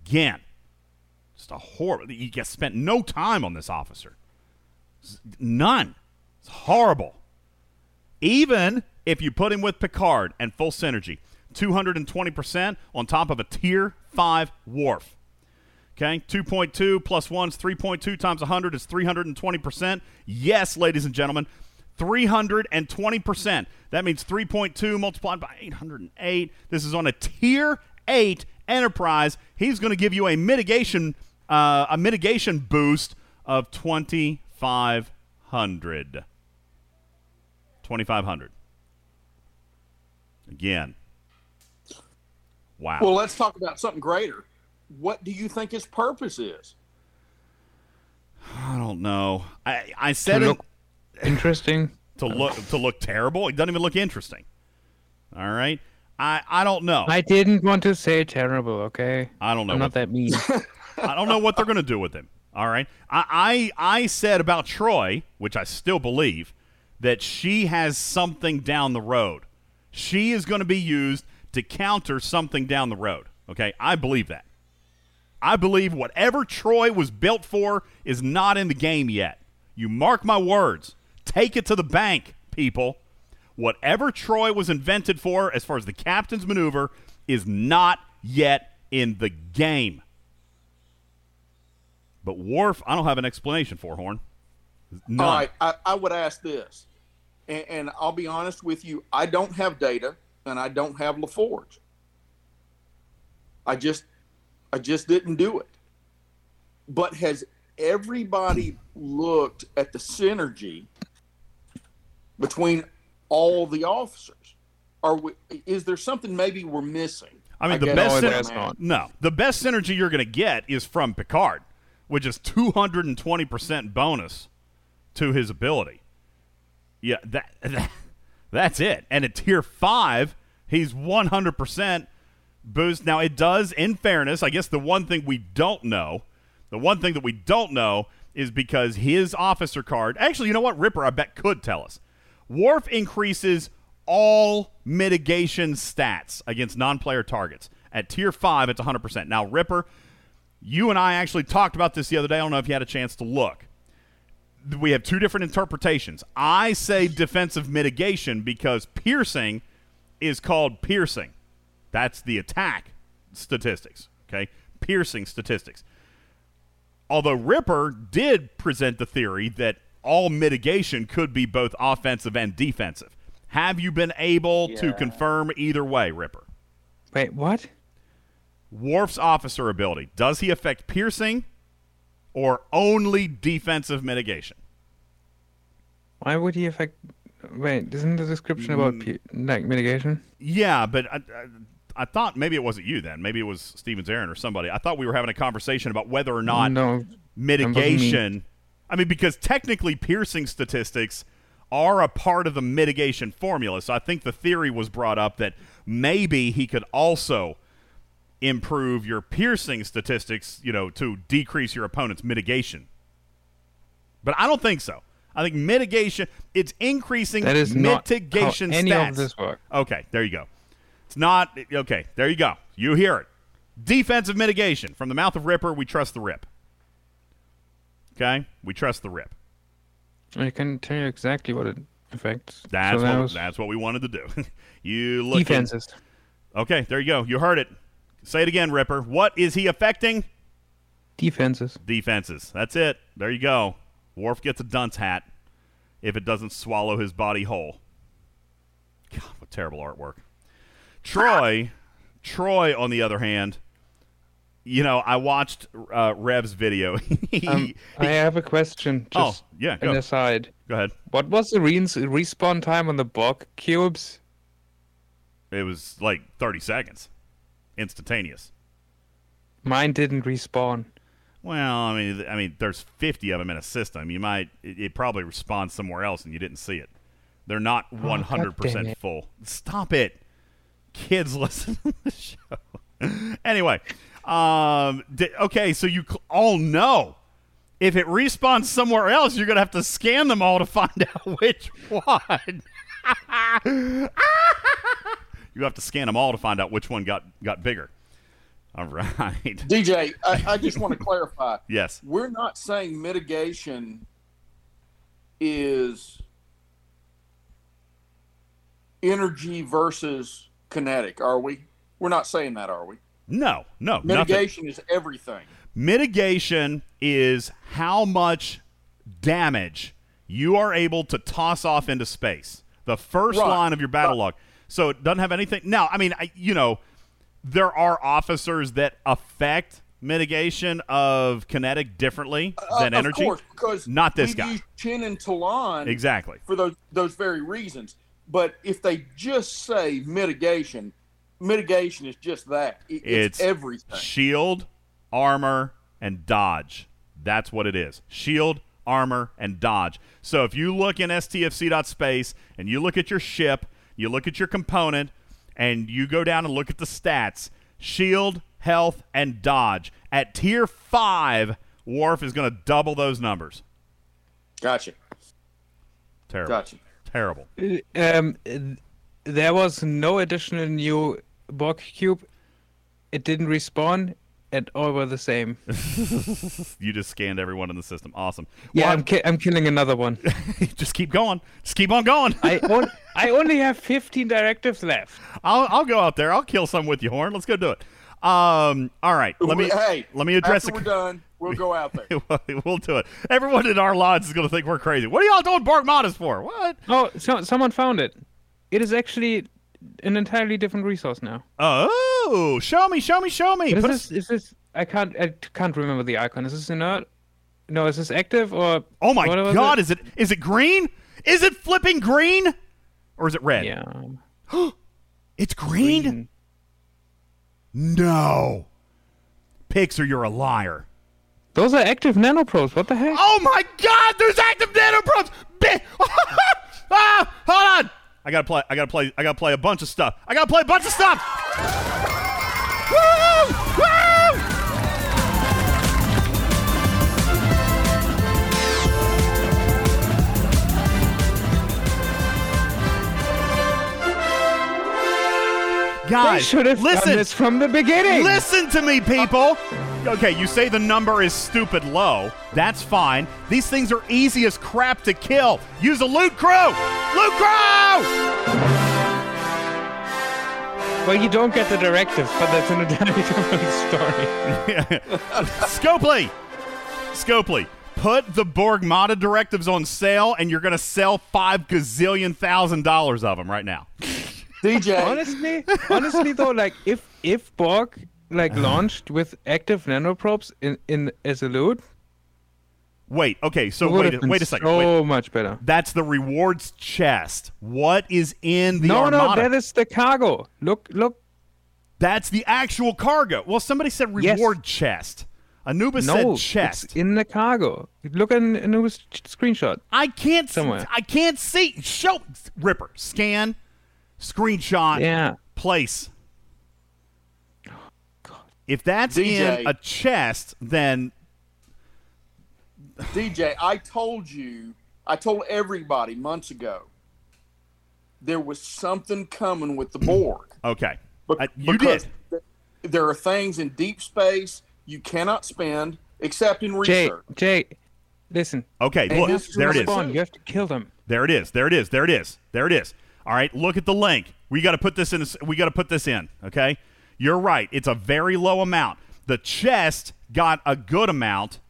Again, just a horrible. You guys spent no time on this officer. None. It's horrible. Even if you put him with Picard and full synergy, 220% on top of a Tier 5 Worf. Okay, 2.2 plus 1 is 3.2 times 100 is 320%. Yes, ladies and gentlemen, 320%. That means 3.2 multiplied by 808. This is on a Tier 8 Enterprise. He's going to give you a mitigation boost of 2,500. 2,500. Again. Wow. Well, let's talk about something greater. What do you think his purpose is? I don't know. I said to look interesting. to look terrible. It doesn't even look interesting. All right. I don't know. I didn't want to say terrible, okay? I don't know. I'm not that mean. I don't know what they're going to do with him. All right. I said about Troy, which I still believe, that she has something down the road. She is going to be used to counter something down the road. Okay? I believe that. I believe whatever Troy was built for is not in the game yet. You mark my words. Take it to the bank, people. Whatever Troy was invented for, as far as the captain's maneuver, is not yet in the game. But Worf, I don't have an explanation for, Horn. None. All right, I would ask this, and I'll be honest with you. I don't have data, and I don't have LaForge. I just didn't do it. But has everybody looked at the synergy between all the officers? are we, is there something maybe we're missing? I mean, the best synergy you're going to get is from Picard, which is 220% bonus to his ability. Yeah, that's it. And at Tier 5, he's 100% boost. Now, it does, in fairness, I guess the one thing that we don't know is because his officer card... Actually, you know what? Ripper, I bet, could tell us. Worf increases all mitigation stats against non-player targets. At Tier 5, it's 100%. Now, Ripper, you and I actually talked about this the other day. I don't know if you had a chance to look. We have two different interpretations. I say defensive mitigation because piercing is called piercing. That's the attack statistics, okay? Piercing statistics. Although Ripper did present the theory that all mitigation could be both offensive and defensive. Have you been able to confirm either way, Ripper? Wait, what? Worf's officer ability. Does he affect piercing or only defensive mitigation? Why would he affect... Wait, isn't the description about mitigation? Yeah, but... I thought maybe it wasn't you then. Maybe it was Stephen Zaren or somebody. I thought we were having a conversation about whether or not mitigation... I mean, because technically piercing statistics are a part of the mitigation formula. So I think the theory was brought up that maybe he could also improve your piercing statistics, you know, to decrease your opponent's mitigation. But I don't think so. I think mitigation... It's increasing that is mitigation not how any stats. Of this work. Okay, there you go. It's not... Okay, there you go. You hear it. Defensive mitigation. From the mouth of Ripper, we trust the Rip. Okay? We trust the Rip. I can tell you exactly what it affects. That's what we wanted to do. You look defenses. Okay, there you go. You heard it. Say it again, Ripper. What is he affecting? Defenses. That's it. There you go. Worf gets a dunce hat if it doesn't swallow his body whole. God, what terrible artwork. Troy, on the other hand, you know, I watched Rev's video. I have a question. Just an aside. Go ahead. What was the respawn time on the Borg cubes? It was like 30 seconds. Instantaneous. Mine didn't respawn. Well, I mean, there's 50 of them in a system. It probably respawned somewhere else and you didn't see it. They're not 100% full. Stop it. Kids listen to the show. Anyway, okay, so you all know if it respawns somewhere else, you're going to have to scan them all to find out which one. You have to scan them all to find out which one got bigger. All right. DJ, I just want to clarify. Yes. We're not saying mitigation is energy versus... kinetic, are we? We're not saying that, are we? No. Mitigation is everything. Mitigation is how much damage you are able to toss off into space. The first line of your battle log. So it doesn't have anything. Now, there are officers that affect mitigation of kinetic differently than energy. Of course, because not this guy. Chin and Talon exactly for those very reasons. But if they just say mitigation is just that. It's everything. Shield, armor, and dodge. That's what it is. Shield, armor, and dodge. So if you look in stfc.space and you look at your ship, you look at your component, and you go down and look at the stats, shield, health, and dodge. At Tier 5, Worf is going to double those numbers. Gotcha. Terrible. There was no additional new Borg cube. It didn't respawn, and all were the same. You just scanned everyone in the system. Awesome. Yeah, well, I'm killing another one. Just keep going. Just keep on going. I only have 15 directives left. I'll go out there. I'll kill some with you, Horn. Let's go do it. All right. Let me address it. After we're done, we'll go out there. We'll do it. Everyone in our lines is going to think we're crazy. What are y'all doing Borg Modus for? What? Oh, someone found it. It is actually an entirely different resource now. Oh, show me. Is this? I can't remember the icon. Is this inert? No, is this active or? Oh my God! Is it green? Is it flipping green? Or is it red? Yeah. It's green? Green. No. Pixar, you're a liar. Those are active nanoprobes. What the heck? Oh my God! There's active nanoprobes. Ah, hold on. I gotta play a bunch of stuff. Woo! Woo! Guys, they should have done this from the beginning. Listen to me, people. Okay, you say the number is stupid low. That's fine. These things are easy as crap to kill. Use a loot crew! Loot crew! Well, you don't get the directives, but that's an entirely different story. Scopely, put the Borg Mata directives on sale, and you're going to sell $5 gazillion thousand of them right now. DJ. Honestly, though, like, if Borg... like launched with active nanoprobes in as a loot. Wait, okay, so wait a second. So much better. That's the rewards chest. What is in the Armada? No, that is the cargo. Look. That's the actual cargo. Well, somebody said reward chest. Anubis said chest. It's in the cargo. Look at Anubis' screenshot. I can't see. Show Ripper. Scan. Screenshot. Yeah. Place. If that's DJ, in a chest, then... DJ, I told everybody months ago, there was something coming with the Borg. Okay. Because there are things in deep space you cannot spend except in research. Jay, listen. Okay, look, there it is. You have to kill them. There it is. All right, look at the link. We got to put this in, okay? You're right. It's a very low amount. The chest got a good amount.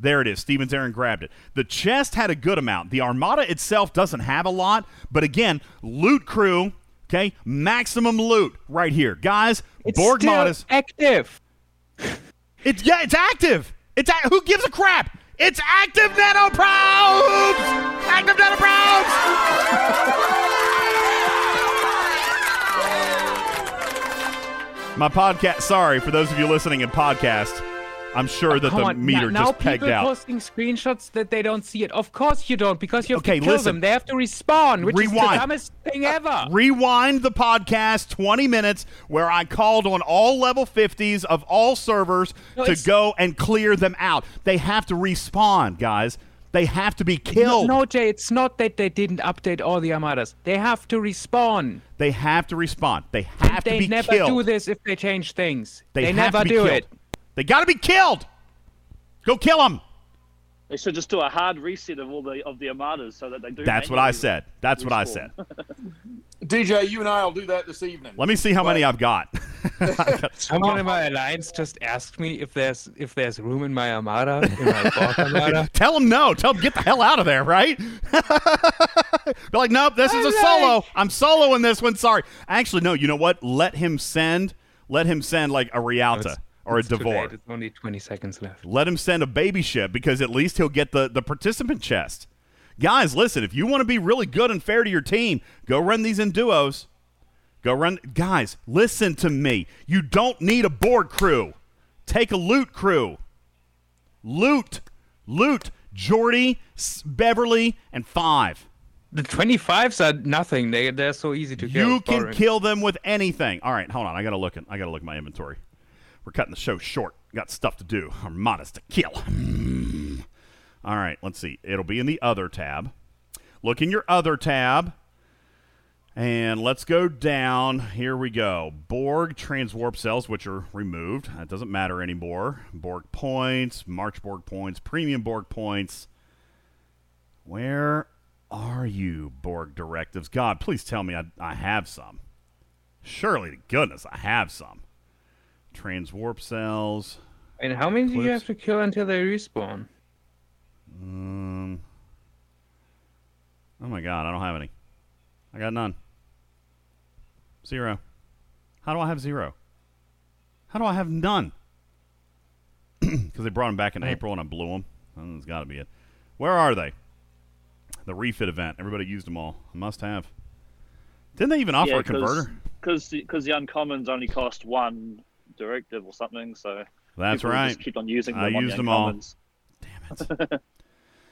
There it is. Stephen Zaren grabbed it. The chest had a good amount. The Armada itself doesn't have a lot. But again, loot crew, okay, maximum loot right here. Guys, it's Borg Matas. Active. It's active. Who gives a crap? It's active nanoprobes. Active nanoprobes. My podcast, sorry, for those of you listening in podcast, I'm sure that the meter just pegged out. Now people posting screenshots that they don't see it. Of course you don't, because you have to kill them. They have to respawn, which is the dumbest thing ever. Rewind the podcast 20 minutes where I called on all level 50s of all servers to go and clear them out. They have to respawn, guys. They have to be killed. No, Jay, it's not that they didn't update all the Armadas. They have to respawn. They have to be killed. They never do this if they change things. They never do it. They got to be killed. Go kill them. They should just do a hard reset of all the Armadas so that they do. That's what I said. That's what I said. DJ, you and I will do that this evening. Let me see how many I've got. Someone in my alliance just asked me if there's room in my Armada, in my Borg Armada. Tell them no. Tell them get the hell out of there, right? Be like, nope, this is a solo. I'm soloing this one. Sorry. Actually, no, you know what? Let him send like a Rialta or a Devore. It's only 20 seconds left. Let him send a baby ship because at least he'll get the participant chest. Guys, listen, if you want to be really good and fair to your team, go run these in duos. Guys, listen to me. You don't need a Borg crew. Take a loot crew. Loot. Jordy, Beverly, and 5. The 25s are nothing. They're so easy to kill. You can kill them with anything. All right, hold on. I gotta look at my inventory. We're cutting the show short. Got stuff to do. Armadas to kill. All right, let's see. It'll be in the other tab. Look in your other tab. And let's go down. Here we go. Borg transwarp cells, which are removed. That doesn't matter anymore. Borg points, March Borg points, premium Borg points. Where are you, Borg directives? God, please tell me I have some. Surely to goodness, I have some. Transwarp cells. And how many do you have to kill until they respawn? Oh my God, I don't have any. I got none. 0. How do I have 0? How do I have none? Because they brought them back in April and I blew them. That's got to be it. Where are they? The refit event. Everybody used them all. Must have. Didn't they even offer a converter? because the uncommons only cost one directive or something, so that's right. Just keep on using them. I used them all. Damn it!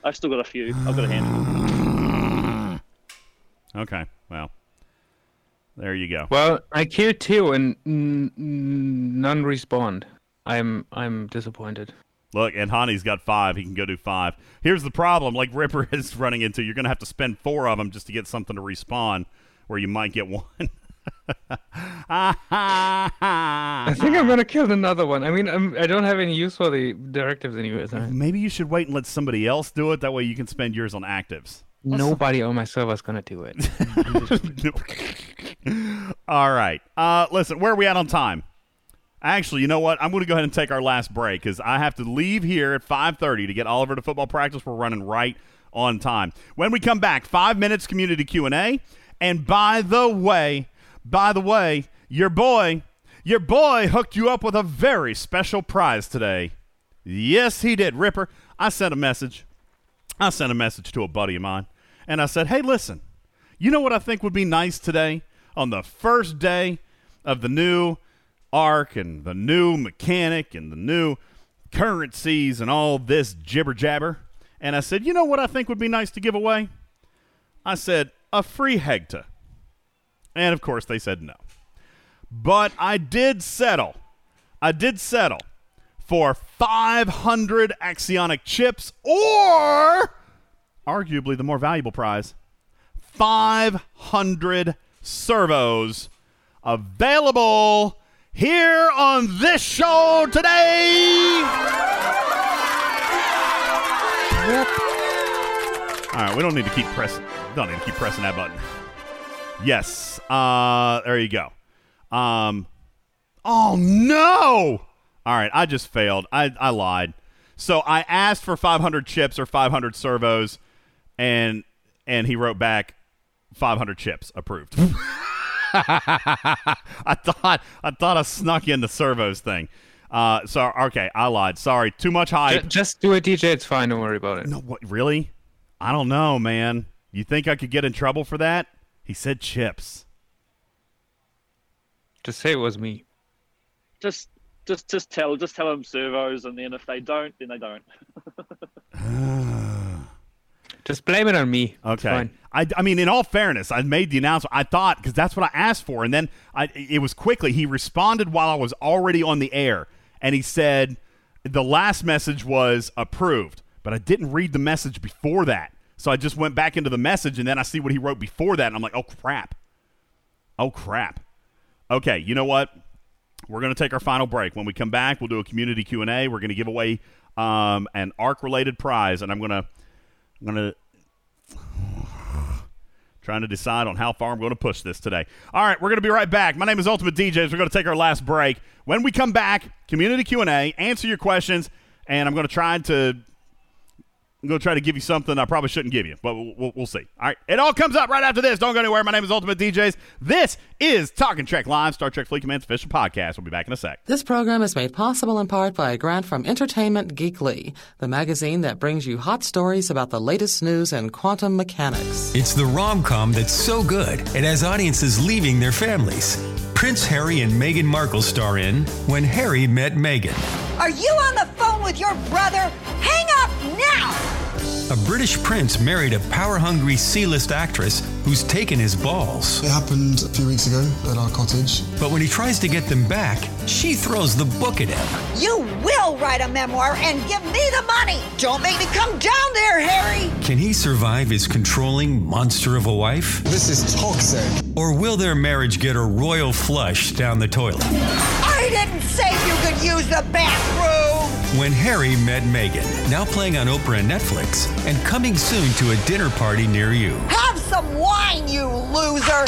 I've still got a few. I've got a handful. Okay. Well, there you go. Well, I killed two and none respawned. I'm disappointed. Look, and Hani's got 5. He can go do 5. Here's the problem, like Ripper is running into. You're going to have to spend 4 of them just to get something to respawn, where you might get one. I think I'm going to kill another one. I mean, I don't have any use for the directives anyways. Right? Maybe you should wait and let somebody else do it. That way you can spend yours on actives. Nobody on my server is going to do it. All right. Listen, where are we at on time? Actually, you know what? I'm going to go ahead and take our last break because I have to leave here at 5:30 to get Oliver to football practice. We're running right on time. When we come back, 5 minutes community Q&A. And by the way, your boy hooked you up with a very special prize today. Yes, he did, Ripper. I sent a message to a buddy of mine, and I said, hey, listen, you know what I think would be nice today on the first day of the new arc and the new mechanic and the new currencies and all this jibber jabber? And I said, you know what I think would be nice to give away? I said, a free Hegta. And of course they said no, but I did settle for 500 Axionic chips, or arguably the more valuable prize, 500 servos, available here on this show today. All right, we don't need to keep pressing. Don't need to keep pressing that button. Yes, there you go. Oh no! All right, I just failed. I lied. So I asked for 500 chips or 500 servos, and he wrote back, 500 chips approved. I thought I snuck in the servos thing. So okay, I lied. Sorry, too much hype. Just do it, DJ. It's fine. Don't worry about it. No, what, really? I don't know, man. You think I could get in trouble for that? He said chips. Just say it was me. Just tell them servos, and then if they don't, then they don't. Just blame it on me. Okay. I mean, in all fairness, I made the announcement. I thought, because that's what I asked for, and then it was quickly. He responded while I was already on the air, and he said the last message was approved, but I didn't read the message before that. So I just went back into the message, and then I see what he wrote before that, and I'm like, oh, crap. Okay, you know what? We're going to take our final break. When we come back, we'll do a community Q&A. We're going to give away an ARC-related prize, and I'm going to trying to decide on how far I'm going to push this today. All right, we're going to be right back. My name is Ultimate DJs. We're going to take our last break. When we come back, community Q&A, answer your questions, and I'm going to try to give you something I probably shouldn't give you, but we'll see. All right. It all comes up right after this. Don't go anywhere. My name is Ultimate DJs. This is Talking Trek Live, Star Trek Fleet Command's official podcast. We'll be back in a sec. This program is made possible in part by a grant from Entertainment Geekly, the magazine that brings you hot stories about the latest news in quantum mechanics. It's the rom-com that's so good it has audiences leaving their families. Prince Harry and Meghan Markle star in When Harry Met Meghan. Are you on the phone with your brother? Hang up now! A British prince married a power-hungry C-list actress who's taken his balls. It happened a few weeks ago at our cottage. But when he tries to get them back, she throws the book at him. You will write a memoir and give me the money! Don't make me come down there, Harry! Can he survive his controlling monster of a wife? This is toxic. Or will their marriage get a royal flush down the toilet? I didn't say you could use the bathroom! When Harry Met Meghan, now playing on Oprah and Netflix, and coming soon to a dinner party near you. Have some wine, you loser!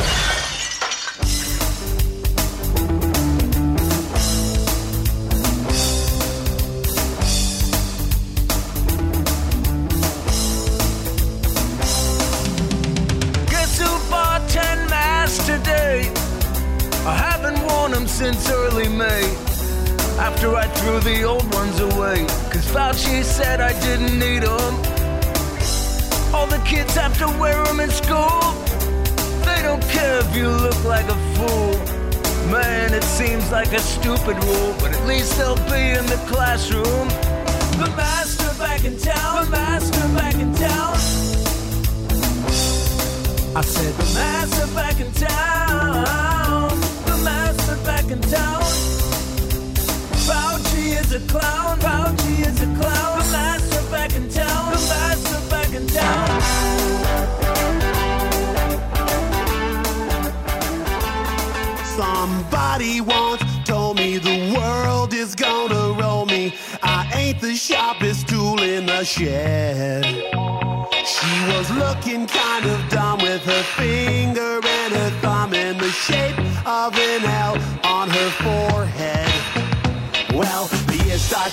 Guess who bought 10 masks today? I haven't worn them since early May, after I threw the old ones away, 'cause Fauci said I didn't need them. All the kids have to wear them in school. They don't care if you look like a fool. Man, it seems like a stupid rule, but at least they'll be in the classroom. The master back in town, the master back in town. I said, the master back in town, the master back in town. Fauci is a clown, Fauci is a clown. The master back in town, the master back in town. Somebody once told me the world is gonna roll me. I ain't the sharpest tool in the shed. She was looking kind of dumb with her finger and her thumb in the shape of an L on her forehead. Well, the years start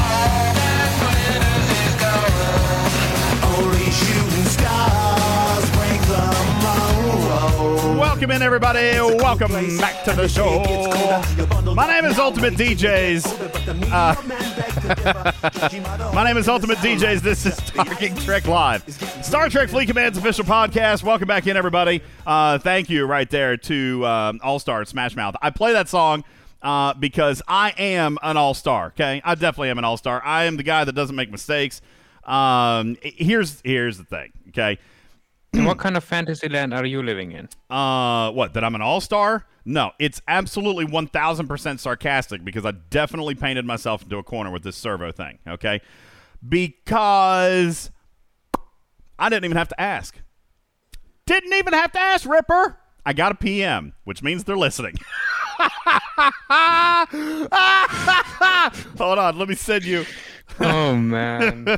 all that glitters is gold. Only shooting stars break the mold. Welcome in, everybody. Welcome back to the show. My name is Ultimate DJs. My name is Ultimate DJs. This is Talking Trek Live, Star Trek Fleet Command's official podcast. Welcome back in, everybody. Thank you right there to All-Star Smash Mouth. I play that song because I am an all-star, okay? I definitely am an all-star. I am the guy that doesn't make mistakes. Here's the thing, okay? What kind of fantasy land are you living in? What, that I'm an all-star? No, it's absolutely 1,000% sarcastic because I definitely painted myself into a corner with this servo thing, okay? Because I didn't even have to ask. Didn't even have to ask, Ripper. I got a PM, which means they're listening. Hold on, let me send you. Oh, man.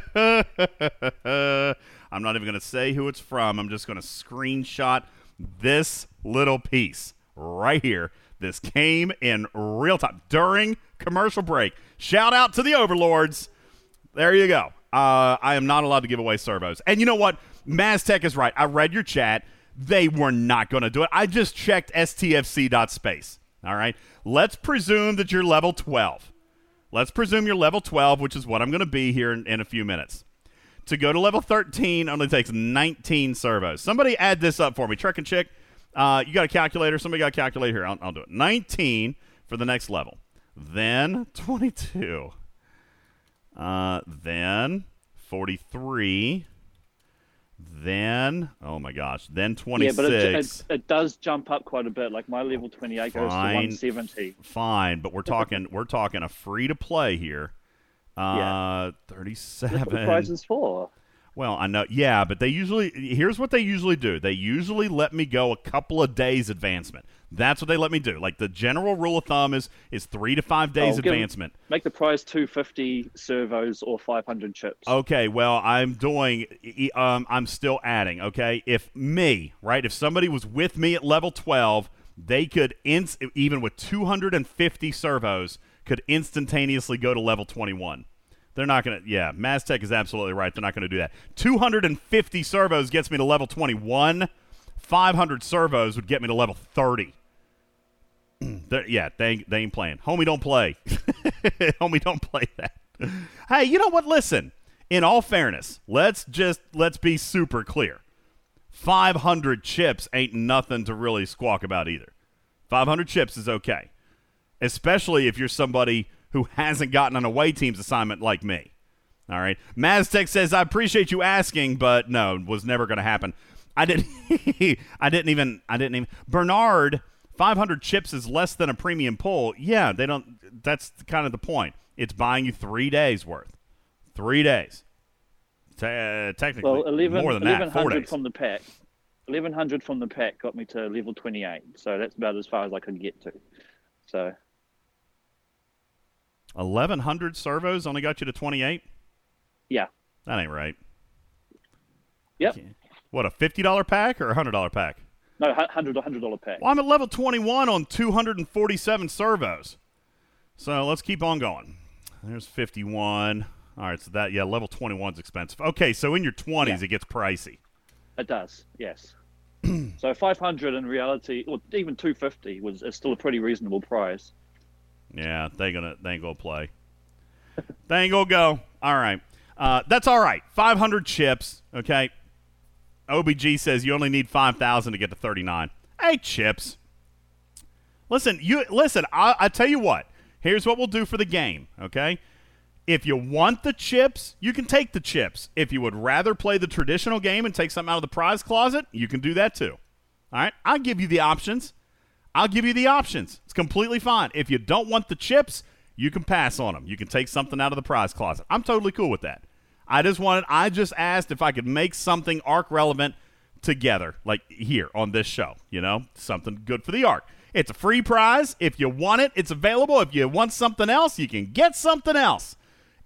I'm not even going to say who it's from. I'm just going to screenshot this little piece right here. This came in real time during commercial break. Shout out to the overlords. There you go. I am not allowed to give away servos. And you know what? MazTech is right. I read your chat. They were not going to do it. I just checked stfc.space. All right. Let's presume that you're level 12. Let's presume you're level 12, which is what I'm going to be here in a few minutes. To go to level 13 only takes 19 servos. Somebody add this up for me. Trek and Chick. You got a calculator? Somebody got a calculator here. I'll do it. 19 for the next level. Then 22. Then 43. Then, oh my gosh, then 26. Yeah, but it does jump up quite a bit. Like my level 28 goes to 170. Fine, but we're talking a free-to-play here. 37. That's what the prize is for. Well, I know. Yeah, but here's what they usually do. They usually let me go a couple of days advancement. That's what they let me do. Like the general rule of thumb is 3 to 5 days advancement. Make the prize 250 servos or 500 chips. Okay. Well, I'm doing. I'm still adding. Okay. If somebody was with me at level 12, they could even with 250 servos could instantaneously go to level 21. They're not going to... Yeah, MazTech is absolutely right. They're not going to do that. 250 servos gets me to level 21. 500 servos would get me to level 30. They ain't playing. Homie, don't play. Homie, don't play that. Hey, you know what? Listen, in all fairness, let's be super clear. 500 chips ain't nothing to really squawk about either. 500 chips is okay. Especially if you're somebody who hasn't gotten an away team's assignment like me. All right. MazTech says, I appreciate you asking, but no, it was never going to happen. I didn't even. Bernard, 500 chips is less than a premium pull. Yeah, they don't. That's kind of the point. It's buying you 3 days worth. 3 days. Technically, well, 11, more than 1100 that. 4 days. From the pack. 1100 from the pack got me to level 28. So that's about as far as I could get to. So... 1,100 servos only got you to 28? Yeah. That ain't right. Yep. What, a $50 pack or a $100 pack? No, $100 pack. Well, I'm at level 21 on 247 servos. So let's keep on going. There's 51. All right, so that, yeah, level 21's expensive. Okay, so in your 20s, yeah, it gets pricey. It does, yes. So 500 in reality, or even 250 is still a pretty reasonable price. Yeah, they ain't gonna play. They ain't gonna go. All right, that's all right. 500 chips, okay. OBG says you only need 5,000 to get to 39. Hey, chips. Listen. I tell you what. Here's what we'll do for the game, okay? If you want the chips, you can take the chips. If you would rather play the traditional game and take something out of the prize closet, you can do that too. All right? I'll give you the options. It's completely fine. If you don't want the chips, you can pass on them. You can take something out of the prize closet. I'm totally cool with that. I just asked if I could make something ARC relevant together, like here on this show, you know, something good for the ARC. It's a free prize. If you want it, it's available. If you want something else, you can get something else.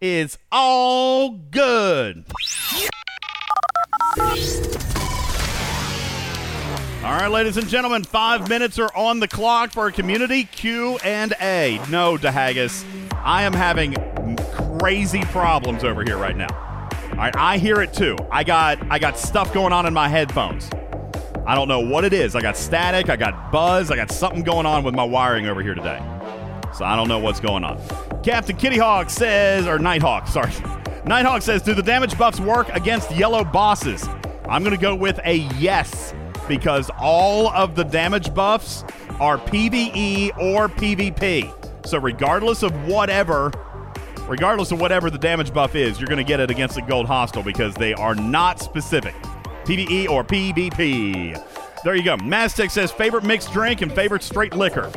It's all good. All right, ladies and gentlemen, 5 minutes are on the clock for community Q&A. No, DeHaggis, I am having crazy problems over here right now. All right, I hear it too. I got stuff going on in my headphones. I don't know what it is. I got static, I got buzz, I got something going on with my wiring over here today. So I don't know what's going on. Captain Kitty Hawk says, or Nighthawk, sorry. Nighthawk says, do the damage buffs work against yellow bosses? I'm going to go with a yes, because all of the damage buffs are PvE or PvP. So regardless of whatever the damage buff is, you're going to get it against a gold hostile because they are not specific. PvE or PvP. There you go. Maztec says favorite mixed drink and favorite straight liquor.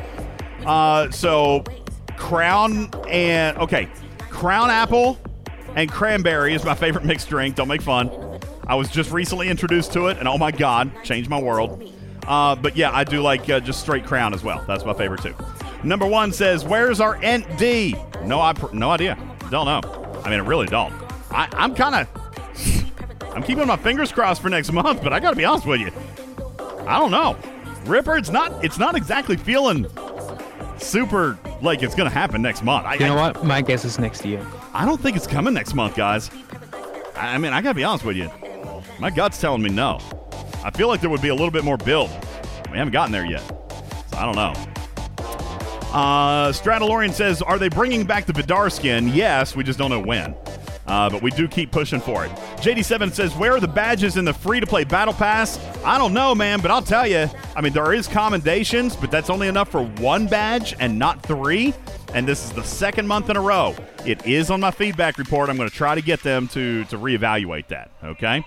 So Crown Apple and Cranberry is my favorite mixed drink. Don't make fun. I was just recently introduced to it, and oh my God, changed my world. But yeah, I do like just straight Crown as well. That's my favorite too. Number one says, where's our Ent D? No idea. Don't know. I mean, I really don't. I'm keeping my fingers crossed for next month, but I got to be honest with you. I don't know. Ripper, it's not exactly feeling super like it's going to happen next month. You know what? My guess is next year. I don't think it's coming next month, guys. I mean, I got to be honest with you. My gut's telling me no. I feel like there would be a little bit more build. We haven't gotten there yet. So I don't know. Stradalorian says, are they bringing back the Vidar skin? Yes, we just don't know when. But we do keep pushing for it. JD7 says, where are the badges in the free-to-play Battle Pass? I don't know, man, but I'll tell you. I mean, there is commendations, but that's only enough for one badge and not three. And this is the second month in a row. It is on my feedback report. I'm going to try to get them to reevaluate that, okay?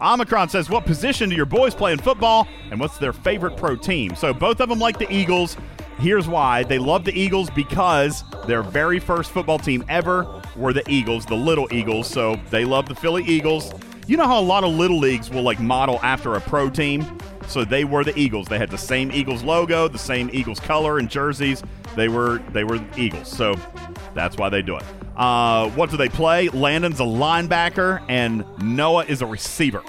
Omicron says, what position do your boys play in football, and what's their favorite pro team? So both of them like the Eagles. Here's why. They love the Eagles because their very first football team ever were the Eagles, the Little Eagles, so they love the Philly Eagles. You know how a lot of Little Leagues will, like, model after a pro team? So they were the Eagles. They had the same Eagles logo, the same Eagles color and jerseys. They were Eagles, so that's why they do it. What do they play? Landon's a linebacker, and Noah is a receiver.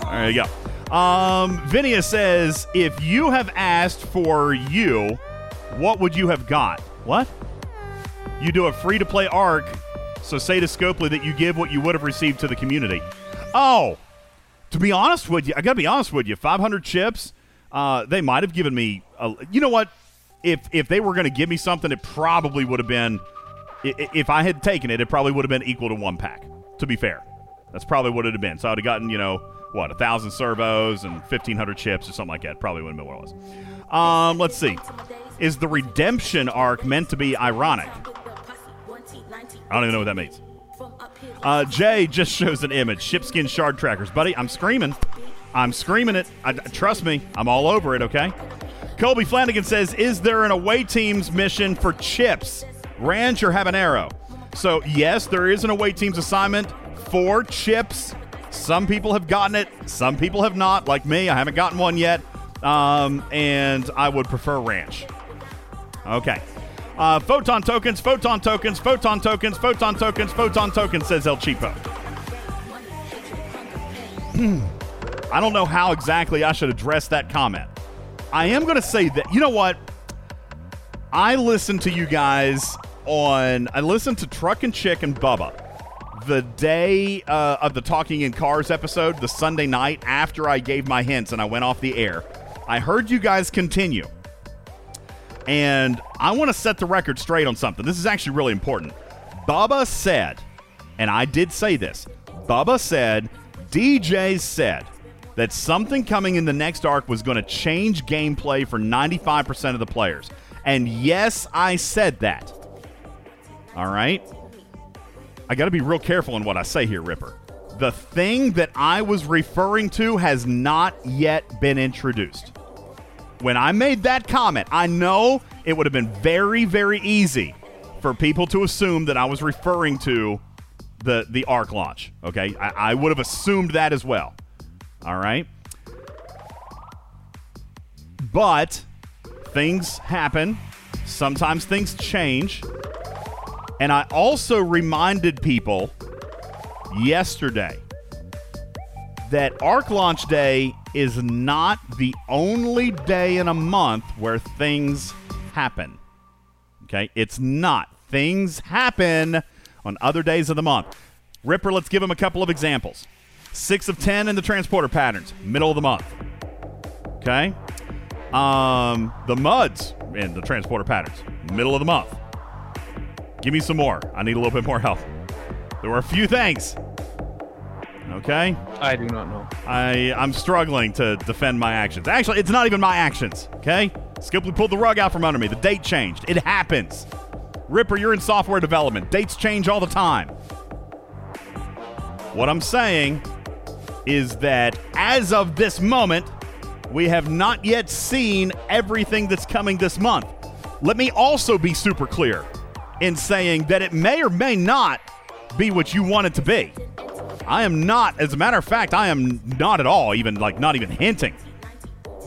There you go. Vinia says, if you have asked for you, what would you have got? What? You do a free-to-play ARC, so say to Scopely that you give what you would have received to the community. Oh, to be honest with you, I gotta be honest with you, 500 chips, they might have given me, you know what? If they were gonna give me something, it probably would have been, if I had taken it, it probably would have been equal to one pack, to be fair. That's probably what it would have been. So I would have gotten, 1,000 servos and 1,500 chips or something like that. Probably wouldn't have been what it was. Let's see. Is the redemption arc meant to be ironic? I don't even know what that means. Jay just shows an image. Shipskin shard trackers. Buddy, I'm screaming it. Trust me, I'm all over it, okay? Colby Flanagan says, is there an away team's mission for chips? Ranch or Habanero? So, yes, there is an away team's assignment for chips. Some people have gotten it. Some people have not. Like me, I haven't gotten one yet. And I would prefer ranch. Okay. Photon tokens, says El Cheapo. I don't know how exactly I should address that comment. I am going to say that, you know what? I listened to you guys on, I listened to Truck and Chick and Bubba the day of the Talking in Cars episode, the Sunday night after I gave my hints and I went off the air. I heard you guys continue. And I want to set the record straight on something. This is actually really important. Bubba said, and I did say this, Bubba said, DJ said that something coming in the next arc was going to change gameplay for 95% of the players. And yes, I said that. All right? I got to be real careful in what I say here, Ripper. The thing that I was referring to has not yet been introduced. When I made that comment, I know it would have been very, very easy for people to assume that I was referring to the ARC launch, okay? I would have assumed that as well, all right? But things happen. Sometimes things change. And I also reminded people yesterday that ARC launch day is not the only day in a month where things happen, okay? It's not. Things happen on other days of the month. Ripper, let's give him a couple of examples. 6 of 10 in the transporter patterns, middle of the month. Okay? The muds in the transporter patterns, middle of the month. Give me some more. I need a little bit more help. There were a few things. Okay? I do not know. I'm struggling to defend my actions. Actually, it's not even my actions. Okay? Scopely pulled the rug out from under me. The date changed. It happens. Ripper, you're in software development. Dates change all the time. What I'm saying is that as of this moment, we have not yet seen everything that's coming this month. Let me also be super clear in saying that it may or may not be what you want it to be. I am not, as a matter of fact, I am not at all even, like, not even hinting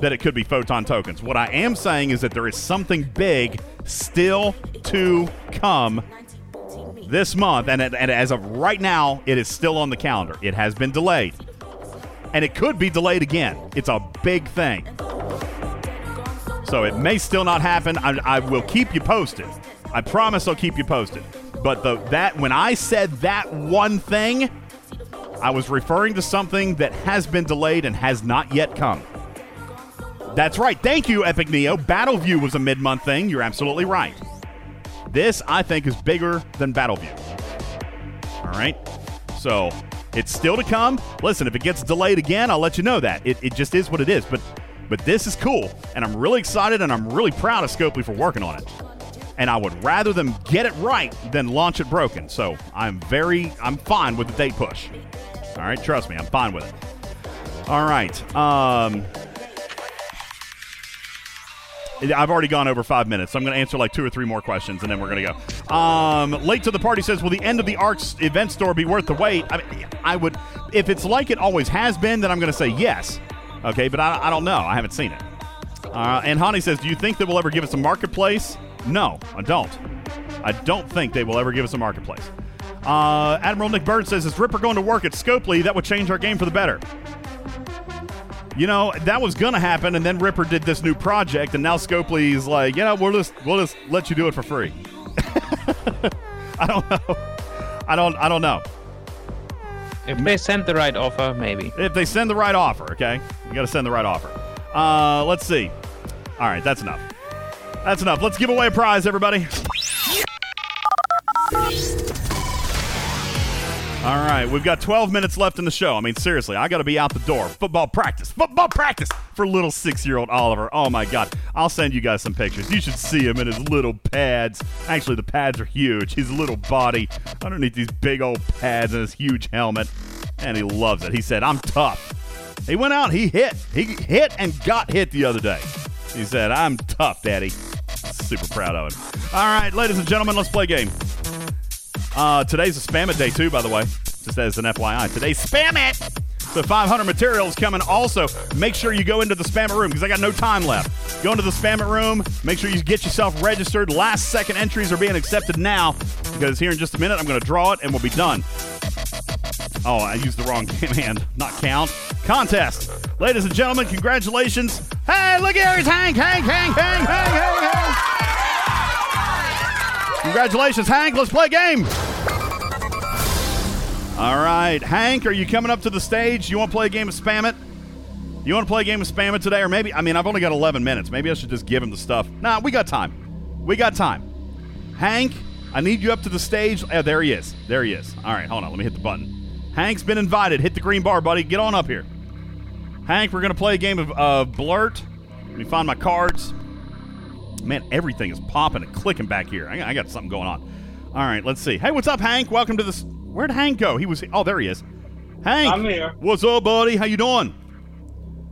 that it could be photon tokens. What I am saying is that there is something big still to come this month, and as of right now, it is still on the calendar. It has been delayed, and it could be delayed again. It's a big thing, so it may still not happen. I will keep you posted. I promise I'll keep you posted. But that when I said that one thing, I was referring to something that has been delayed and has not yet come. That's right. Thank you, Epic Neo. Battleview was a mid-month thing. You're absolutely right. This, I think, is bigger than Battleview. All right? So, it's still to come. Listen, if it gets delayed again, I'll let you know that. It just is what it is. But this is cool, and I'm really excited, and I'm really proud of Scopely for working on it. And I would rather them get it right than launch it broken. So, I'm fine with the date push. All right? Trust me, I'm fine with it. All right. I've already gone over 5 minutes, so I'm going to answer like 2 or 3 more questions, and then we're going to go. Late to the Party says, will the end of the ARC's event store be worth the wait? I mean, I would, if it's like it always has been, then I'm going to say yes. Okay, but I don't know. I haven't seen it. And Hani says, do you think that will ever give us a marketplace? No, I don't. I don't think they will ever give us a marketplace. Admiral Nick Bird says, is Ripper going to work at Scopely? That would change our game for the better. You know, that was going to happen, and then Ripper did this new project, and now Scopely's like, yeah, we'll just let you do it for free. I don't know. I don't know. If they send the right offer, maybe. If they send the right offer, okay? You got to send the right offer. Let's see. All right, that's enough. That's enough. Let's give away a prize, everybody. All right, we've got 12 minutes left in the show. I mean, seriously, I got to be out the door. Football practice for little 6-year-old Oliver. Oh, my God. I'll send you guys some pictures. You should see him in his little pads. Actually, the pads are huge. His little body underneath these big old pads and his huge helmet, and he loves it. He said, I'm tough. He went out, he hit and got hit the other day. He said, I'm tough, Daddy. Super proud of him. All right, ladies and gentlemen, let's play a game. Today's a Spam It Day, too, by the way. Just as an FYI. Today's Spam It! The 500 materials coming also. Make sure you go into the Spam It room, because I got no time left. Go into the Spam It room. Make sure you get yourself registered. Last-second entries are being accepted now, because here in just a minute, I'm going to draw it, and we'll be done. Oh, I used the wrong hand. Not count. contest. Ladies and gentlemen, congratulations. Hey, look here, it's Hank. Congratulations, Hank. Let's play a game. All right, Hank, are you coming up to the stage? You want to play a game of Spam It? You want to play a game of Spam It today? Or maybe, I mean, I've only got 11 minutes. Maybe I should just give him the stuff. Nah, we got time. We got time. Hank, I need you up to the stage. Oh, there he is. There he is. All right, hold on. Let me hit the button. Hank's been invited. Hit the green bar, buddy. Get on up here. Hank, we're going to play a game of Blurt. Let me find my cards. Man, everything is popping and clicking back here. I got something going on. All right, let's see. Hey, what's up, Hank? Welcome to this. Where'd Hank go? He was. Oh, there he is. Hank. I'm here. What's up, buddy? How you doing?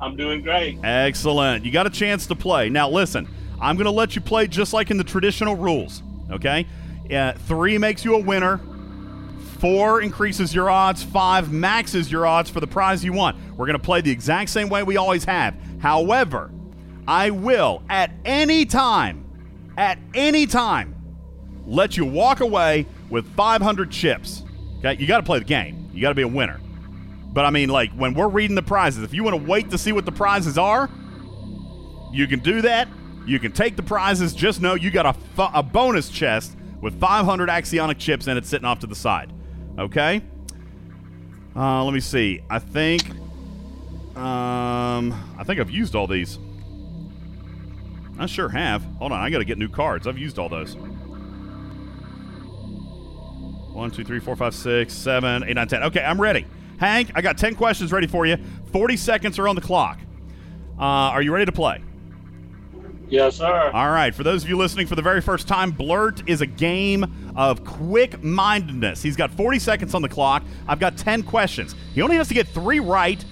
I'm doing great. Excellent. You got a chance to play. Now, listen. I'm going to let you play just like in the traditional rules, okay? 3 makes you a winner. 4 increases your odds. 5 maxes your odds for the prize you want. We're going to play the exact same way we always have. However, I will, at any time, let you walk away with 500 chips. Okay? You got to play the game. You got to be a winner. But, I mean, like, when we're reading the prizes, if you want to wait to see what the prizes are, you can do that. You can take the prizes. Just know you got a bonus chest with 500 Axionic chips in it sitting off to the side. Okay? Let me see. I think I've used all these. I sure have. Hold on. I got to get new cards. I've used all those. 1, 2, 3, 4, 5, 6, 7, 8, 9, 10. Okay, I'm ready. Hank, I got 10 questions ready for you. 40 seconds are on the clock. Are you ready to play? Yes, sir. All right. For those of you listening for the very first time, Blurt is a game of quick-mindedness. He's got 40 seconds on the clock. I've got 10 questions. He only has to get 3 right.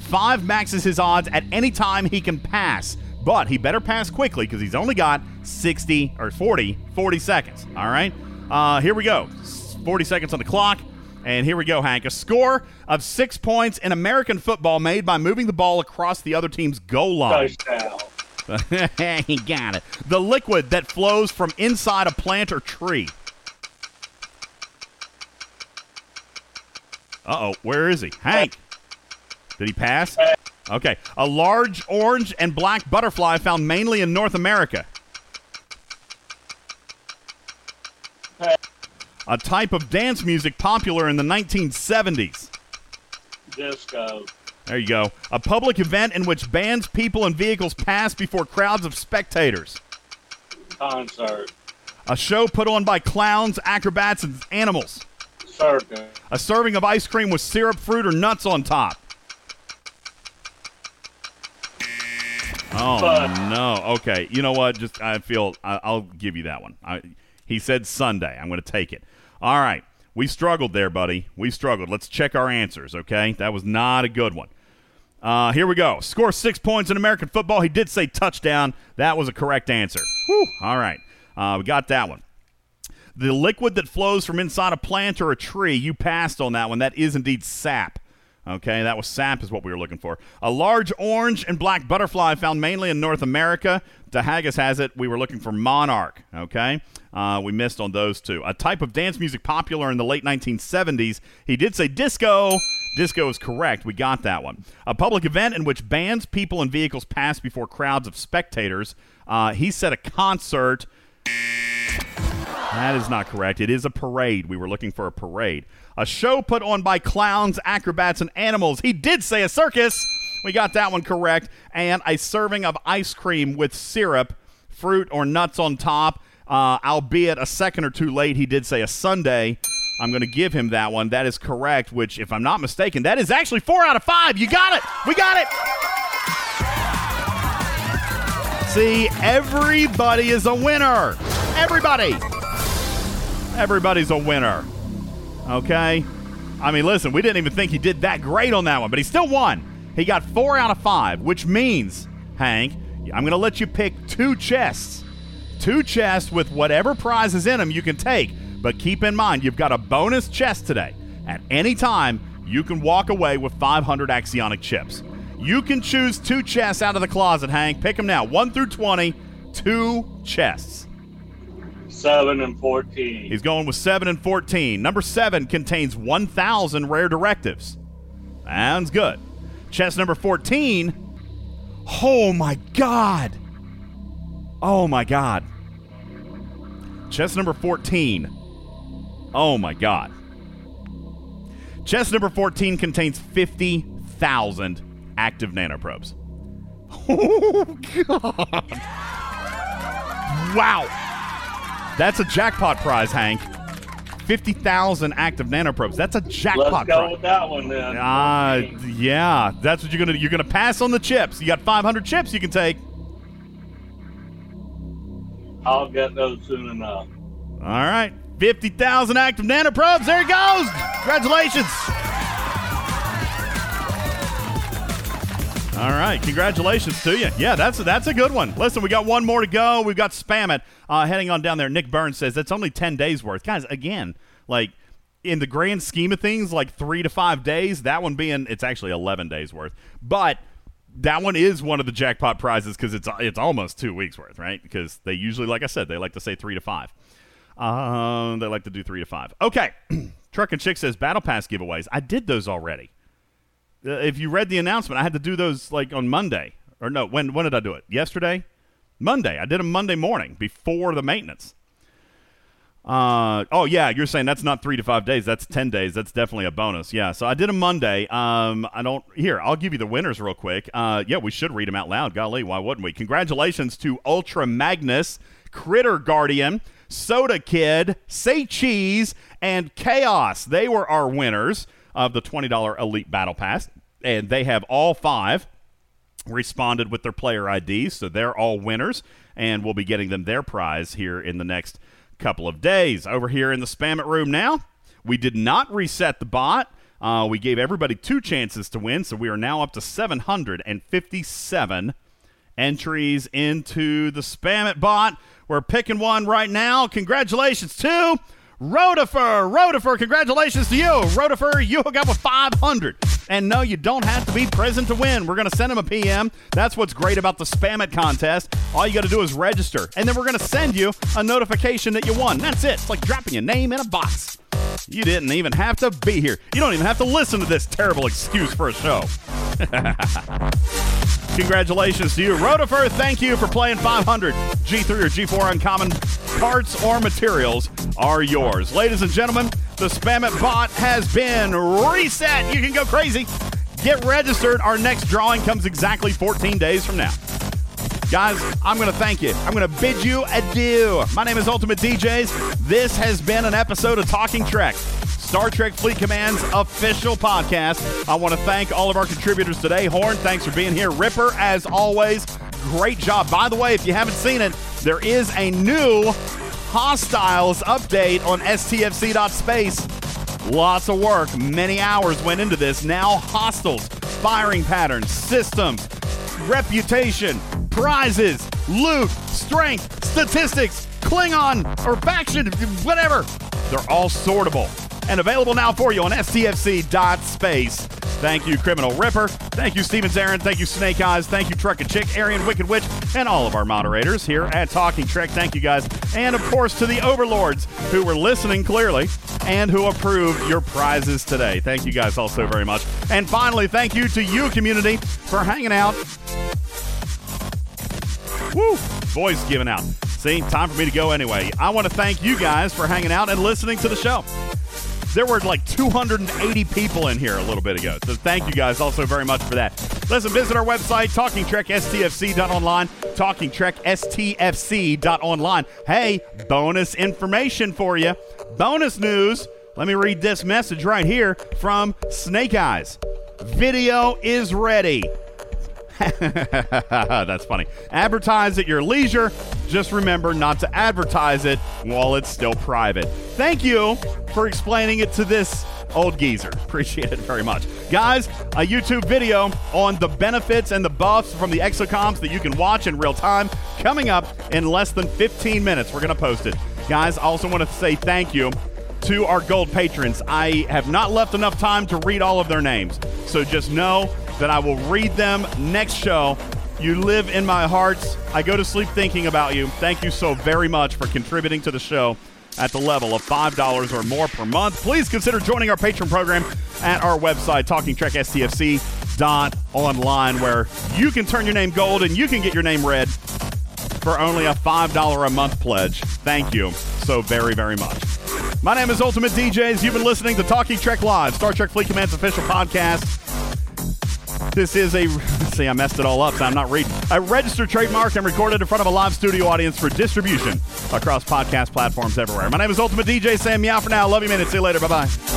5 maxes his odds. At any time, he can pass. But he better pass quickly because he's only got 40 seconds. All right? Here we go. 40 seconds on the clock. And here we go, Hank. A score of 6 points in American football made by moving the ball across the other team's goal line. Touchdown. He got it. The liquid that flows from inside a plant or tree. Uh-oh, where is he? Hank. Did he pass? Okay. A large orange and black butterfly found mainly in North America. A type of dance music popular in the 1970s. Disco. There you go. A public event in which bands, people, and vehicles pass before crowds of spectators. Concert. A show put on by clowns, acrobats, and animals. Circus. A serving of ice cream with syrup, fruit, or nuts on top. Oh, no. Okay. You know what? Just I'll give you that one. He said Sunday. I'm going to take it. All right. We struggled there, buddy. We struggled. Let's check our answers, okay? That was not a good one. Here we go. Score 6 points in American football. He did say touchdown. That was a correct answer. Whew. All right. We got that one. The liquid that flows from inside a plant or a tree, you passed on that one. That is indeed sap. Okay, that was sap is what we were looking for. A large orange and black butterfly found mainly in North America. Dahagas has it. We were looking for monarch, okay? We missed on those two. A type of dance music popular in the late 1970s. He did say disco. Disco is correct. We got that one. A public event in which bands, people, and vehicles pass before crowds of spectators. He said a concert. That is not correct. It is a parade. We were looking for a parade. A show put on by clowns, acrobats, and animals. He did say a circus. We got that one correct. And a serving of ice cream with syrup, fruit, or nuts on top. Albeit a second or two late, he did say a Sunday. I'm going to give him that one. That is correct, which, if I'm not mistaken, that is actually 4 out of 5. You got it. We got it. See, everybody is a winner. Everybody. Everybody's a winner. Okay? I mean, listen, we didn't even think he did that great on that one, but he still won. He got 4 out of 5, which means, Hank, I'm going to let you pick 2 chests. 2 chests with whatever prize is in them you can take. But keep in mind, you've got a bonus chest today. At any time, you can walk away with 500 Axionic chips. You can choose 2 chests out of the closet, Hank. Pick them now. 1 through 20, 2 chests. 7 and 14. He's going with 7 and 14. Number 7 contains 1,000 rare directives. Sounds good. Chest number 14. Oh, my God. Oh, my God. Chest number 14. Oh, my God. Chest number 14 contains 50,000 active nanoprobes. Oh, God. Wow. That's a jackpot prize, Hank. 50,000 active nanoprobes. That's a jackpot. Let's go with that one, then. Yeah, that's what you're gonna. You're gonna pass on the chips. You got 500 chips you can take. I'll get those soon enough. All right, 50,000 active nanoprobes. There it goes. Congratulations. All right, congratulations to you. Yeah, that's a good one. Listen, we got one more to go. We've got Spam It heading on down there. Nick Burns says that's only 10 days worth. Guys, again, like in the grand scheme of things, like 3 to 5 days, that one being, it's actually 11 days worth. But that one is one of the jackpot prizes because it's almost 2 weeks worth, right? Because they usually, like I said, they like to say 3 to 5. They like to do 3 to 5. Okay, Truck and Chick says Battle Pass giveaways. I did those already. If you read the announcement, I had to do those like on Monday. Or no, when did I do it? Yesterday? Monday. I did them Monday morning before the maintenance. Oh, yeah, you're saying that's not 3 to 5 days. That's 10 days. That's definitely a bonus. Yeah, so I did them Monday. Here, I'll give you the winners real quick. Yeah, we should read them out loud. Golly, why wouldn't we? Congratulations to Ultra Magnus, Critter Guardian, Soda Kid, Say Cheese, and Chaos. They were our winners of the $20 Elite Battle Pass, and they have all 5 responded with their player IDs, so they're all winners, and we'll be getting them their prize here in the next couple of days. Over here in the Spam It room now, we did not reset the bot. We gave everybody 2 chances to win, so we are now up to 757 entries into the Spam It bot. We're picking one right now. Congratulations to Rotifer, congratulations to you. Rotifer, you hook up with 500. And no, you don't have to be present to win. We're going to send him a PM. That's what's great about the Spam It contest. All you got to do is register. And then we're going to send you a notification that you won. That's it. It's like dropping your name in a box. You didn't even have to be here. You don't even have to listen to this terrible excuse for a show. Congratulations to you, Rotifer. Thank you for playing 500. G3 or G4 uncommon parts or materials are yours. Ladies and gentlemen, the Spam It bot has been reset. You can go crazy. Get registered. Our next drawing comes exactly 14 days from now. Guys, I'm going to thank you. I'm going to bid you adieu. My name is Ultimate DJs. This has been an episode of Talking Trek, Star Trek Fleet Command's official podcast. I want to thank all of our contributors today. Horn, thanks for being here. Ripper, as always, great job. By the way, if you haven't seen it, there is a new Hostiles update on stfc.space. Lots of work. Many hours went into this. Now hostiles, firing patterns, systems, reputation, prizes, loot, strength, statistics, Klingon, or faction, whatever. They're all sortable and available now for you on stfc.space. Thank you, Criminal Ripper. Thank you, Stephen Zaren. Thank you, Snake Eyes. Thank you, Truck and Chick, Arian, Wicked Witch, and all of our moderators here at Talking Trek. Thank you, guys. And, of course, to the overlords who were listening clearly and who approved your prizes today. Thank you, guys, also very much. And, finally, thank you to you, community, for hanging out. Woo! Voice giving out. See, time for me to go anyway. I want to thank you guys for hanging out and listening to the show. There were like 280 people in here a little bit ago. So thank you guys also very much for that. Listen, visit our website, TalkingTrekSTFC.online, TalkingTrekSTFC.online. Hey, bonus information for you. Bonus news. Let me read this message right here from Snake Eyes. Video is ready. That's funny. Advertise at your leisure. Just remember not to advertise it while it's still private. Thank you for explaining it to this old geezer. Appreciate it very much. Guys, a YouTube video on the benefits and the buffs from the Exocomps that you can watch in real time coming up in less than 15 minutes. We're going to post it. Guys, I also want to say thank you to our gold patrons. I have not left enough time to read all of their names, so just know that I will read them next show. You live in my hearts. I go to sleep thinking about you. Thank you so very much for contributing to the show at the level of $5 or more per month. Please consider joining our patron program at our website, TalkingTrekSTFC.com. Online, where you can turn your name gold and you can get your name red for only a $5 a month pledge. Thank you so very, very much. My name is Ultimate DJs. You've been listening to Talking Trek Live, Star Trek Fleet Command's official podcast. This is a... See, I messed it all up, so I'm not reading. A registered trademark and recorded in front of a live studio audience for distribution across podcast platforms everywhere. My name is Ultimate DJ Sam. Meow for now. Love you, man. See you later. Bye-bye.